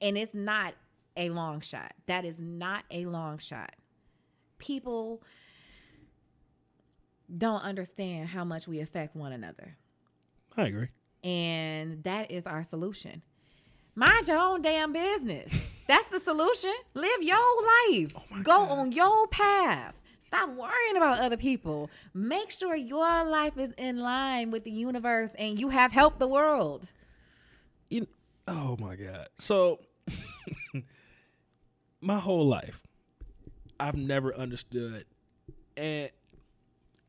And it's not a long shot. That is not a long shot. People don't understand how much we affect one another. I agree. And that is our solution. Mind your own damn business. That's the solution. Live your life. Oh my Go God. on your path. Stop worrying about other people. Make sure your life is in line with the universe and you have helped the world. You, oh, my God. So my whole life, I've never understood. And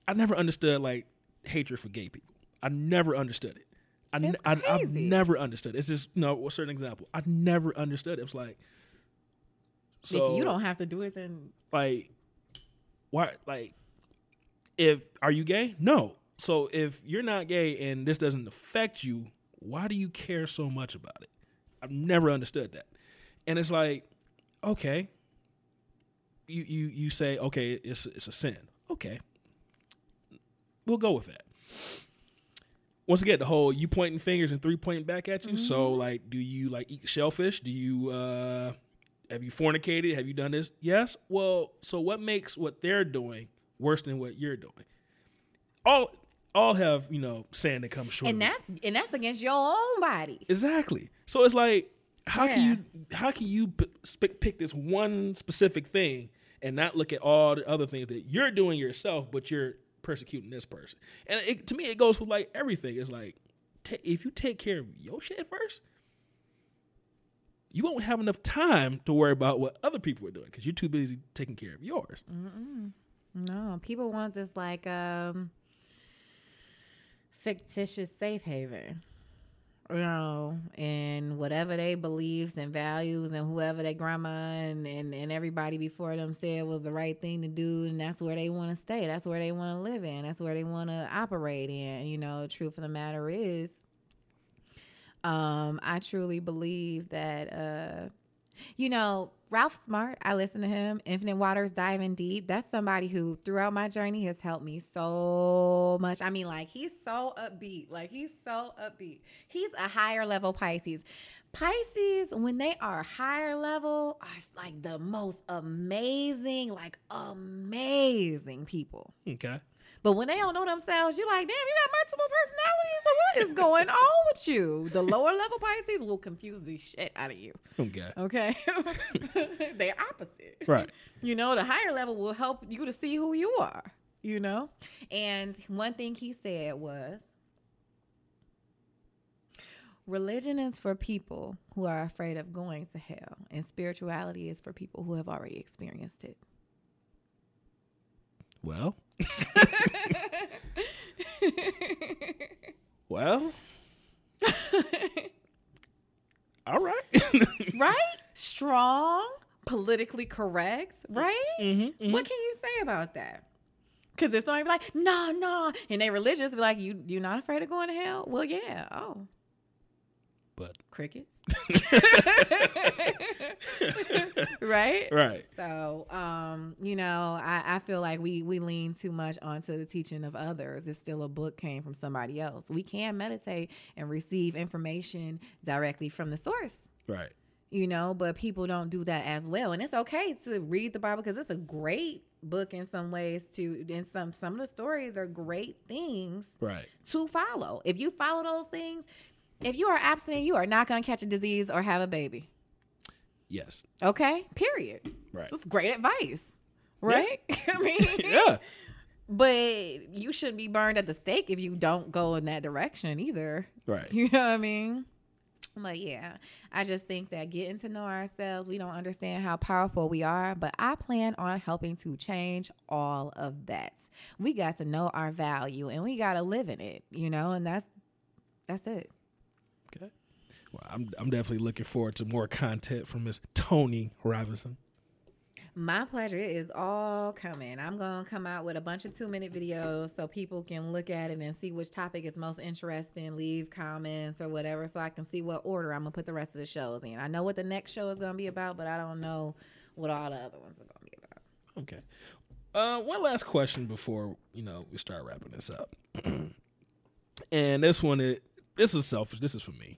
I never understood, like, hatred for gay people. I never understood it. I, n- I I've never understood. It's just you know a certain example. I've never understood. It was like, so if you don't have to do it, then like, why? Like, if are you gay? No. So if you're not gay and this doesn't affect you, why do you care so much about it? I've never understood that. And it's like, okay, you you you say okay, it's it's a sin. Okay, we'll go with that. Once again, the whole you pointing fingers and three pointing back at you. Mm-hmm. So, like, do you, like, eat shellfish? Do you, uh, have you fornicated? Have you done this? Yes. Well, so what makes what they're doing worse than what you're doing? All all have, you know, sin that comes short. And that's, and that's against your own body. Exactly. So it's like, how yeah. can you how can you pick this one specific thing and not look at all the other things that you're doing yourself, but you're persecuting this person? And it, to me, it goes with like everything. It's like, t- if you take care of your shit first, you won't have enough time to worry about what other people are doing because you're too busy taking care of yours. Mm-mm. No, people want this like um, fictitious safe haven, you know, and whatever they beliefs and values and whoever their grandma and, and, and everybody before them said was the right thing to do. And that's where they want to stay. That's where they want to live in. That's where they want to operate in. You know, truth of the matter is, um, I truly believe that, uh, you know, Ralph Smart, I listen to him, Infinite Waters, Diving Deep. That's somebody who throughout my journey has helped me so much. I mean, like, he's so upbeat. Like, he's so upbeat. He's a higher level Pisces. Pisces, when they are higher level, are like the most amazing, like amazing people. Okay. But when they don't know themselves, you're like, damn, you got multiple personalities. So what is going on with you? The lower level Pisces will confuse the shit out of you. Okay. Okay. They're opposite. Right. You know, the higher level will help you to see who you are, you know? And one thing he said was, religion is for people who are afraid of going to hell, and spirituality is for people who have already experienced it. Well. Well. All right. Right? Strong, politically correct, right? Mm-hmm, mm-hmm. What can you say about that? Because if somebody be like, no, no, and they religious, be like, you, you're not afraid of going to hell? Well, yeah. Oh. But crickets. Right? Right. So, um, you know, I, I feel like we we lean too much onto the teaching of others. It's still a book came from somebody else. We can meditate and receive information directly from the source. Right. You know, but people don't do that as well. And it's okay to read the Bible because it's a great book in some ways to, and some, some of the stories are great things right. to follow. If you follow those things, if you are abstinent, you are not going to catch a disease or have a baby. Yes. Okay? Period. Right. That's great advice. Right? Yeah. I mean. Yeah. But you shouldn't be burned at the stake if you don't go in that direction either. Right. You know what I mean? But yeah, I just think that getting to know ourselves, we don't understand how powerful we are, but I plan on helping to change all of that. We got to know our value and we got to live in it, you know, and that's that's it. Okay. Well, I'm I'm definitely looking forward to more content from Miss Toni Robinson. My pleasure. It is all coming. I'm going to come out with a bunch of two-minute videos so people can look at it and see which topic is most interesting, leave comments or whatever so I can see what order I'm going to put the rest of the shows in. I know what the next show is going to be about, but I don't know what all the other ones are going to be about. Okay. Uh, one last question before, you know, we start wrapping this up. And this one is... This is selfish. This is for me.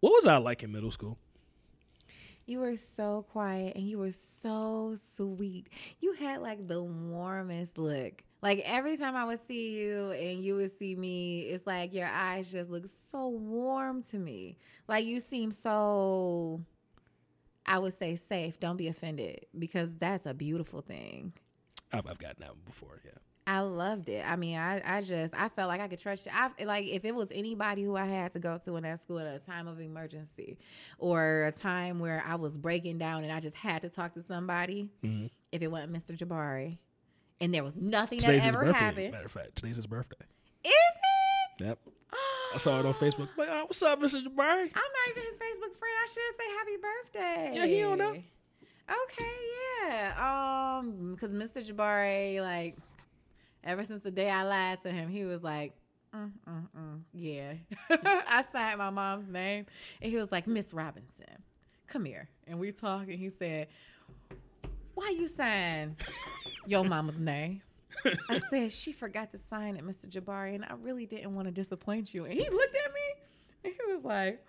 What was I like in middle school? You were so quiet and you were so sweet. You had like the warmest look. Like every time I would see you and you would see me, it's like your eyes just look so warm to me. Like you seem so, I would say safe. Don't be offended because that's a beautiful thing. I've, I've gotten that before, yeah. I loved it. I mean, I, I just, I felt like I could trust you. I, like, if it was anybody who I had to go to in that school at a time of emergency or a time where I was breaking down and I just had to talk to somebody, mm-hmm. if it wasn't Mister Jabari, and there was nothing today's that ever birthday, happened. Matter of fact, today's his birthday. Is it? Yep. I saw it on Facebook. Like, oh, what's up, Mister Jabari? I'm not even his Facebook friend. I should say happy birthday. Yeah, he don't know. Okay, yeah. Um, because Mister Jabari, like... Ever since the day I lied to him, he was like, mm, mm, mm, yeah. I signed my mom's name. And he was like, Miss Robinson, come here. And we talked, and he said, why you sign your mama's name? I said, she forgot to sign it, Mister Jabari, and I really didn't want to disappoint you. And he looked at me, and he was like,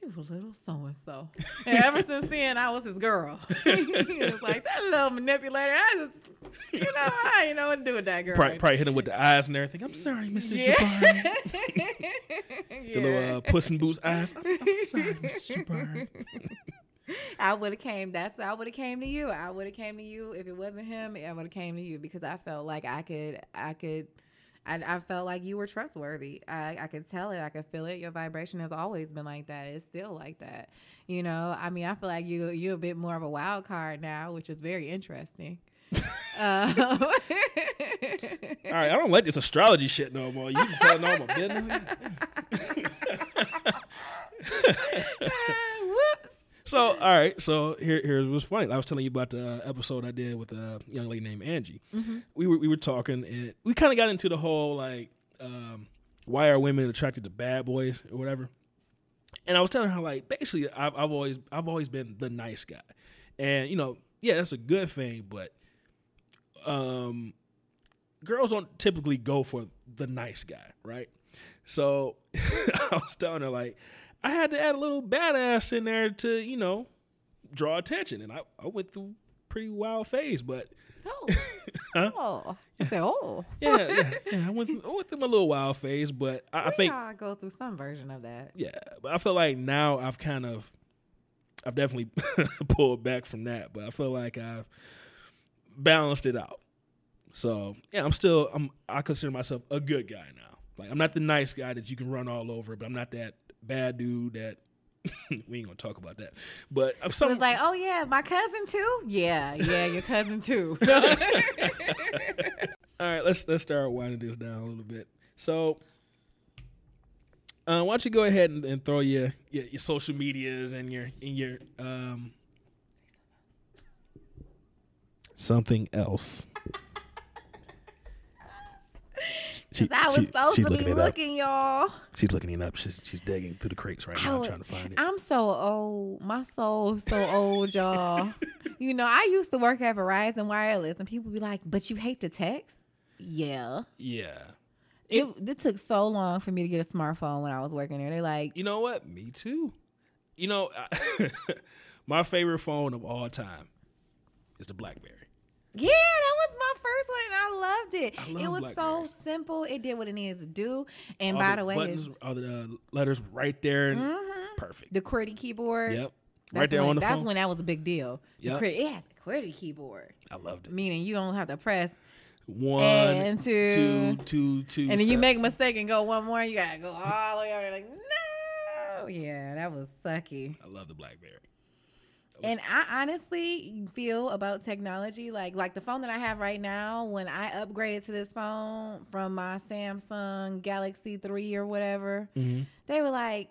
you little so-and-so. And ever since then, I was his girl. He was like, that little manipulator, I just, you know, I ain't know what to do with that girl. Probably, probably hit him with the eyes and everything. I'm sorry, Missus Yeah. Jabari. Yeah. The little uh, Puss in Boots eyes. I'm, I'm sorry, Missus Jabari. I would have came, that's, I would have came to you. I would have came to you. If it wasn't him, I would have came to you because I felt like I could, I could, I, I felt like you were trustworthy. I, I could tell it. I could feel it. Your vibration has always been like that. It's still like that. You know, I mean, I feel like you, you're a bit more of a wild card now, which is very interesting. um. All right. I don't like this astrology shit no more. You can tell no more business. So, all right. So here, here's what's funny. I was telling you about the episode I did with a young lady named Angie. Mm-hmm. We were we were talking, and we kind of got into the whole like, um, why are women attracted to bad boys or whatever. And I was telling her like, basically, I've, I've always I've always been the nice guy, and you know, yeah, that's a good thing, but um, girls don't typically go for the nice guy, right? So I was telling her like, I had to add a little badass in there to, you know, draw attention. And I, I went through a pretty wild phase, but... Oh. Huh? Oh, yeah. I said, oh. Yeah, yeah, yeah. I went through, I went through my little wild phase, but I, I think I go through some version of that. Yeah, but I feel like now I've kind of, I've definitely pulled back from that, but I feel like I've balanced it out. So yeah, I'm still, I'm, I consider myself a good guy now. Like, I'm not the nice guy that you can run all over, but I'm not that bad dude that. We ain't gonna talk about that, but I'm some, like, oh yeah, my cousin too. Yeah, yeah, your cousin too. All right, let's let's start winding this down a little bit. So, uh, why don't you go ahead and, and throw your, your your social medias and your in your um something else. She, I was she, supposed to looking be looking, y'all. She's looking it up. She's she's digging through the crates right now, was, trying to find it. I'm so old. My soul's so old, y'all. You know, I used to work at Verizon Wireless, and people be like, "But you hate to text?" Yeah. Yeah. It, it, it took so long for me to get a smartphone when I was working there. They're like, you know what? Me too. You know, I, my favorite phone of all time is the BlackBerry. Yeah, that was my first one, and I loved it. I love it was Blackberry. So simple. It did what it needed to do. And all by the, the way, buttons, all the uh, letters right there. Mm-hmm. Perfect. The QWERTY keyboard. Yep. That's right there when, on the that's phone. That's when that was a big deal. Yep. The QWERTY, yeah, the QWERTY keyboard. I loved it. Meaning you don't have to press one, and two, two, two, two. And then seven. You make a mistake and go one more, you got to go all the way over there like, no. Yeah, that was sucky. I love the BlackBerry. And I honestly feel about technology, like like the phone that I have right now, when I upgraded to this phone from my Samsung Galaxy three or whatever, mm-hmm. They were like,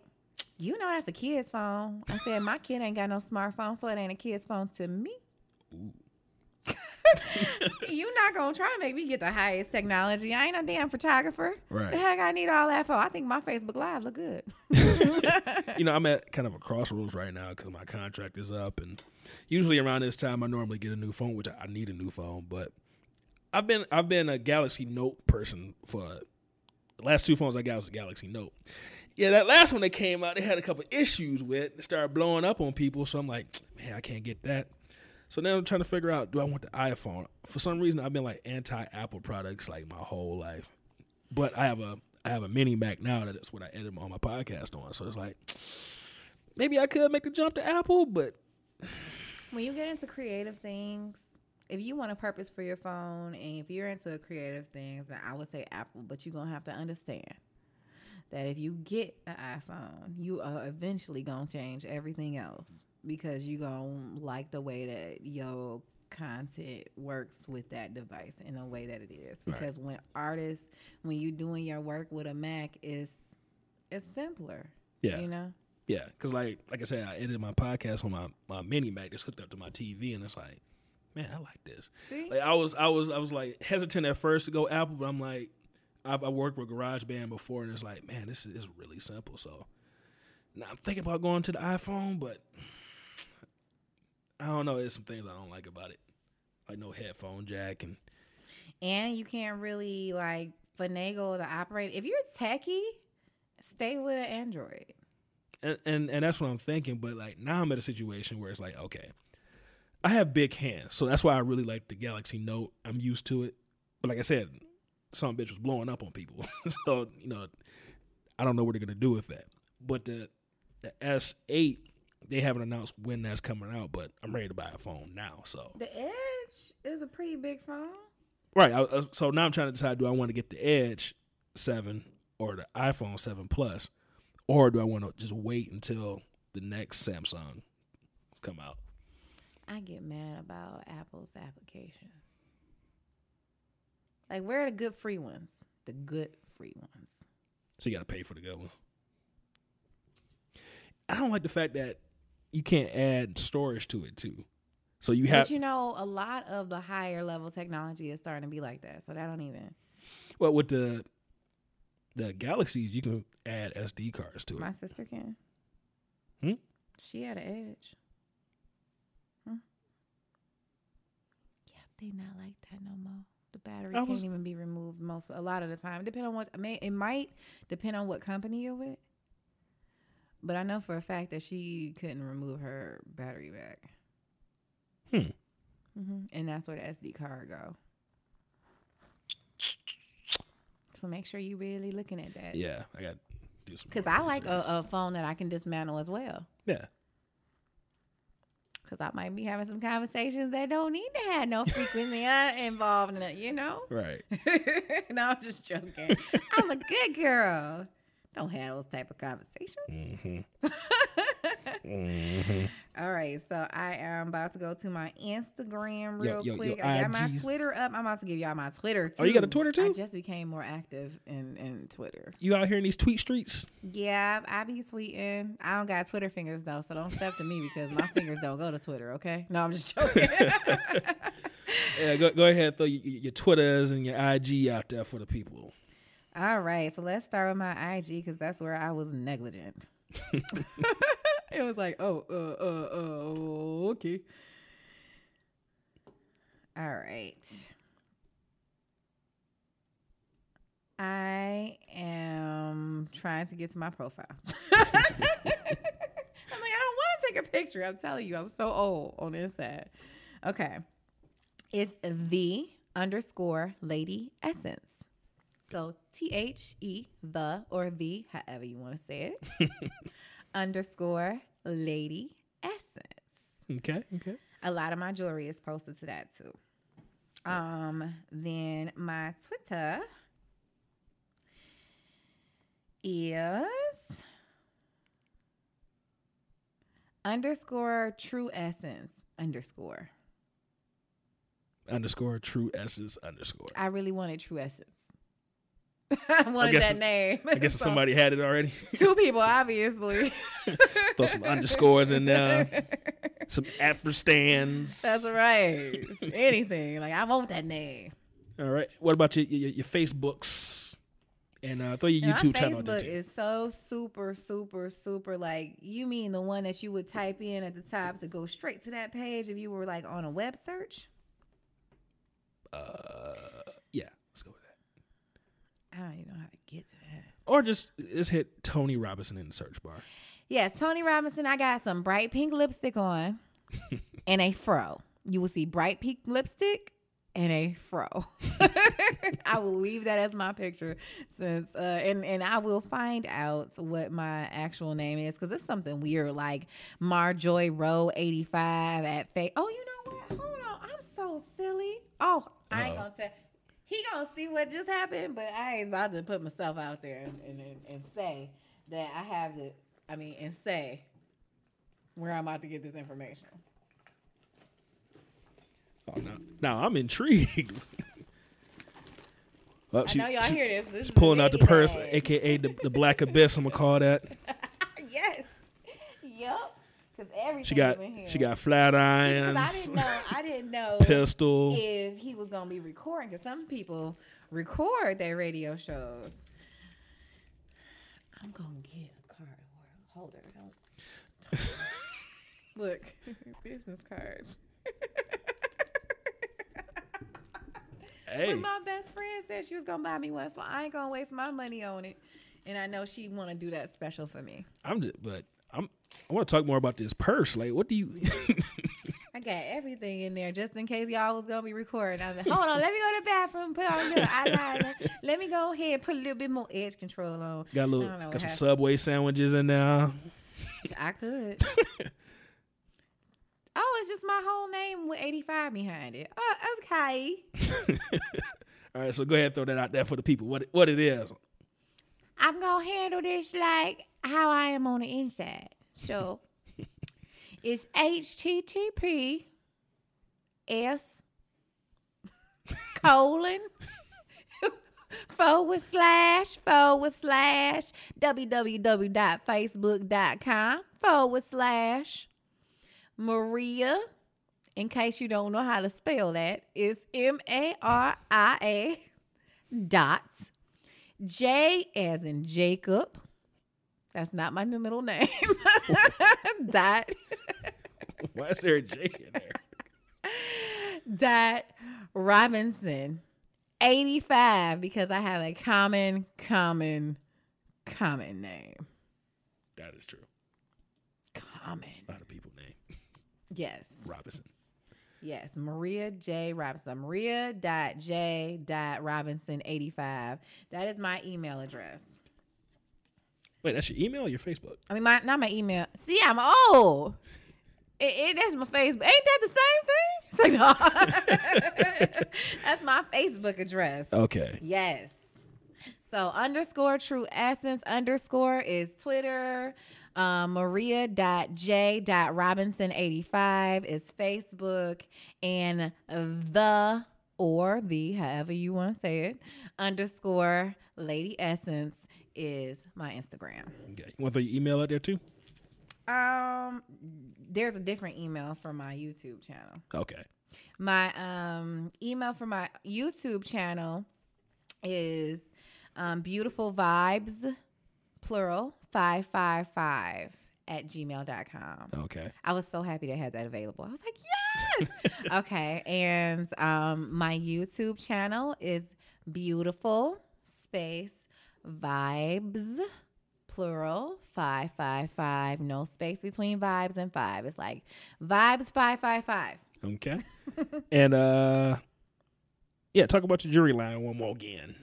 you know that's a kid's phone. I said, my kid ain't got no smartphone, so it ain't a kid's phone to me. Ooh. You not going to try to make me get the highest technology. I ain't no damn photographer. Right. The heck I need all that for? I think my Facebook Live look good. You know, I'm at kind of a crossroads right now because my contract is up. And usually around this time, I normally get a new phone, which I need a new phone. But I've been I've been a Galaxy Note person for the last two phones I got was a Galaxy Note. Yeah, that last one that came out, they had a couple issues with. It started blowing up on people. So I'm like, man, I can't get that. So now I'm trying to figure out, do I want the iPhone? For some reason, I've been like anti-Apple products like my whole life. But I have a I have a mini Mac now that that's what I edit all my podcast on. So it's like, maybe I could make the jump to Apple, but. When you get into creative things, if you want a purpose for your phone and if you're into creative things, then I would say Apple. But you're going to have to understand that if you get an iPhone, you are eventually going to change everything else. Because you're going to like the way that your content works with that device in the way that it is. Because right. when artists, when you're doing your work with a Mac, it's, it's simpler. Yeah. You know? Yeah. Because, like like I said, I edited my podcast on my, my mini Mac that's hooked up to my T V, and it's like, man, I like this. See? Like, I was, I was, I was like, hesitant at first to go Apple, but I'm like, I've I worked with GarageBand before, and it's like, man, this is really simple. So now I'm thinking about going to the iPhone, but. I don't know. There's some things I don't like about it, like no headphone jack and and you can't really like finagle the operator. If you're techie, stay with an Android. And, and and that's what I'm thinking. But like now I'm at a situation where it's like, okay, I have big hands, so that's why I really like the Galaxy Note. I'm used to it. But like I said, some bitch was blowing up on people, so you know, I don't know what they're gonna do with that. But the the S eight. They haven't announced when that's coming out, but I'm ready to buy a phone now. So the Edge is a pretty big phone, right? I, I, so now I'm trying to decide: do I want to get the Edge seven or the iPhone seven Plus, or do I want to just wait until the next Samsung come out? I get mad about Apple's applications. Like, where are the good free ones? The good free ones. So you got to pay for the good ones. I don't like the fact that you can't add storage to it too. So you have, but you know, a lot of the higher level technology is starting to be like that. So that don't even. Well, with the the Galaxies, you can add S D cards to it. My sister can. Hmm. She had an Edge. Hmm. Yep, they not like that no more. The battery was, can't even be removed most a lot of the time. Depend on what it might depend on what company you're with. But I know for a fact that she couldn't remove her battery back. Hmm. Mm-hmm. And that's where the S D card go. So make sure you're really looking at that. Yeah, I got to do some. Because I like a, a phone that I can dismantle as well. Yeah. Because I might be having some conversations that don't need to have no frequency involved in it, you know? Right. No, I'm just joking. I'm a good girl. Don't have those type of conversations. Mm-hmm. Mm-hmm. All right, so I am about to go to my Instagram real yo, yo, quick. Yo, I got I Gs. My Twitter up. I'm about to give y'all my Twitter too. Oh, you got a Twitter too? I just became more active in, in Twitter. You out here in these tweet streets? Yeah, I be tweeting. I don't got Twitter fingers though, so don't step to me because my fingers don't go to Twitter, okay? No, I'm just joking. Yeah, go, go ahead and throw your, your Twitters and your I G out there for the people. All right, so let's start with my I G because that's where I was negligent. It was like, oh, uh, uh, uh, okay. All right. I am trying to get to my profile. I'm like, I don't want to take a picture. I'm telling you, I'm so old on this side. Okay. It's the underscore lady essence. So T H E, the, or the, however you want to say it, underscore lady essence. Okay, okay. A lot of my jewelry is posted to that, too. Yeah. Um. Then my Twitter is underscore true essence, underscore. Underscore true essence, underscore. I really wanted true essence. I wanted I that name. I guess so, somebody had it already. Two people, obviously. Throw some underscores in there. Some afterstands. That's right. Anything. Like, I want that name. All right. What about your your, your Facebooks? And uh, throw your and YouTube channel. My Facebook is so super, super, super, like, you mean the one that you would type in at the top to go straight to that page if you were, like, on a web search? Uh, yeah. Let's go. I don't even know how to get to that. Or just just hit Toni Robinson in the search bar. Yeah, Toni Robinson. I got some bright pink lipstick on and a fro. You will see bright pink lipstick and a fro. I will leave that as my picture, since uh, and and I will find out what my actual name is, because it's something weird like Marjoy Rowe eighty-five at Fa- Oh, you know what? Hold on, I'm so silly. Oh, I ain't gonna tell. He gonna see what just happened, but I ain't about to put myself out there and, and, and, and say that I have the, I mean, and say where I'm about to get this information. Oh, no. Now I'm intrigued. Well, I she, know y'all she, hear this. This she's pulling out the purse, head. A K A the, the Black Abyss, I'm gonna call that. Yes. Yup. Everything she got, in here. She got flat irons. I didn't know. I didn't know pistol. If he was gonna be recording, because some people record their radio shows. I'm gonna get a card. Hold it. Don't. Look, business cards. Hey. But my best friend said she was gonna buy me one, so I ain't gonna waste my money on it. And I know she wanna do that special for me. I'm just, but. I'm, I want to talk more about this purse. Like, what do you... I got everything in there just in case y'all was going to be recording. I was like, hold on, let me go to the bathroom, put on a little eyeliner. Let me go ahead and put a little bit more edge control on. Got a little, got some happened. Subway sandwiches in there. I could. Oh, it's just my whole name with eighty-five behind it. Oh, okay. All right, so go ahead and throw that out there for the people. What, what it is. I'm going to handle this like... how I am on the inside. So it's H T T P S colon forward slash forward slash www.facebook.com forward slash Maria. In case you don't know how to spell that, it's M A R I A dot J as in Jacob. That's not my new middle name. Dot. Why is there a J in there? Dot Robinson eighty-five, because I have a common, common, common name. That is true. Common. A lot of people name. Yes. Robinson. Yes, Maria J. Robinson. Maria dot J dot Robinson eighty-five. That is my email address. Wait, that's your email or your Facebook? I mean, my not my email. See, I'm old. It, it, that's my Facebook. Ain't that the same thing? It's like, no. That's my Facebook address. Okay. Yes. So underscore true essence underscore is Twitter. Um, Maria dot J dot Robinson eighty-five is Facebook, and the or the, however you want to say it, underscore Lady Essence is my Instagram. Okay. You want to throw your email out there too? Um, there's a different email for my YouTube channel. Okay. My um email for my YouTube channel is um Beautiful Vibes, plural, five five five at gmail dot com. Okay. I was so happy they had that available. I was like, yes! Okay. And um, my YouTube channel is Beautiful Space Vibes, plural, five five five. No space between vibes and five. It's like Vibes five five five. Okay. And uh, yeah, talk about your jewelry line one more again.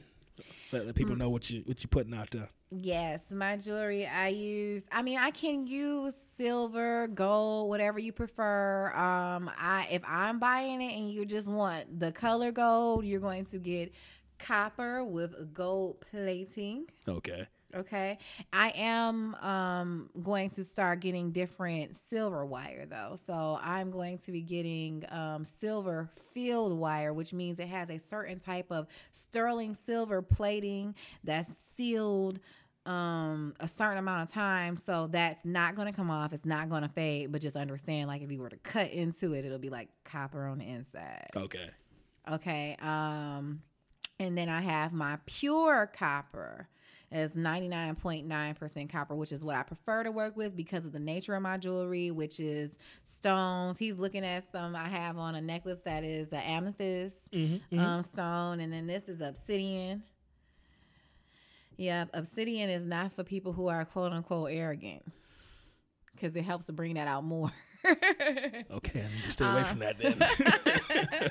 Let, let people know what you what you putting out there. Yes, my jewelry I use. I mean, I can use silver, gold, whatever you prefer. Um, I if I'm buying it and you just want the color gold, you're going to get copper with gold plating. Okay. Okay. I am um going to start getting different silver wire though. So I'm going to be getting um silver field wire, which means it has a certain type of sterling silver plating that's sealed um a certain amount of time. So that's not going to come off. It's not going to fade, but just understand, like, if you were to cut into it, it'll be like copper on the inside. Okay. Okay. Um and then I have my pure copper. It's ninety-nine point nine percent copper, which is what I prefer to work with because of the nature of my jewelry, which is stones. He's looking at some. I have on a necklace that is an amethyst mm-hmm, um, mm-hmm. stone, and then this is obsidian. Yeah, obsidian is not for people who are quote unquote arrogant because it helps to bring that out more. Okay, I need to stay away um, from that then.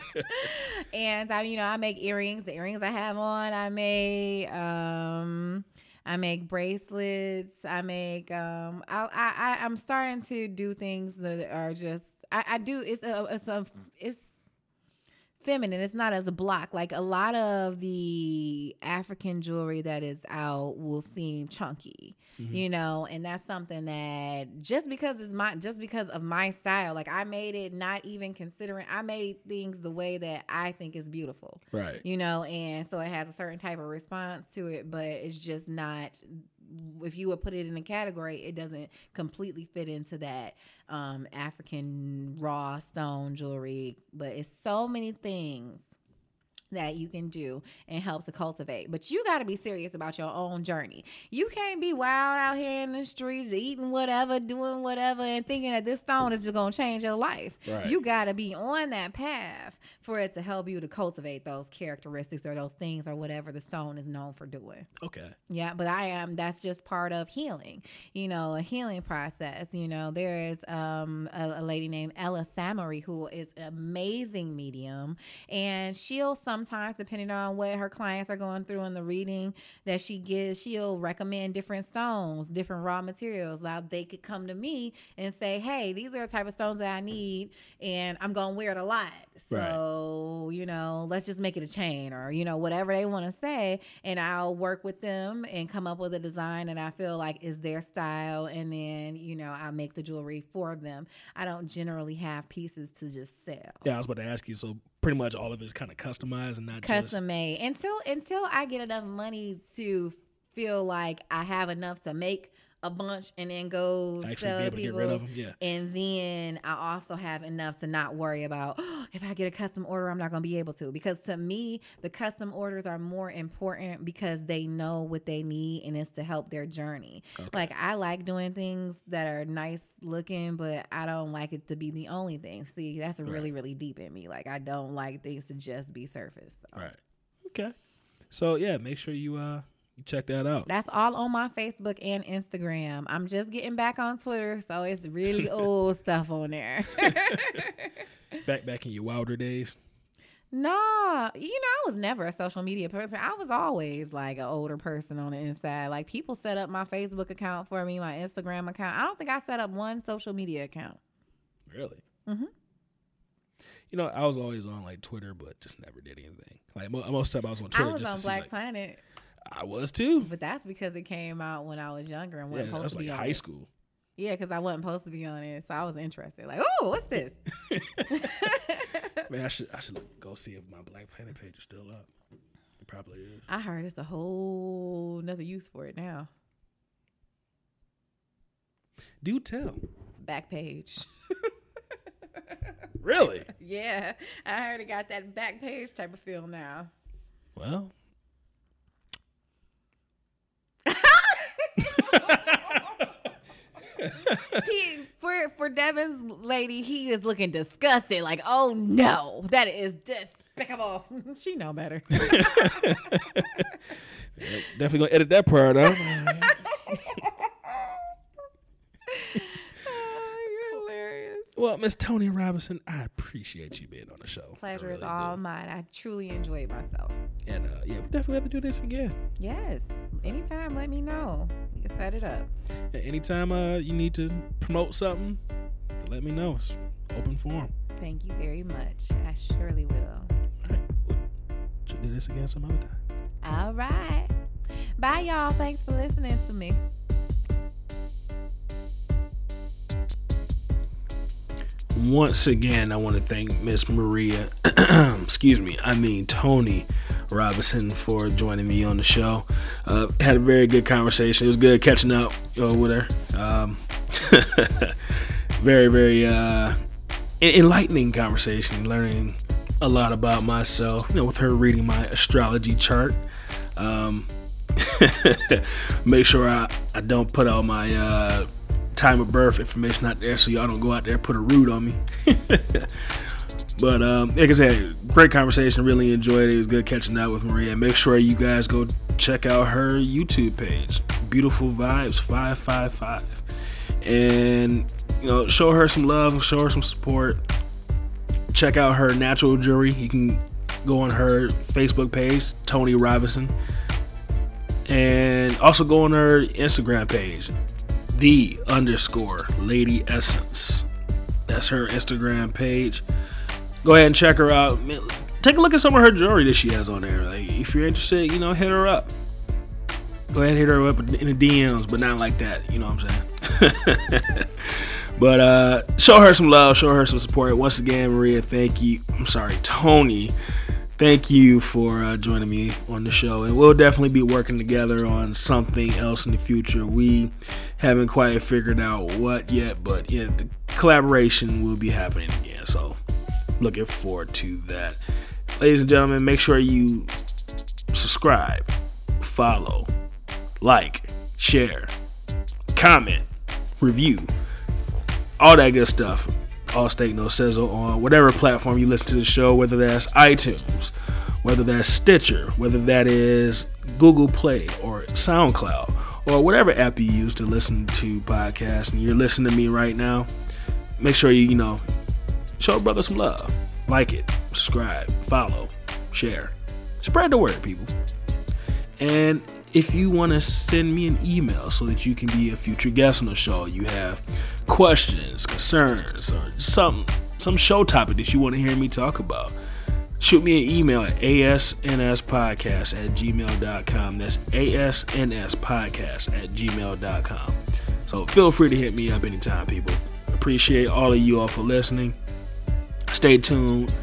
And I, you know, I make earrings. The earrings I have on, I make, um, I make bracelets. I make. Um, I, I, I, I'm starting to do things that are just. I, I do. It's a, it's a, it's feminine. It's not as a block. Like a lot of the African jewelry that is out will seem chunky. Mm-hmm. You know, and that's something that just because it's my, just because of my style, like I made it not even considering, I made things the way that I think is beautiful. Right. You know, and so it has a certain type of response to it, but it's just not, if you would put it in a category, it doesn't completely fit into that um, African raw stone jewelry, but it's so many things that you can do and help to cultivate. But you got to be serious about your own journey. You can't be wild out here in the streets eating whatever, doing whatever, and thinking that this stone is just going to change your life. Right. You got to be on that path for it to help you to cultivate those characteristics or those things or whatever the stone is known for doing. Okay. Yeah, but I am, that's just part of healing, you know, a healing process. You know, there is um, a, a lady named Ella Samory who is an amazing medium, and she'll sometimes Sometimes, depending on what her clients are going through in the reading that she gives, she'll recommend different stones, different raw materials. Like they could come to me and say, hey, these are the type of stones that I need, and I'm going to wear it a lot. So, right. You know, let's just make it a chain or, you know, whatever they want to say. And I'll work with them and come up with a design that I feel like is their style. And then, you know, I'll make the jewelry for them. I don't generally have pieces to just sell. Yeah, I was about to ask you. So, pretty much all of it is kind of customized and not custom just made until until I get enough money to feel like I have enough to make a bunch and then go actually sell be able people. To get rid of them. Yeah. And then I also have enough to not worry about oh, if I get a custom order, I'm not going to be able to, because to me, the custom orders are more important because they know what they need and it's to help their journey. Okay. Like I like doing things that are nice looking, but I don't like it to be the only thing. See, that's right. really, really deep in me. Like I don't like things to just be surface. So. Right. Okay. So yeah, make sure you, uh, check that out. That's all on my Facebook and Instagram. I'm just getting back on Twitter, so it's really old stuff on there. back back in your wilder days? Nah, you know, I was never a social media person. I was always like an older person on the inside. Like, people set up my Facebook account for me, my Instagram account. I don't think I set up one social media account. Really? Mm-hmm. You know, I was always on like Twitter, but just never did anything. Like mo- most of the time I was on Twitter. I was just on to Black see, like, Planet. I was too. But that's because it came out when I was younger and wasn't yeah, supposed to be like on it. That was like high school. Yeah, because I wasn't supposed to be on it, so I was interested. Like, oh, what's this? Man, I should I should look, go see if my Black Planet page is still up. It probably is. I heard it's a whole nother use for it now. Do tell. Back page. Really? Yeah. I heard it got that back page type of feel now. Well. he for for Devin's lady, he is looking disgusted. Like, oh no, that is despicable. She know better. Definitely gonna edit that part out. Well, Miss Toni Robinson, I appreciate you being on the show. Pleasure really is all do. mine. I truly enjoyed myself. And uh, yeah, we definitely have to do this again. Yes. Anytime, let me know. We can set it up. Yeah, anytime uh, you need to promote something, let me know. It's open forum. Thank you very much. I surely will. All right. We'll do this again some other time. All right. Bye, y'all. Thanks for listening to me. Once again, I want to thank Miss Maria, excuse me, I mean Toni Robinson for joining me on the show. Uh, had a very good conversation. It was good catching up uh, with her. Um, very, very uh, enlightening conversation, learning a lot about myself, you know, with her reading my astrology chart. Um, make sure I, I don't put all my... Uh, time of birth information out there so y'all don't go out there and put a root on me. But um, like I said, great conversation, really enjoyed it. It was good catching up with Maria. Make sure you guys go check out her YouTube page, Beautiful Vibes five five five, and you know, show her some love, show her some support. Check out her natural jewelry. You can go on her Facebook page, Toni Robinson, and also go on her Instagram page, The underscore Lady Essence. That's her Instagram page. Go ahead and check her out. Take a look at some of her jewelry that she has on there. Like, if you're interested, you know, hit her up. Go ahead and hit her up in the D Ms, but not like that. You know what I'm saying? But uh, show her some love. Show her some support. Once again, Maria, thank you. I'm sorry, Toni. Thank you for uh, joining me on the show. And we'll definitely be working together on something else in the future. We haven't quite figured out what yet, but yeah, the collaboration will be happening again. So looking forward to that. Ladies and gentlemen, make sure you subscribe, follow, like, share, comment, review, all that good stuff. All Steak, No Sizzle on whatever platform you listen to the show, whether that's iTunes, whether that's Stitcher, whether that is Google Play or SoundCloud, or whatever app you use to listen to podcasts, and you're listening to me right now. Make sure you, you know, show brother some love. Like it, subscribe, follow, share. Spread the word, people. And if you want to send me an email so that you can be a future guest on the show, you have questions, concerns, or some some show topic that you want to hear me talk about, shoot me an email at asnspodcast at gmail dot com. That's asnspodcast at gmail dot com. So feel free to hit me up anytime, people. Appreciate all of you all for listening. Stay tuned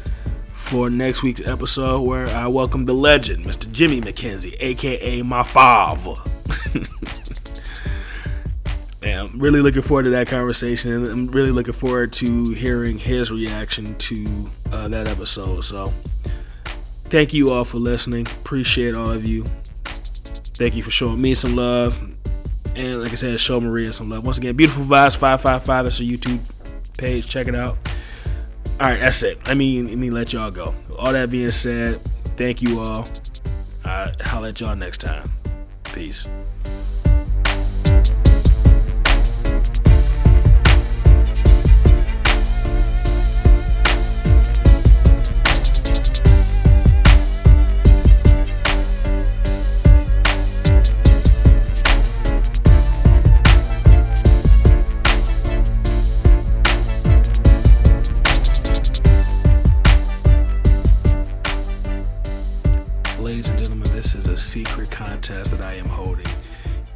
for next week's episode, where I welcome the legend, Mister Jimmy McKenzie, a k a my father. Man, I'm really looking forward to that conversation, and I'm really looking forward to hearing his reaction to uh, that episode. So thank you all for listening. Appreciate all of you. Thank you for showing me some love. And like I said, show Maria some love. Once again, Beautiful Vibes five five five. That's her YouTube page. Check it out. All right, that's it. I mean, let me let y'all go. All that being said, thank you all. I'll holler at y'all next time. Peace.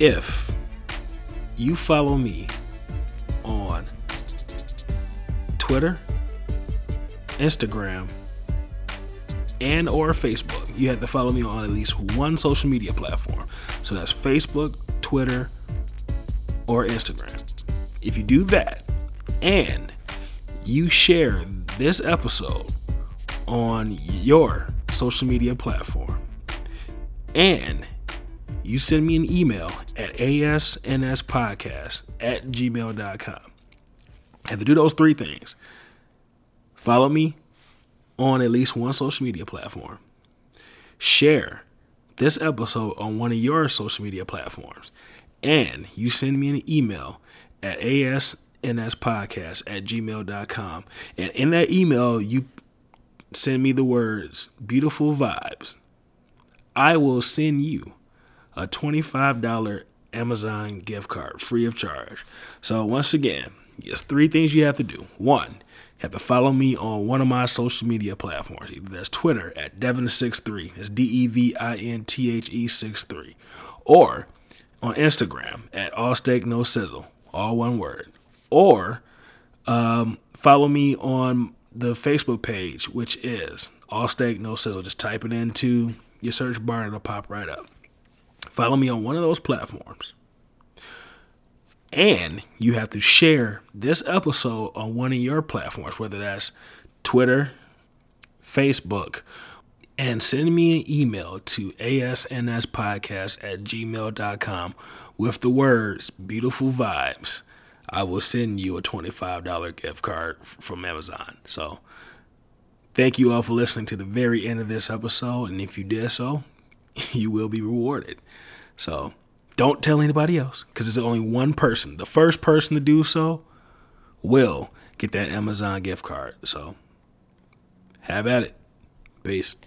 If you follow me on Twitter, Instagram, and or Facebook, you have to follow me on at least one social media platform. So that's Facebook, Twitter, or Instagram. If you do that and you share this episode on your social media platform and you send me an email at asnspodcast at gmail dot com. I have to do those three things. Follow me on at least one social media platform. Share this episode on one of your social media platforms. And you send me an email at asnspodcast at gmail dot com. And in that email, you send me the words, beautiful vibes. I will send you a twenty-five dollars Amazon gift card, free of charge. So once again, there's three things you have to do. One, you have to follow me on one of my social media platforms. Either that's Twitter at Devin sixty-three. That's D E V I N T H E six three. Or on Instagram at All Steak, No Sizzle. All one word. Or um, follow me on the Facebook page, which is All Steak, No Sizzle. Just type it into your search bar and it'll pop right up. Follow me on one of those platforms. And you have to share this episode on one of your platforms, whether that's Twitter, Facebook, and send me an email to asnspodcast at gmail dot com with the words, beautiful vibes. I will send you a twenty-five dollars gift card from Amazon. So thank you all for listening to the very end of this episode. And if you did so, you will be rewarded. So don't tell anybody else, because it's only one person. The first person to do so will get that Amazon gift card. So have at it. Peace.